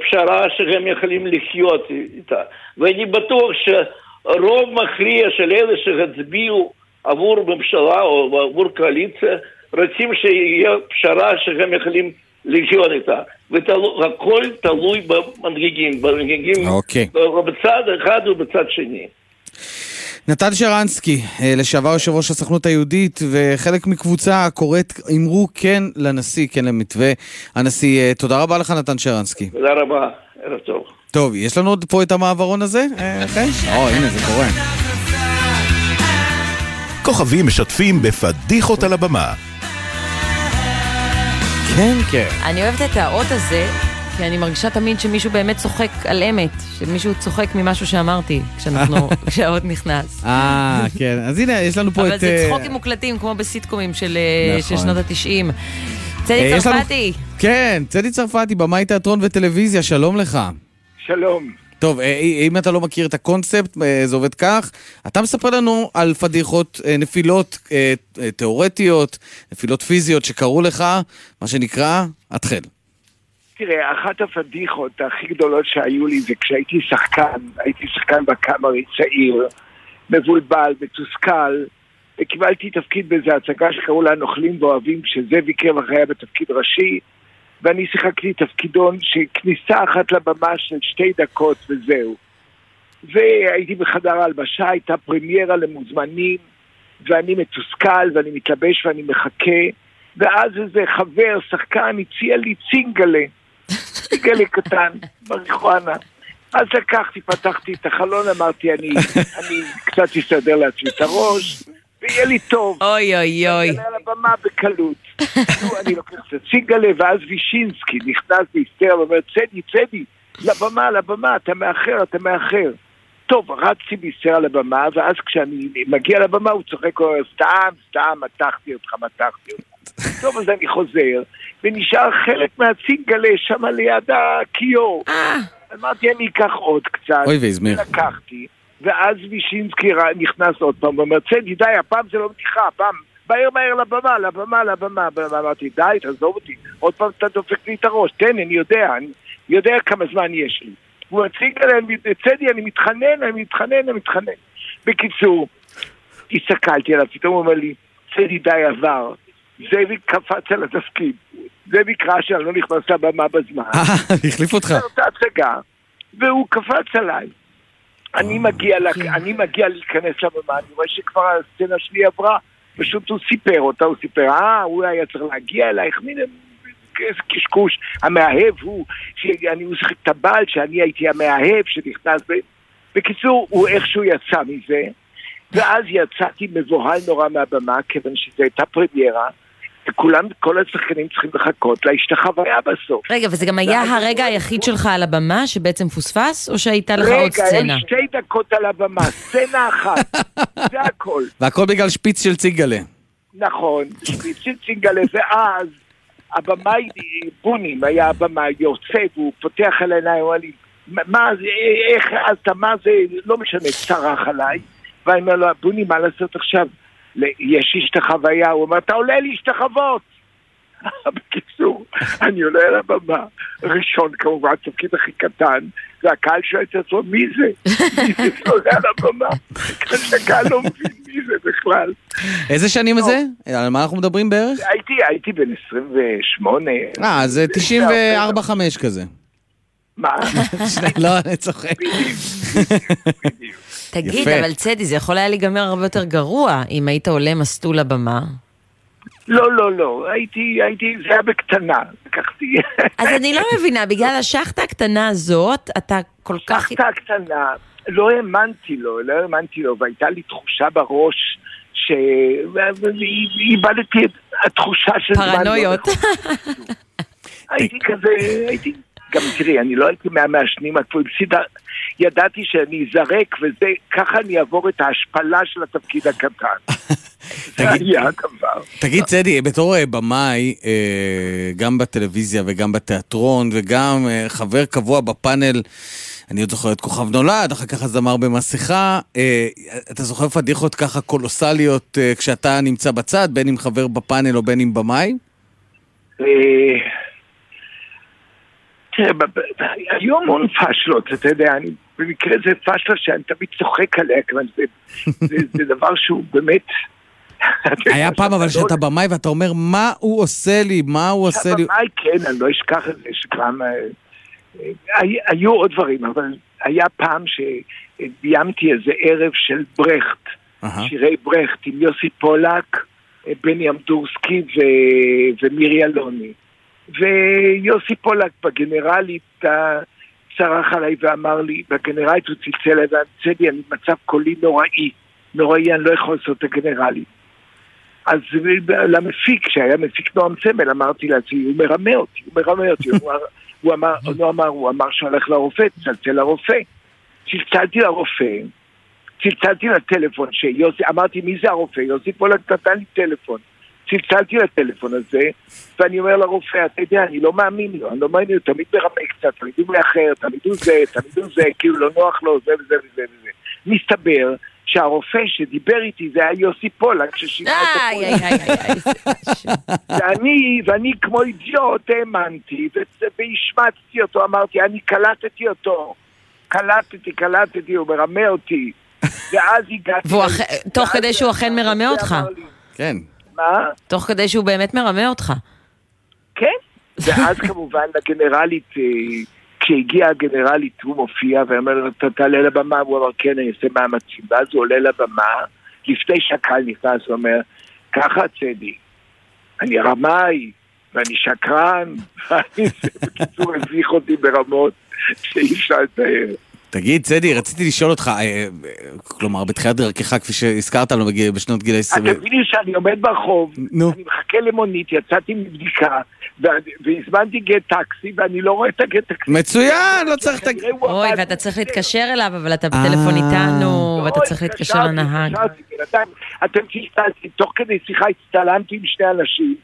פשרה שהם יכולים לחיות איתה, ואני בטוח שרוב מכריע של אלה שהצביעו עבור ממשלה או עבור קואליציה רוצים שיהיה פשרה שהם יכולים לחיות איתה, והכל תלוי במנהיגים, בצד אחד ובצד שני. נתן שרנסקי, לשעבר יושב ראש הסוכנות היהודית וחלק מקבוצה קוראת אמרו כן לנשיא, כן למתווה הנשיא. תודה רבה לך נתן שרנסקי. תודה רבה, ערב טוב. טוב, יש לנו עוד פה את המעברון הזה? או, הנה זה קורה. כוכבים משתפים בפדיחות על הבמה. כן, כן. אני אוהבת את האות הזה, כי אני מרגישה תמיד שמישהו באמת צוחק על אמת, שמישהו צוחק ממשהו שאמרתי, כשהאות נכנס. כן, אז הנה, יש לנו פה את... אבל זה צחוקים מוקלטים, כמו בסיטקומים של שנות ה-90. צדי צרפתי. כן, צדי צרפתי, במאי תיאטרון וטלוויזיה, שלום לך. שלום. טוב, אם אתה לא מכיר את הקונספט, זה עובד כך. אתה מספר לנו על פדיחות, נפילות תיאורטיות, נפילות פיזיות שקרו לך, מה שנקרא, התחל. תראה, אחת הפדיחות הכי גדולות שהיו לי זה כשהייתי שחקן, הייתי שחקן בקאמרי צעיר, מבולבל, מתוסכל, וקיבלתי תפקיד באיזה הצגה שקראו לה נוכלים ואוהבים, שזה ויקרב היה בתפקיד ראשי, ואני שיחקתי תפקידון שכניסה אחת לבמה של 2 דקות וזהו. והייתי בחדר הלבשה, הייתה פרמיירה למוזמנים, ואני מתוסכל ואני מתלבש ואני מחכה, ואז איזה חבר, שחקן, הציע לי צינגלה. סיגלה קטן, מריחואנה. אז לקחתי, פתחתי את החלון, אמרתי, אני קצת אסתדר לעצמי את הראש, ויהיה לי טוב. אוי, אוי, אוי. אני על הבמה בקלות. אני לוקח את הסיגלה, ואז וישינסקי נכנס להסתר, ואומר, צדי, צדי, לבמה, לבמה, אתה מאחר, אתה מאחר. טוב, רצתי להסתר על הבמה, ואז כשאני מגיע לבמה, הוא צוחק, הוא אומר, סתם, סתם, מתחתי אותך, מתחתי אותך. טוב, אז אני חוזר. ונשאר חלק מהצינגלה שם ליד הקיור. אמרתי, אני אקח עוד קצת. אוי ויזמיר. לקחתי, ואז וישינסקי נכנס עוד פעם, ואומר, צדי, די, הפעם זה לא מתיחה, הפעם, מהר מהר לבמה, לבמה, לבמה. ואמרתי, די, תעזוב אותי, עוד פעם אתה דופק לי את הראש, תן, אני יודע כמה זמן יש לי. הוא הציג עליי, צדי, אני מתחנן. בקיצור, הסתכלתי עליו, פתאום הוא אומר לי, צדי, די, עבר. זאביק קפץ על התפקיד, זאביק ראה שאני לא נכנס לבמה בזמן, החליף אותך והוא קפץ עליי. אני מגיע להיכנס לבמה, אני רואה שכבר הסצנה שלי עברה, פשוט הוא סיפר אותה, הוא סיפר, הוא היה צריך להגיע אליי, איזה קשקוש, המאהב הוא שאני משחק את הבעל, שאני הייתי המאהב שנכנס. בקיצור, הוא איכשהו יצא מזה, ואז יצאתי מבוהל נורא מהבמה, כיוון שזו הייתה פרמיירה, וכולם, כל השחקנים צריכים לחכות להשתחוויה חוויה בסוף. רגע, וזה גם היה הרגע היחיד שלך על הבמה, שבעצם פוספס, או שהייתה לך עוד סצנה? רגע, יש 2 דקות על הבמה, סצנה אחת, זה הכל. והכל בגלל שפיץ של צינגלה. נכון, שפיץ של צינגלה, ואז הבמה, בונים, היה הבמה יוצא, והוא פותח על עיניי, הוא היה לי, מה זה, איך, אז מה זה, לא משנה, צרח עליי, ואני אומר לו, בוני, מה לעשות עכשיו? יש השתחוויה, הוא אומר, אתה עולה לי השתחוות! בקיצור, אני עולה על הבמה, ראשון כמובן, תפקיד הכי קטן, והקהל שואל את עצמו, מי זה? מי זה שעולה על הבמה? כשהקהל לא מבין מי זה בכלל. איזה שנים זה? על מה אנחנו מדברים בערך? הייתי בן 28. זה 94-5 כזה. מה? לא, אני צוחק. בדיוק. תגיד, אבל צדי, זה יכול היה להיגמר הרבה יותר גרוע אם היית עולה מסטול לבמה. לא, זה היה בקטנה, לקחתי. אז אני לא מבינה, בגלל השחטה הקטנה הזאת, אתה כל כך... השחטה הקטנה, לא האמנתי לו, והייתה לי תחושה בראש שאיבדתי את התחושה של... פרנויות. הייתי כזה, גם תראי, אני לא הייתי מהשנים, ידעתי שאני אזרק, וככה אני אעבור את ההשפלה של התפקיד הקטן. זה היה כבר. תגיד, צדי, בתור במאי, גם בטלוויזיה וגם בתיאטרון, וגם חבר קבוע בפאנל, אני עוד זוכר את כוכב נולד, אחר כך הזמר במסיכה, אתה זוכר פדיחות ככה קולוסליות כשאתה נמצא בצד, בין אם חבר בפאנל או בין אם במאי? היום המון פשלות, אתה יודע, במקרה זה פשלה שאני תמיד צוחק עליה, זה דבר שהוא באמת... היה פעם אבל שאתה במאי ואתה אומר, מה הוא עושה לי, מה הוא עושה לי... במאי כן, אני לא אשכח את זה שפעם... היו עוד דברים, אבל היה פעם שביימתי איזה ערב של ברכט, שירי ברכט עם יוסי פולק, בני אמדורסקי ומירי אלוני. ויוסי פולק בגנרלית צרח עליי ואמר לי, בגנרלית הוא צלצל עליי ואמר לי, אני במצב קולי נוראי, אני לא יכול לעשות את הגנרלית. אז למפיק, שהיה מפיק נועם צמל, אמרתי לעצמי, הוא מרמה אותי, הוא אמר שהולך לרופא, צלצל לרופא. צלצלתי לטלפון, אמרתי מי זה הרופא, יוסי פולק נתן לי טלפון. צלצלתי לטלפון הזה, ואני אומר לרופא, אתה יודע, אני לא מאמין לו, תמיד מרמה קצת, תמיד הוא לאחר, תמיד הוא זה, כאילו לא נוח לו, זה וזה וזה וזה. מסתבר שהרופא שדיבר איתי זה היה יוסי פולק, ששינה את הפולק. ואני כמו אידיוט האמנתי, והשמצתי אותו, אמרתי, אני קלטתי אותו, הוא מרמה אותי, ואז הגעתי... תוך כדי שהוא אכן מרמה אותך. כן. מה? תוך כדי שהוא באמת מרמה אותך. כן, ואז כמובן הגנרלית, כשהגיעה הגנרלית הוא מופיע ואומר לו, אתה תעלה לבמה, הוא אמר כן, אני אעשה מאמצים, ואז הוא עולה לבמה, לפני שקל נכנס, הוא אומר, ככה צדי, אני רמאי, ואני שקרן, ואני בקיצור הזליך אותי ברמות שאי אפשר לתאר. תגיד, צדי, רציתי לשאול אותך, כלומר, בתחילת דרכך, כפי שהזכרת לנו בשנות גילי... אתה מביני שאני עומד ברחוב, אני מחכה למונית, יצאתי מבדיקה, והזמנתי גט טקסי, ואני לא רואה את הגט טקסי. מצוין, לא צריך... אוי, ואתה צריך להתקשר אליו, אבל אתה בטלפון איתנו, ואתה צריך להתקשר לנהג. אתם תשתלתי, תוך כדי שיחה הצטלמתי עם שני אנשים,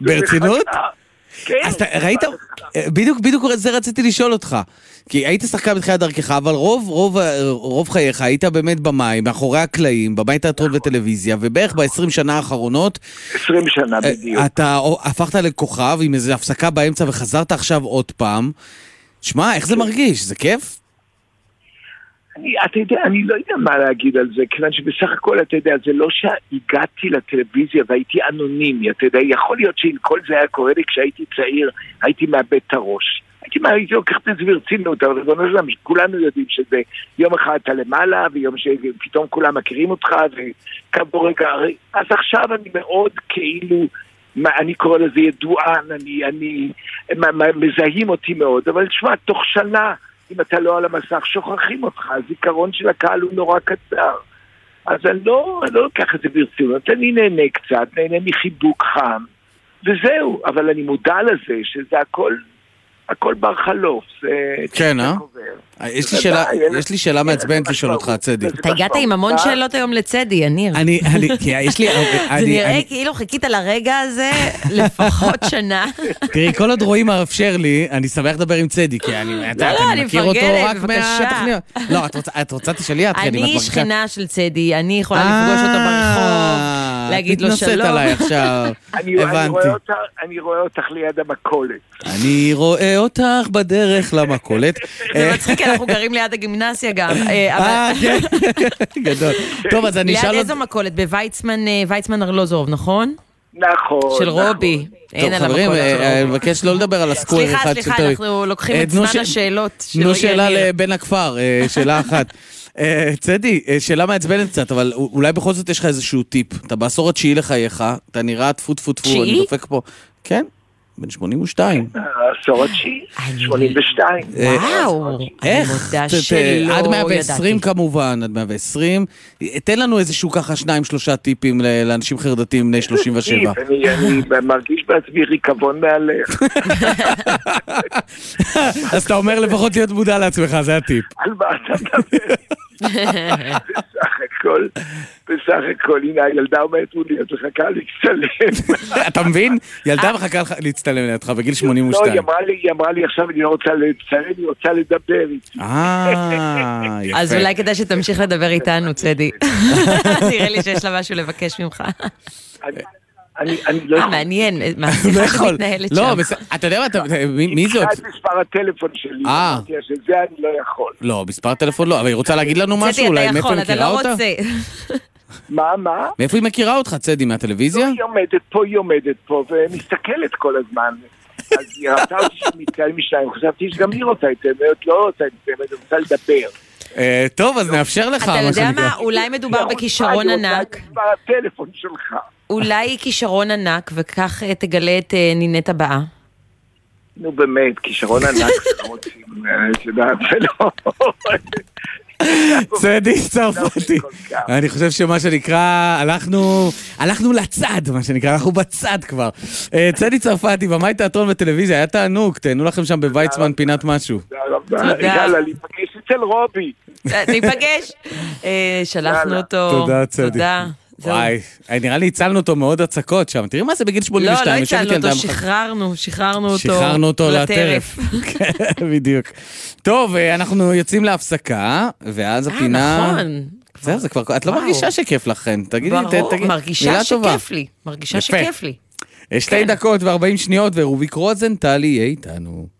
ברצינות? אז ראית, בדיוק זה רציתי לשאול אותך, כי היית שחקן בתחילת דרכך, אבל רוב חייך היית באמת במאי, מאחורי הקלעים, במאי תיאטרון וטלוויזיה, ובערך ב-20 שנה האחרונות, 20 שנה בדיוק, אתה הפכת לכוכב עם איזו הפסקה באמצע וחזרת עכשיו עוד פעם. שמע, איך זה מרגיש? זה כיף? אתה יודע, אני לא יודע מה להגיד על זה, כיוון שבסך הכל, אתה יודע, זה לא שהגעתי לטלוויזיה והייתי אנונימי, אתה יודע, יכול להיות שאם כל זה היה קורה לי כשהייתי צעיר, הייתי מאבד את הראש. הייתי לוקח את זה ברצינות, אבל רגונו שלנו, כולנו יודעים שזה יום אחד אתה למעלה, ויום שפתאום כולם מכירים אותך, וכבור רגע, אז עכשיו אני מאוד כאילו... אני קורא לזה ידוען, אני מזהים אותי מאוד, אבל תשמע, תוך שנה, אם אתה לא על המסך, שוכחים אותך. הזיכרון של הקהל הוא נורא קצר. אז אני לא לוקח את זה ברצינות. אני נהנה קצת, נהנה מחיבוק חם, וזהו. אבל אני מודע לזה, שזה הכל בר חלוף. כן, אה? יש לי שאלה מעצבנת לשאול אותך, צדי. אתה הגעת עם המון שאלות היום לצדי, יניר. זה נראה כאילו חיכית לרגע הזה לפחות שנה. תראי, כל עוד רואים מה אפשר לי, אני שמח לדבר עם צדי, כי אני מכיר אותו רק מהתוכניות. לא, את רוצה תשאלי? אני שכנה של צדי, אני יכולה לפגוש אותו ברחוב. להגיד לו שלום. אני רואה אותך ליד המקולת. אני רואה אותך בדרך למקולת. זה מצחיק, אנחנו גרים ליד הגימנסיה גם. גדול. טוב, אז אני אשאל... ליד איזו מקולת? בוויצמן ארלוזורוב, נכון? נכון. של רובי. טוב, חברים, אני מבקש לא לדבר על הסקוור אחד. סליחה, אנחנו לוקחים את זמן השאלות. נו, שאלה לבן הכפר, שאלה אחת. צדי, שאלה מעצבנת קצת, אבל אולי בכל זאת יש לך איזשהו טיפ. אתה בעשור התשיעי לחייך, אתה נראה תפו תפו תפו, אני דופק פה. כן? בן 82. עשורת שיש, 82. וואו. איך? עד 120 כמובן, עד 120. תן לנו איזשהו ככה 2-3 טיפים לאנשים חרדתיים בני 37. אני מרגיש בעצמי ריקבון מעליך. אז אתה אומר לפחות להיות מודע לעצמך, זה הטיפ. על מה אתה מדבר? בסך הכל, הנה, הילדה אומרת לי, את מחכה להצטלם. אתה מבין? ילדה מחכה להצטלם לידך בגיל 82. לא, היא אמרה לי עכשיו, אני לא רוצה להצטלם, היא רוצה לדבר איתי. יפה. אז אולי כדאי שתמשיך לדבר איתנו, צדי. נראה לי שיש לה משהו לבקש ממך. אני לא יכול. מעניין, מה שיחה מתנהלת שם. לא, אתה יודע מה, מי זאת? אחד מספר הטלפון שלי, שזה אני לא יכול. לא, מספר הטלפון לא, אבל היא רוצה להגיד לנו משהו, אולי מאיפה היא מכירה אותה? מה? מאיפה היא מכירה אותך, צדי, מהטלוויזיה? היא עומדת פה, ומסתכלת כל הזמן. אז היא ראתה אותי שמתקלם משניים, חשבתי שגם היא רוצה את זה, לא רוצה את זה, אני רוצה לדבר. טוב, אז נאפשר לך. אתה יודע מה, אולי מדובר בכישרון ענק. אולי כישרון ענק, וכך תגלה את נינט הבאה. נו באמת, כישרון ענק, לא. צדי צרפתי. אני חושב שמה שנקרא, הלכנו לצד, מה שנקרא, אנחנו בצד כבר. צדי צרפתי, במאי תיאטרון וטלוויזיה, היה תענוג, תהנו לכם שם בויצמן פינת משהו. יאללה, להיפגש אצל רובי. להיפגש. שלחנו אותו. תודה, צדי. וואי, נראה לי הצלנו אותו מאוד הצקות שם, תראי מה זה בגיל 82. לא הצלנו אותו, שחררנו אותו לטרף. בדיוק. טוב, אנחנו יוצאים להפסקה, ואז הפינה... נכון. זהו, זה כבר... את לא מרגישה שכיף לכן, תגידי, מילה טובה. מרגישה שכיף לי. 2:40, ורוביק רוזנטל יהיה איתנו.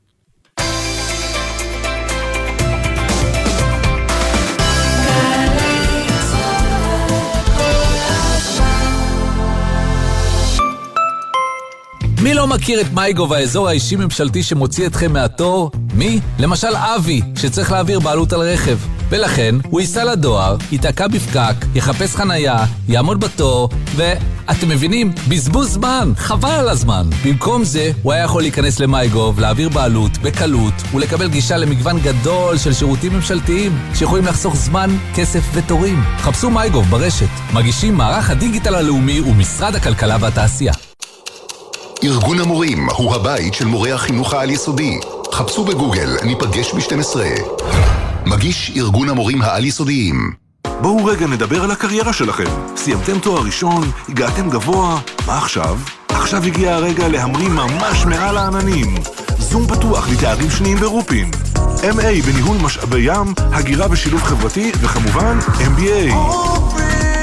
מי לא מכיר את מייגו והאזור האישי ממשלתי שמוציא אתכם מהתור? מי? למשל אבי, שצריך להעביר בעלות על רכב. ולכן הוא ייסע לדואר, ייתקע בפקק, יחפש חנייה, יעמוד בתור, ואתם מבינים? בזבוז זמן, חבל על הזמן. במקום זה, הוא היה יכול להיכנס למייגו, להעביר בעלות בקלות, ולקבל גישה למגוון גדול של שירותים ממשלתיים, שיכולים לחסוך זמן, כסף ותורים. חפשו מייגו ברשת. מגישים מערך הדיגיטל הלאומי ומשרד הכלכלה והתעשייה. ארגון המורים הוא הבית של מורי החינוך העל יסודי. חפשו בגוגל, ניפגש ב-12. מגיש ארגון המורים העל יסודיים. בואו רגע נדבר על הקריירה שלכם. סיימתם תואר ראשון, הגעתם גבוה, מה עכשיו? עכשיו הגיע הרגע להמרים ממש מעל העננים. זום פתוח לתארים שניים ברופין. MA בניהול משאבי ים, הגירה בשילוב חברתי, וכמובן MBA.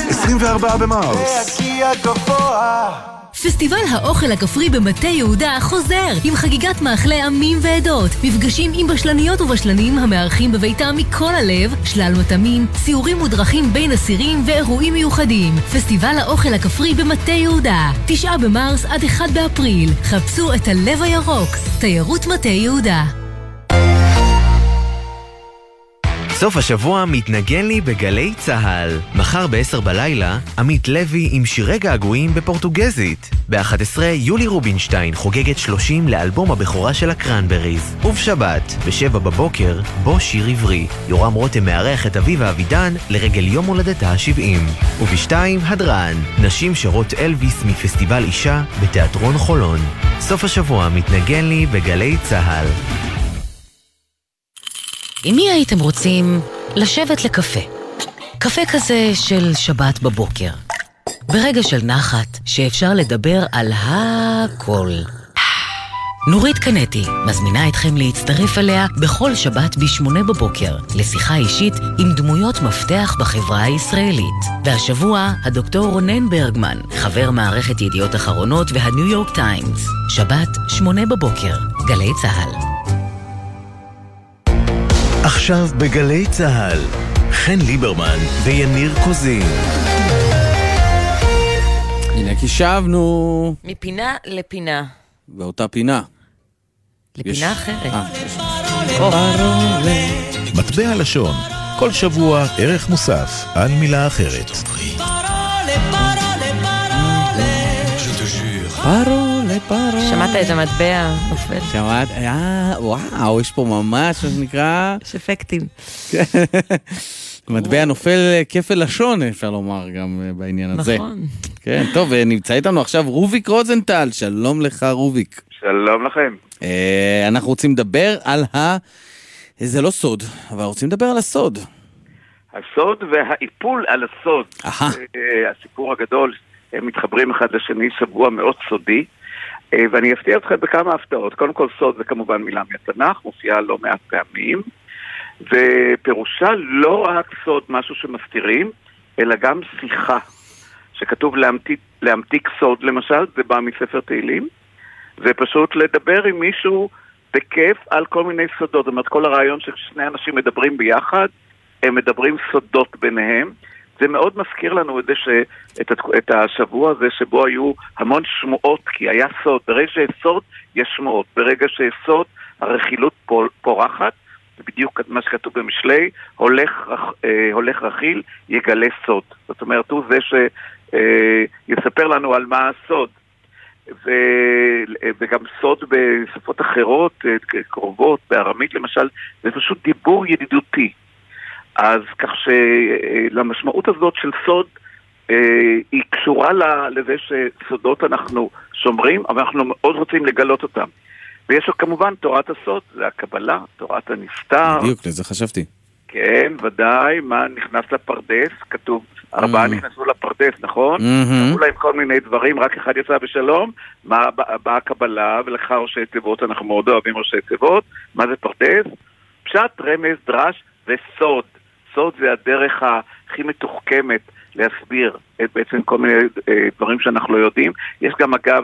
24 במרץ. להגיע גבוה. פסטיבל האוכל הכפרי במטה יהודה חוזר עם חגיגת מאכלי עמים ועדות, מפגשים עם בשלניות ובשלנים המארחים בביתם מכל הלב, שלל מטעמים, סיורים ודרכים בין אסירים ואירועים מיוחדים. פסטיבל האוכל הכפרי במטה יהודה, 9 במרץ עד 1 באפריל. חפשו את הלב הירוק, תיירות מטה יהודה. סוף השבוע מתנגן לי בגלי צהל. מחר ב-22:00, עמית לוי עם שירי געגועים בפורטוגזית. ב-11:00, יולי רובינשטיין חוגגת 30 לאלבום הבכורה של הקרנבריז. ובשבת, ב-7 בבוקר, בו שיר עברי. יורם רותם מארח את אביבה אבידן לרגל יום הולדתה ה-70. וב-14:00, הדרן. נשים שרות אלוויס מפסטיבל אישה בתיאטרון חולון. סוף השבוע מתנגן לי בגלי צהל. עם מי הייתם רוצים לשבת לקפה? קפה כזה של שבת בבוקר. ברגע של נחת שאפשר לדבר על הכל. נורית קנטי מזמינה אתכם להצטרף אליה בכל שבת ב-8 בבוקר לשיחה אישית עם דמויות מפתח בחברה הישראלית. והשבוע הדוקטור רונן ברגמן, חבר מערכת ידיעות אחרונות והניו יורק טיימס. שבת 8 בבוקר, גלי צהל. עכשיו בגלי צהל, חן ליברמן ויניר קוזין. הנה כי שבנו מפינה לפינה. באותה פינה. לפינה אחרת. מטבע לשון, כל שבוע ערך מוסף על מילה אחרת. פרולה, פרולה, שמעת את המטבע, אופל? שמעת, וואו, יש פה ממש, מה שנקרא... יש אפקטים. מטבע נופל כפל לשון, אפשר לומר גם בעניין הזה. נכון. כן, טוב, נמצא איתנו עכשיו רוביק רוזנטל, שלום לך רוביק. שלום לכם. אנחנו רוצים לדבר על זה לא סוד, אבל רוצים לדבר על הסוד. הסוד והאיפול על הסוד. הסיפור הגדול, הם מתחברים אחד לשני, שבוע מאוד סודי, ואני אפתיע אתכם בכמה הפתעות. קודם כל סוד זה כמובן מילה מהתנ"ך, מופיעה לא מעט פעמים, ופירושה לא רק סוד משהו שמסתירים, אלא גם שיחה, שכתוב להמתיק סוד למשל, זה בא מספר תהילים, זה פשוט לדבר עם מישהו בכיף על כל מיני סודות. זאת אומרת, כל הרעיון ששני אנשים מדברים ביחד, הם מדברים סודות ביניהם, זה מאוד מזכיר לנו את השבוע הזה שבו היו המון שמועות, כי היה סוד, ברגע שסוד יש שמועות, ברגע שסוד הרכילות פורחת, בדיוק מה שכתוב במשלי, הולך רכיל יגלה סוד. זאת אומרת, הוא זה שיספר לנו על מה הסוד. וגם סוד בשפות אחרות, קרובות, בארמית למשל, זה פשוט דיבור ידידותי. אז כך שלמשמעות הזאת של סוד היא קשורה לזה שסודות אנחנו שומרים, אבל אנחנו מאוד רוצים לגלות אותם. ויש כמובן תורת הסוד, זה הקבלה, תורת הנסתר. בדיוק, לזה חשבתי. כן, ודאי, מה נכנס לפרדס, כתוב, 4 נכנסו לפרדס, נכון? קראו להם כל מיני דברים, רק אחד יצא בשלום, מה באה הקבלה, ולך ראשי תיבות, אנחנו מאוד אוהבים ראשי תיבות, מה זה פרדס? פשט, רמז, דרש וסוד. סוד זה הדרך הכי מתוחכמת להסביר את בעצם כל מיני דברים שאנחנו לא יודעים. יש גם אגב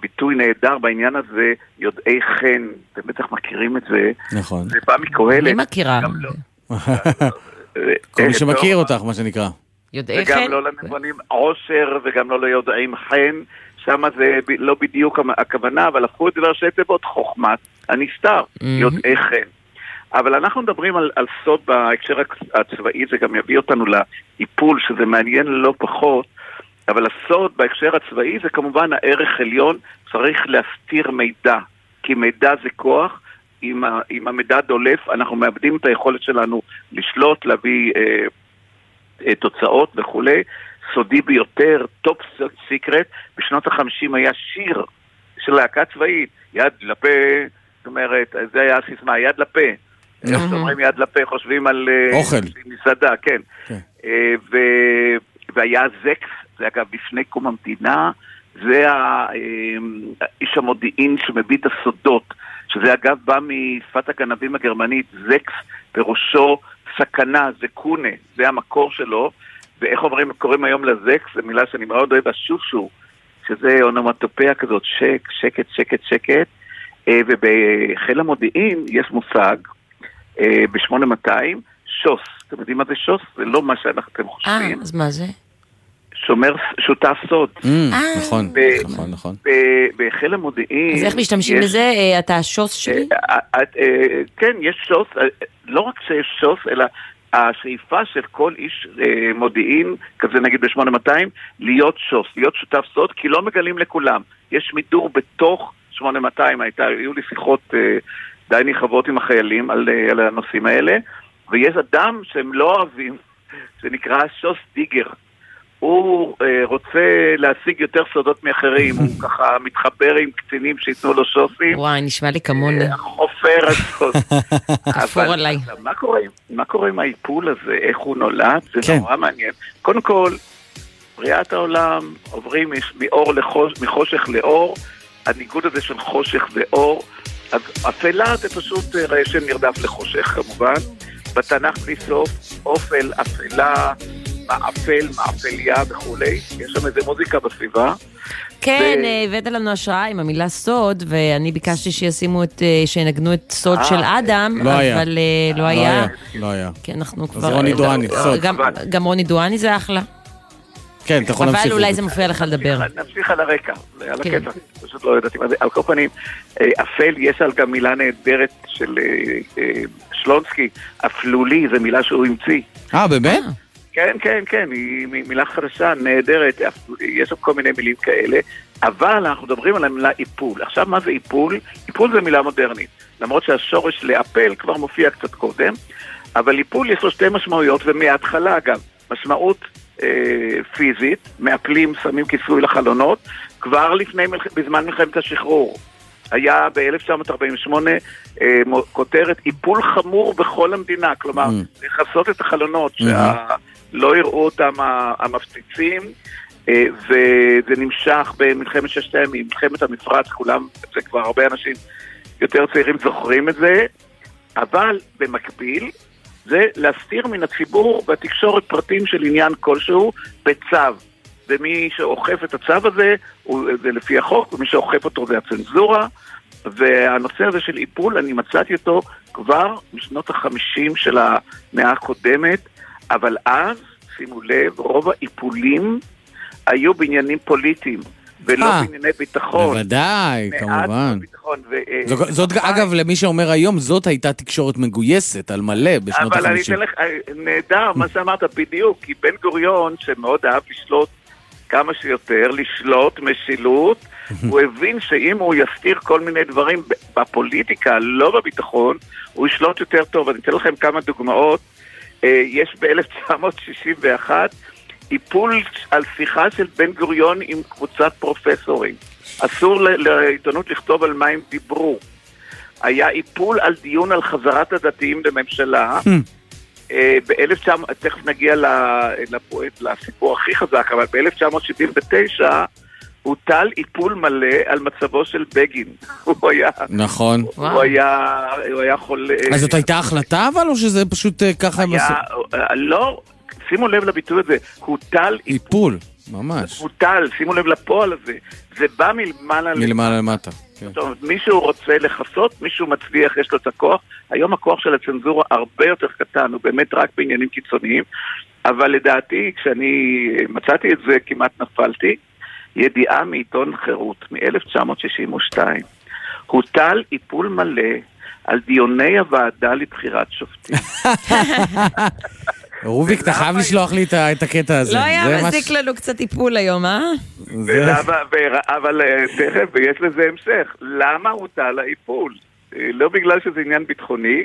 ביטוי נהדר בעניין הזה, יודעי חן, אתם בטח מכירים את זה. נכון. זה בא מקהלת. אני מכירה. כל מי שמכיר אותך, מה שנקרא. יודעי חן. וגם לא למבונים עושר, וגם לא ליודעים חן. שם זה לא בדיוק הכוונה, אבל הפכו את דבר שאתה בעוד חוכמת הנסתר. יודעי חן. אבל אנחנו מדברים על סוד בהקשר הצבאי, זה גם יביא אותנו לאיפול, שזה מעניין לא פחות, אבל הסוד בהקשר הצבאי זה כמובן הערך עליון, צריך להסתיר מידע, כי מידע זה כוח, אם המידע דולף, אנחנו מאבדים את היכולת שלנו לשלוט, להביא תוצאות וכו'. סודי ביותר, טופ סיקרט, בשנות ה-50 היה שיר של להקה צבאית, יד לפה, זאת אומרת, זה היה סיסמה, יד לפה. כשאומרים יד לפה, חושבים על מסעדה, כן. והיה זקס, זה אגב לפני קום המדינה, זה האיש המודיעין שמביא את הסודות, שזה אגב בא משפת הגנבים הגרמנית, זקס פירושו סכנה, זה קונה, זה המקור שלו, ואיך אומרים, קוראים היום לזקס, זו מילה שאני מאוד אוהב, השושו, שזה אונומטופיה כזאת, שקט, שקט, שקט, ובחיל המודיעין יש מושג, ב-8200, שוס. אתם יודעים מה זה שוס? זה לא מה שאתם חושבים. אז מה זה? שומר שותף סוד. נכון, נכון, נכון. בחיל המודיעין... אז איך משתמשים בזה? אתה השוס שלי? כן, יש שוס. לא רק שיש שוס, אלא השאיפה של כל איש מודיעין, כזה נגיד ב-8200, להיות שוס, להיות שותף סוד, כי לא מגלים לכולם. יש מידור בתוך 8200. היו לי שיחות... די ניחבות עם החיילים על הנושאים האלה, ויש אדם שהם לא אוהבים, שנקרא שוס דיגר. הוא רוצה להשיג יותר סודות מאחרים, הוא ככה מתחבר עם קצינים שיתנו לו שוסים. וואי, נשמע לי כמון. חופר הסוס. כפור עליי. מה קורה עם האיפול הזה? איך הוא נולד? זה נורא מעניין. קודם כל, בריאת העולם, עוברים מחושך לאור, הניגוד הזה של חושך ואור, אז אפלה זה פשוט רעשן נרדף לחושך כמובן, בתנ"ך בלי סוף, אופל, אפלה, מאפל, מאפליה וכולי, יש שם איזה מוזיקה בסביבה. כן, הבאת לנו השראה עם המילה סוד, ואני ביקשתי שינגנו את סוד של אדם, אבל לא היה. לא היה. אז רוני דואני, סוד. גם רוני דואני זה אחלה. כן, אתה יכול להמשיך. אבל אולי זה מופיע לך לדבר. נמשיך על הרקע, על הקטע, פשוט לא ידעתי מה זה. על כל פנים, אפל, יש על גם מילה נהדרת של שלונסקי, אפלולי, זו מילה שהוא המציא. באמת? כן, היא מילה חדשה, נהדרת, יש שם כל מיני מילים כאלה, אבל אנחנו מדברים על המילה איפול. עכשיו, מה זה איפול? איפול זה מילה מודרנית, למרות שהשורש לאפל כבר מופיע קצת קודם, אבל איפול יש לו שתי משמעויות, ומההתחלה אגב, משמעות פיזית, מאפלים, שמים כיסוי לחלונות, כבר לפני, בזמן מלחמת השחרור. היה ב-1948 כותרת איפול חמור בכל המדינה, כלומר, לחסות את החלונות, שלא יראו אותם המפציצים, וזה נמשך במלחמת ששת הימים, מלחמת המפרץ, כולם, זה כבר הרבה אנשים יותר צעירים זוכרים את זה, אבל במקביל, זה להסתיר מן הציבור והתקשורת פרטים של עניין כלשהו בצו. ומי שאוכף את הצו הזה, זה לפי החוק, ומי שאוכף אותו זה הצנזורה, והנושא הזה של איפול, אני מצאתי אותו כבר משנות ה-50 של המאה הקודמת, אבל אז, שימו לב, רוב האיפולים היו בעניינים פוליטיים, ולא בענייני ביטחון. בוודאי, כמובן. זאת, אגב, למי שאומר היום, זאת הייתה תקשורת מגויסת על מלא בשנות ה-50. אבל אני אתן לך, נהדר, מה שאמרת בדיוק, כי בן גוריון, שמאוד אהב לשלוט כמה שיותר, לשלוט משילות, הוא הבין שאם הוא יסתיר כל מיני דברים בפוליטיקה, לא בביטחון, הוא ישלוט יותר טוב. אני אתן לכם כמה דוגמאות. יש ב-1961 איפול על שיחה של בן גוריון עם קבוצת פרופסורים. אסור לעיתונות לכתוב על מה הם דיברו. היה איפול על דיון על חזרת הדתיים לממשלה. תכף נגיע לסיפור הכי חזק, אבל ב-1979 הוטל איפול מלא על מצבו של בגין. נכון. הוא היה חולה. אז זאת הייתה החלטה אבל, או שזה פשוט ככה? לא, שימו לב לביטוי הזה, הוטל איפול. ממש. הוטל, שימו לב לפועל הזה. זה בא מלמעלה למטה. זאת אומרת, מישהו רוצה לחסות, מישהו מצליח, יש לו את הכוח. היום הכוח של הצנזורה הרבה יותר קטן, הוא באמת רק בעניינים קיצוניים, אבל לדעתי, כשאני מצאתי את זה, כמעט נפלתי, ידיעה מעיתון חירות, מ-1962. הוטל איפול מלא על דיוני הוועדה לבחירת שופטים. רוביק, אתה חייב לשלוח לי את הקטע הזה. לא היה מזיק לנו קצת איפול היום, אה? אבל תכף, ויש לזה המשך. למה הוטל על האיפול? לא בגלל שזה עניין ביטחוני.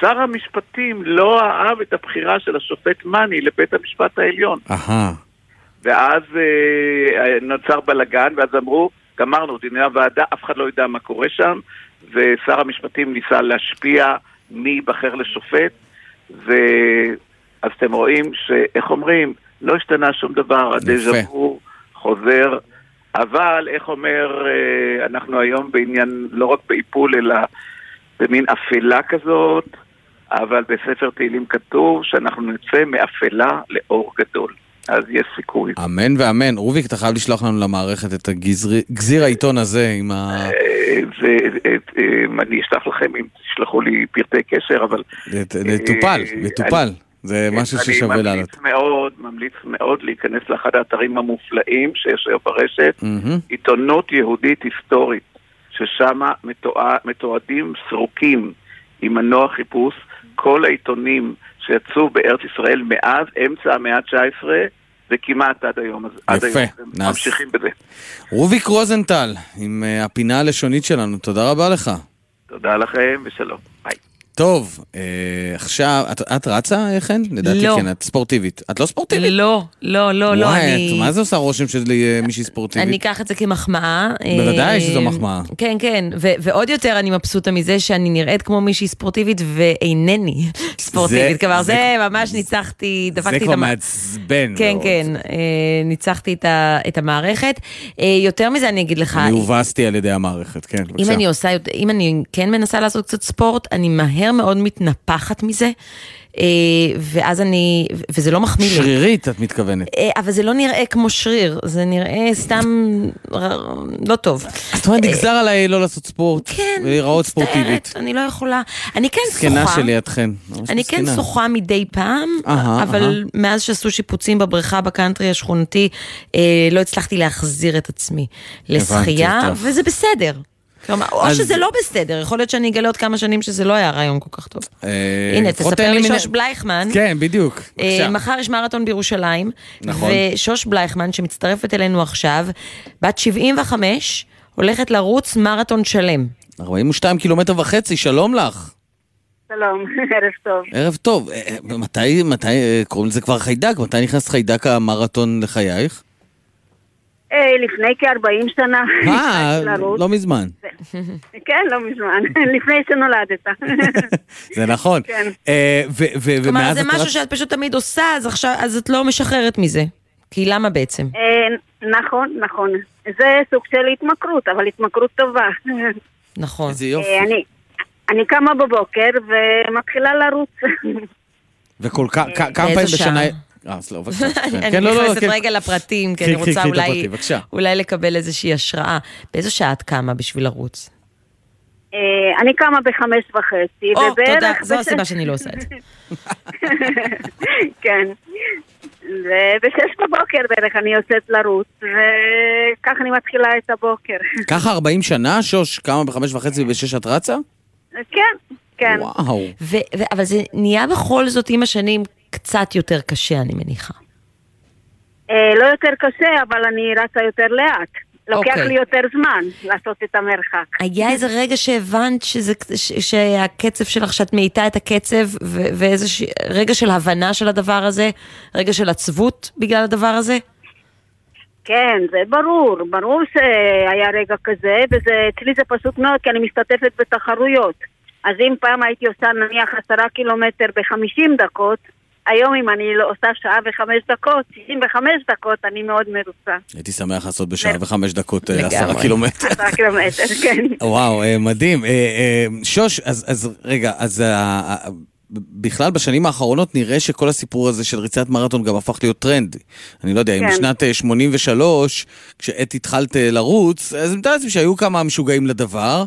שר המשפטים לא אהב את הבחירה של השופט מני לבית המשפט העליון. ואז נוצר בלגן, ואז אמרו, גמרנו, דיני הוועדה, אף אחד לא ידע מה קורה שם, ושר המשפטים ניסה להשפיע מי ייבחר לשופט, אז אתם רואים שאיך אומרים, לא השתנה שום דבר, הדז'אבו חוזר, אבל איך אומר, אנחנו היום בעניין, לא רק באיפול, אלא במין אפלה כזאת, אבל בספר תהילים כתוב שאנחנו נצא מאפלה לאור גדול. אז יש סיכוי. אמן ואמן. רוביק, אתה חייב לשלוח לנו למערכת את גזיר העיתון הזה עם ה... אני אשלח לכם אם תשלחו לי פרטי קשר, אבל... לטופל. זה משהו ששווה לעלות. אני ממליץ מאוד להיכנס לאחד האתרים המופלאים שיש היום ברשת, עיתונות יהודית היסטורית, ששם מתועדים סרוקים עם מנוע חיפוש, כל העיתונים שיצאו בארץ ישראל מאז אמצע המאה ה-19 וכמעט עד היום. יפה, נעס. ממשיכים בזה. רוביק רוזנטל, עם הפינה הלשונית שלנו, תודה רבה לך. תודה לכם ושלום, ביי. טוב, עכשיו, את רצה, חן? לדעתי כן, את ספורטיבית. את לא ספורטיבית? לא. וואי, מה זה עושה רושם שלי מישהי ספורטיבית? אני אקח את זה כמחמאה. בוודאי שזו מחמאה. כן, ועוד יותר אני מבסוטה מזה שאני נראית כמו מישהי ספורטיבית ואינני ספורטיבית. כבר זה ממש ניצחתי, דפקתי את... זה כבר מעצבן. כן, ניצחתי את המערכת. יותר מזה אני אגיד לך... אני הובסתי על ידי המערכת, כן. אם אני כן מנסה לעשות קצת ספורט, אני מהר מאוד מתנפחת מזה, ואז אני, וזה לא מחמיא לי. שרירית את מתכוונת. אבל זה לא נראה כמו שריר, זה נראה סתם לא טוב. זאת אומרת, נגזר עליי לא לעשות ספורט, ולהיראות ספורטיבית. אני לא יכולה. אני כן שוחה. סכנה שלי אתכן. אני כן שוחה מדי פעם, אבל מאז שעשו שיפוצים בבריכה בקאנטרי השכונתי, לא הצלחתי להחזיר את עצמי לשחייה, וזה בסדר. כלומר, או שזה לא בסדר, יכול להיות שאני אגלה עוד כמה שנים שזה לא היה רעיון כל כך טוב. הנה, תספר לי שוש בלייכמן. כן, בדיוק. מחר יש מרתון בירושלים, ושוש בלייכמן, שמצטרפת אלינו עכשיו, בת 75, הולכת לרוץ מרתון שלם. 42.5 קילומטר, שלום לך. שלום, ערב טוב. ערב טוב. מתי קוראים לזה כבר חיידק? מתי נכנס חיידק המרתון לחייך? לפני כ-40 שנה. לא מזמן. כן, לא מזמן. לפני שנולדת. זה נכון. כלומר, זה משהו שאת פשוט תמיד עושה, אז את לא משחררת מזה. כי למה בעצם? נכון, נכון. זה סוג של התמכרות, אבל התמכרות טובה. נכון. זה יופי. אני קמה בבוקר ומתחילה לרוץ. וכל כמה פעמים בשנה... אני נכנסת רגע לפרטים, כי אני רוצה אולי לקבל איזושהי השראה. באיזו שעה את קמה בשביל לרוץ? אני קמה ב5:30. תודה, זו הסיבה שאני לא עושה את זה. כן. וב6:00 בערך אני יוצאת לרוץ, וכך אני מתחילה את הבוקר. ככה 40 שנה, שוש, קמה ב5:30 וב6 את רצה? כן, כן. וואו. אבל זה נהיה בכל זאת עם השנים קצת יותר קשה, אני מניחה. לא יותר קשה, אבל אני רצה יותר לאט. לוקח לי יותר זמן לעשות את המרחק. היה איזה רגע שהבנת שהקצב שלך, שאת מאיתה את הקצב, ואיזה רגע של הבנה של הדבר הזה, רגע של עצבות בגלל הדבר הזה? כן, זה ברור. ברור שהיה רגע כזה, ואצלי זה פשוט מאוד, כי אני משתתפת בתחרויות. אז אם פעם הייתי עושה נניח 10 קילומטר ב50 דקות, היום אם אני לא עושה 1:05, 65 דקות, אני מאוד מרוצה. הייתי שמח לעשות 1:05 10 קילומטר. 10 קילומטר, כן. וואו, מדהים. שוש, אז רגע, אז בכלל בשנים האחרונות נראה שכל הסיפור הזה של ריצת מרתון גם הפך להיות טרנד. אני לא יודע, אם בשנת 83, כשאת התחלת לרוץ, אז אני יודעת שהיו כמה משוגעים לדבר.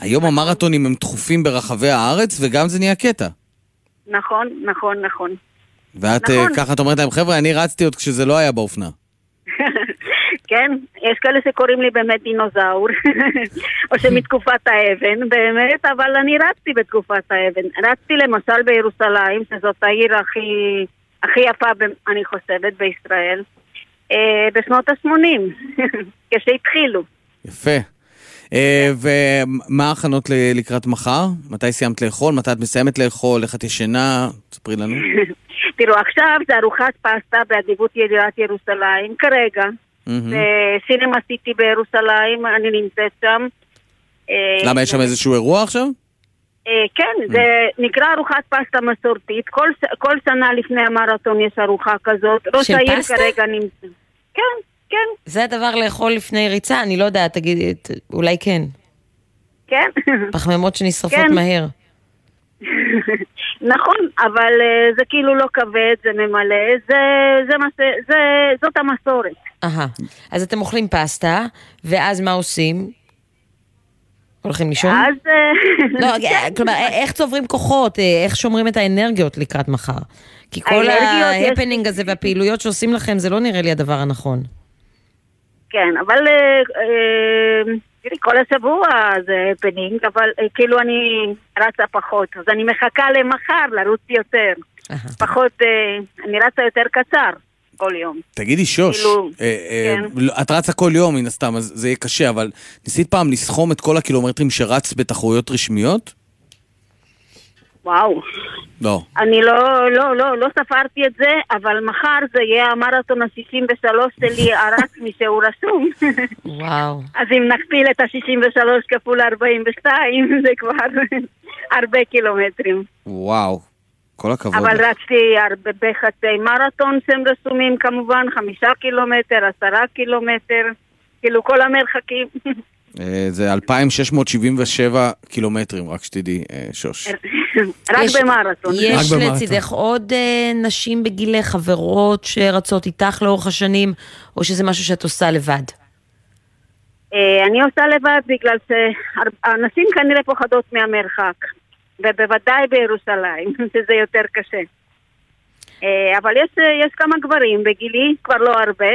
היום המרתונים הם תחופים ברחבי הארץ, וגם זה נהיה קטע. נכון, נכון, נכון. ואת ככה את אומרת להם, חבר'ה, אני רצתי עוד כשזה לא היה באופנה. כן, יש כאלה שקוראים לי באמת דינוזאור, או שמתקופת האבן, באמת, אבל אני רצתי בתקופת האבן. רצתי למשל בירושלים, שזאת העיר הכי יפה, אני חושבת, בישראל, בשנות ה-80, כשהתחילו. יפה. ומה ההכנות לקראת מחר? מתי סיימת לאכול? מתי את מסיימת לאכול? איך את ישנה? תספרי לנו. תראו, עכשיו זה ארוחת פסטה באדיבות ידיעת ירושלים, כרגע. סינמה סיטי בירושלים, אני נמצאת שם. למה, יש שם איזשהו אירוע עכשיו? כן, זה נקרא ארוחת פסטה מסורתית. כל שנה לפני המרתון יש ארוחה כזאת. ראש העיר כרגע נמצאת. כן. זה הדבר לאכול לפני ריצה, אני לא יודעת, תגיד, אולי כן. כן. פחמימות שנשרפות מהר. נכון, אבל זה כאילו לא כבד, זה ממלא, זאת המסורת. אז אתם אוכלים פסטה, ואז מה עושים? הולכים לישון? כלומר, איך צוברים כוחות, איך שומרים את האנרגיות לקראת מחר? כי כל ההפנינג הזה והפעילויות שעושים לכם, זה לא נראה לי הדבר הנכון. כן, אבל כל השבוע זה פנינג, אבל כאילו אני רצה פחות, אז אני מחכה למחר לרוץ יותר. פחות, אני רצה יותר קצר כל יום. תגידי שוש, כאילו, את רצה כל יום מן הסתם, אז זה יהיה קשה, אבל ניסית פעם לסכום את כל הקילומטרים שרץ בתחרויות רשמיות? וואו. לא. אני לא ספרתי את זה, אבל מחר זה יהיה המרתון ה-63 שלי הרץ משהו רשום. וואו. אז אם נכפיל את ה-63 כפול 42, זה כבר הרבה קילומטרים. וואו. כל הכבוד. אבל רצתי הרבה בחצי מרתון שהם רשומים כמובן, 5 קילומטר, 10 קילומטר, כאילו כל המרחקים. זה 2,677 קילומטרים, רק שתדעי, שוש. רק במרתון. יש לצידך עוד נשים בגילי חברות שרצות איתך לאורך השנים, או שזה משהו שאת עושה לבד? אני עושה לבד בגלל שהנשים כנראה פוחדות מהמרחק, ובוודאי בירושלים, שזה יותר קשה. אבל יש כמה גברים בגילי, כבר לא הרבה.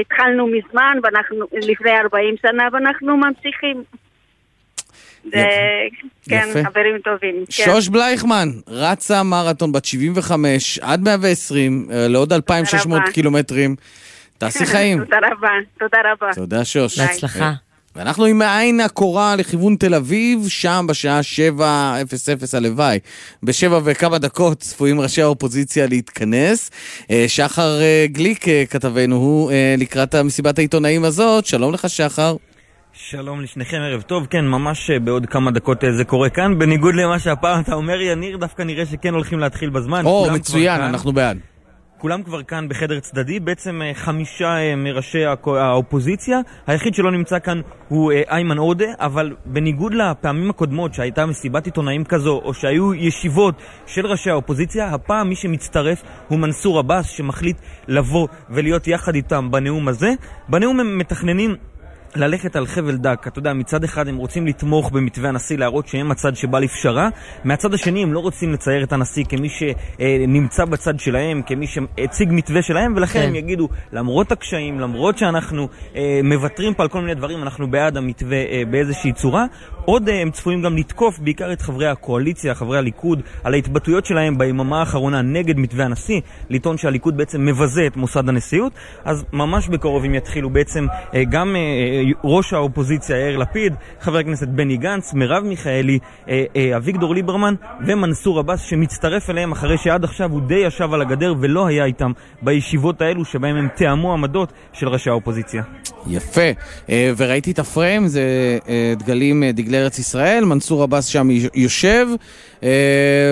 התחלנו מזמן, לפני 40 שנה, ואנחנו ממשיכים. כן, חברים טובים. שוש בלייכמן רצה מרתון בת 75 עד 120 לעוד 2600 קילומטרים. תעשי חיים. תודה רבה, תודה רבה. תודה שוש. בהצלחה. ואנחנו עם העין הקורה לכיוון תל אביב, שם בשעה 7:00 הלוואי. בשבע וכמה דקות צפויים ראשי האופוזיציה להתכנס. שחר גליק כתבנו, הוא לקראת מסיבת העיתונאים הזאת. שלום לך שחר. שלום לשניכם, ערב טוב. כן, ממש בעוד כמה דקות זה קורה כאן. בניגוד למה שהפעם אתה אומר, יניר, דווקא נראה שכן הולכים להתחיל בזמן. או, מצוין, אנחנו בעד. כולם כבר כאן בחדר צדדי, בעצם 5 מראשי האופוזיציה. היחיד שלא נמצא כאן הוא איימן עודה, אבל בניגוד לפעמים הקודמות שהייתה מסיבת עיתונאים כזו, או שהיו ישיבות של ראשי האופוזיציה, הפעם מי שמצטרף הוא מנסור עבאס, שמחליט לבוא ולהיות יחד איתם בנאום הזה. בנאום הם מתכננים ללכת על חבל דק, אתה יודע, מצד אחד הם רוצים לתמוך במתווה הנשיא, להראות שהם הצד שבא לפשרה, מהצד השני הם לא רוצים לצייר את הנשיא כמי שנמצא בצד שלהם, כמי שהציג מתווה שלהם, ולכן הם יגידו, למרות הקשיים, למרות שאנחנו מוותרים פה על כל מיני דברים, אנחנו בעד המתווה באיזושהי צורה. עוד הם צפויים גם לתקוף בעיקר את חברי הקואליציה, חברי הליכוד, על ההתבטאויות שלהם ביממה האחרונה נגד מתווה הנשיא, לטעון שהליכוד בעצם מבזה את מוסד הנשיאות. אז ממש בקרוב הם יתחילו בעצם גם ראש האופוזיציה יאיר לפיד, חבר הכנסת בני גנץ, מרב מיכאלי, אביגדור ליברמן ומנסור עבאס, שמצטרף אליהם אחרי שעד עכשיו הוא די ישב על הגדר ולא היה איתם בישיבות האלו שבהם הם תיאמו עמדות של ראשי האופוזיציה. יפה, וראיתי את הפריים, זה דגלים, דגלי ארץ ישראל, מנסור עבאס שם יושב,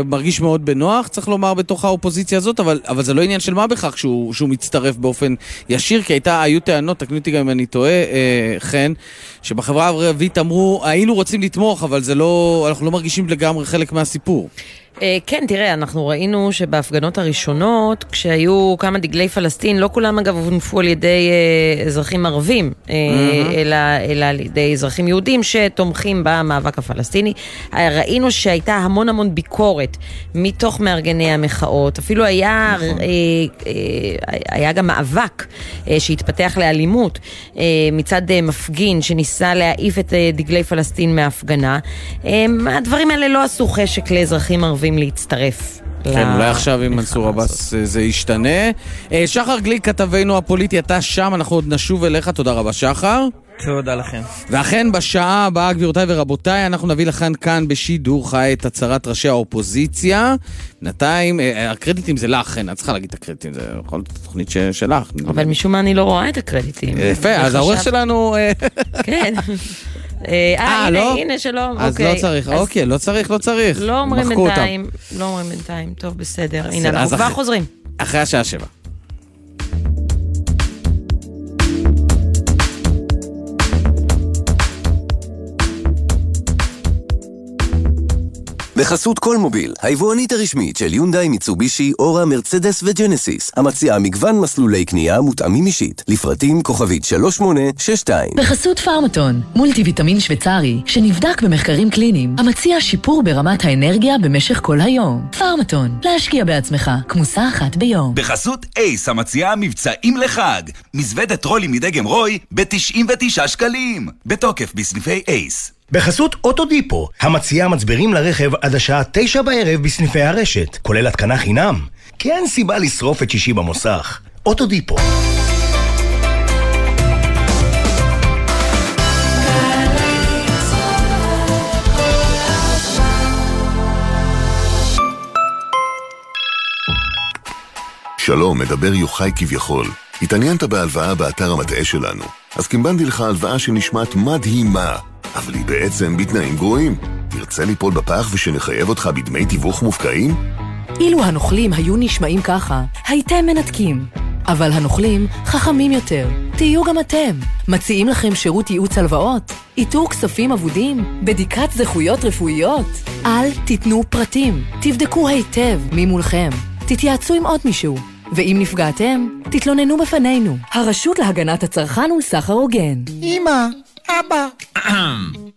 מרגיש מאוד בנוח, צריך לומר, בתוך האופוזיציה הזאת, אבל זה לא עניין של מה בכך שהוא מצטרף באופן ישיר, כי היו טענות, תקנו אותי גם אם אני טועה, כן, שבחברה הערבית אמרו, היינו רוצים לתמוך, אבל אנחנו לא מרגישים לגמרי חלק מהסיפור. כן, תראה, אנחנו ראינו שבהפגנות הראשונות, כשהיו כמה דגלי פלסטין, לא כולם אגב הונפו על ידי אזרחים ערבים, אלא על ידי אזרחים יהודים שתומכים במאבק הפלסטיני. ראינו שהייתה המון המון ביקורת מתוך מארגני המחאות, אפילו היה גם מאבק שהתפתח לאלימות מצד מפגין שניסה להעיף את דגלי פלסטין מההפגנה. הדברים האלה לא עשו חשק לאזרחים ערבים להצטרף. כן, אולי עכשיו עם מנסור עבאס זה ישתנה. שחר גליק כתבנו הפוליטי, אתה שם, אנחנו עוד נשוב אליך, תודה רבה שחר. תודה לכם. ואכן בשעה הבאה, גבירותיי ורבותיי, אנחנו נביא לכאן כאן בשידור חי את הצהרת ראשי האופוזיציה. בינתיים, הקרדיטים זה לך, אני צריכה להגיד את הקרדיטים, זה כל תוכנית שלך. אבל משום מה אני לא רואה את הקרדיטים. יפה, אז העורך שלנו... כן. הנה שלום, אז לא צריך, אוקיי, לא צריך לא אומרים בינתיים, טוב בסדר, הנה אנחנו כבר חוזרים אחרי השעה 7. בחסות קולמוביל, היבואנית הרשמית של יונדאי, מיצובישי, אורה, מרצדס וג'נסיס, המציעה מגוון מסלולי קנייה מותאמים אישית, לפרטים כוכבית 3862. בחסות פארמטון, מולטי ויטמין שוויצרי, שנבדק במחקרים קליניים, המציע שיפור ברמת האנרגיה במשך כל היום. פארמטון, להשקיע בעצמך, כמוסה אחת ביום. בחסות אייס, המציעה מבצעים לחג, מזוודת רולים מדגם רוי ב99 שקלים, בתוקף בסניפי אייס. בחסות אוטודיפו, המציעה מצברים לרכב עד השעה 21:00 בסניפי הרשת, כולל התקנה חינם, כי אין סיבה לשרוף את שישי במוסך. אוטודיפו. שלום, מדבר יוחאי כביכול. התעניינת בהלוואה באתר המטעה שלנו, אז כמבנתי לך הלוואה שנשמעת מדהימה, אבל היא בעצם בתנאים גרועים. תרצה ליפול בפח ושנחייב אותך בדמי תיווך מופקעים? אילו הנוכלים היו נשמעים ככה, הייתם מנתקים. אבל הנוכלים חכמים יותר. תהיו גם אתם. מציעים לכם שירות ייעוץ הלוואות, איתור כספים אבודים, בדיקת זכויות רפואיות. אל תיתנו פרטים. תבדקו היטב ממולכם. תתייעצו עם עוד מישהו. ואם נפגעתם, תתלוננו בפנינו. הרשות להגנת הצרכן ולסחר הוגן. אמא, אבא.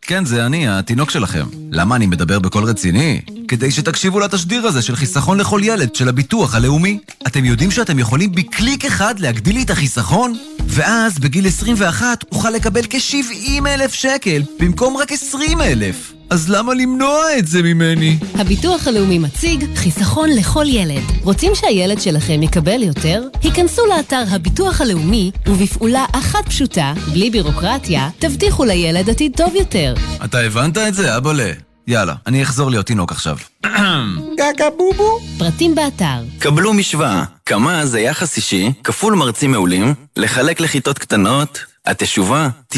כן, זה אני, התינוק שלכם. למה אני מדבר בקול רציני? כדי שתקשיבו לתשדיר הזה של חיסכון לכל ילד של הביטוח הלאומי. אתם יודעים שאתם יכולים בקליק אחד להגדיל לי את החיסכון? ואז בגיל 21 אוכל לקבל כ-70,000 שקל במקום רק 20,000. אז למה למנוע את זה ממני? הביטוח הלאומי מציג חיסכון לכל ילד. רוצים שהילד שלכם יקבל יותר? היכנסו לאתר הביטוח הלאומי, ובפעולה אחת פשוטה, בלי בירוקרטיה, תבטיחו לילד עתיד טוב יותר. אתה הבנת את זה, אבאלה? יאללה, אני אחזור להיות תינוק עכשיו. גגה בובו. פרטים באתר. קבלו משוואה. כמה זה יחס אישי, כפול מרצים מעולים, לחלק לכיתות קטנות... התשובה, 90%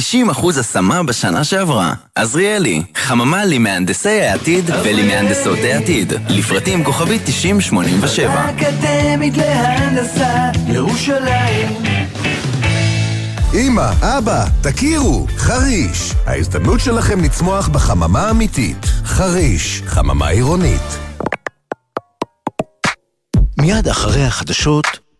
השמה בשנה שעברה. עזריאלי, חממה למהנדסי העתיד ולמהנדסות העתיד. לפרטים כוכבית 9087. אקדמית להנדסה, ירושלים. אמא, אבא, תכירו, חריש. ההזדמנות שלכם לצמוח בחממה אמיתית. חריש, חממה עירונית. מיד אחרי החדשות...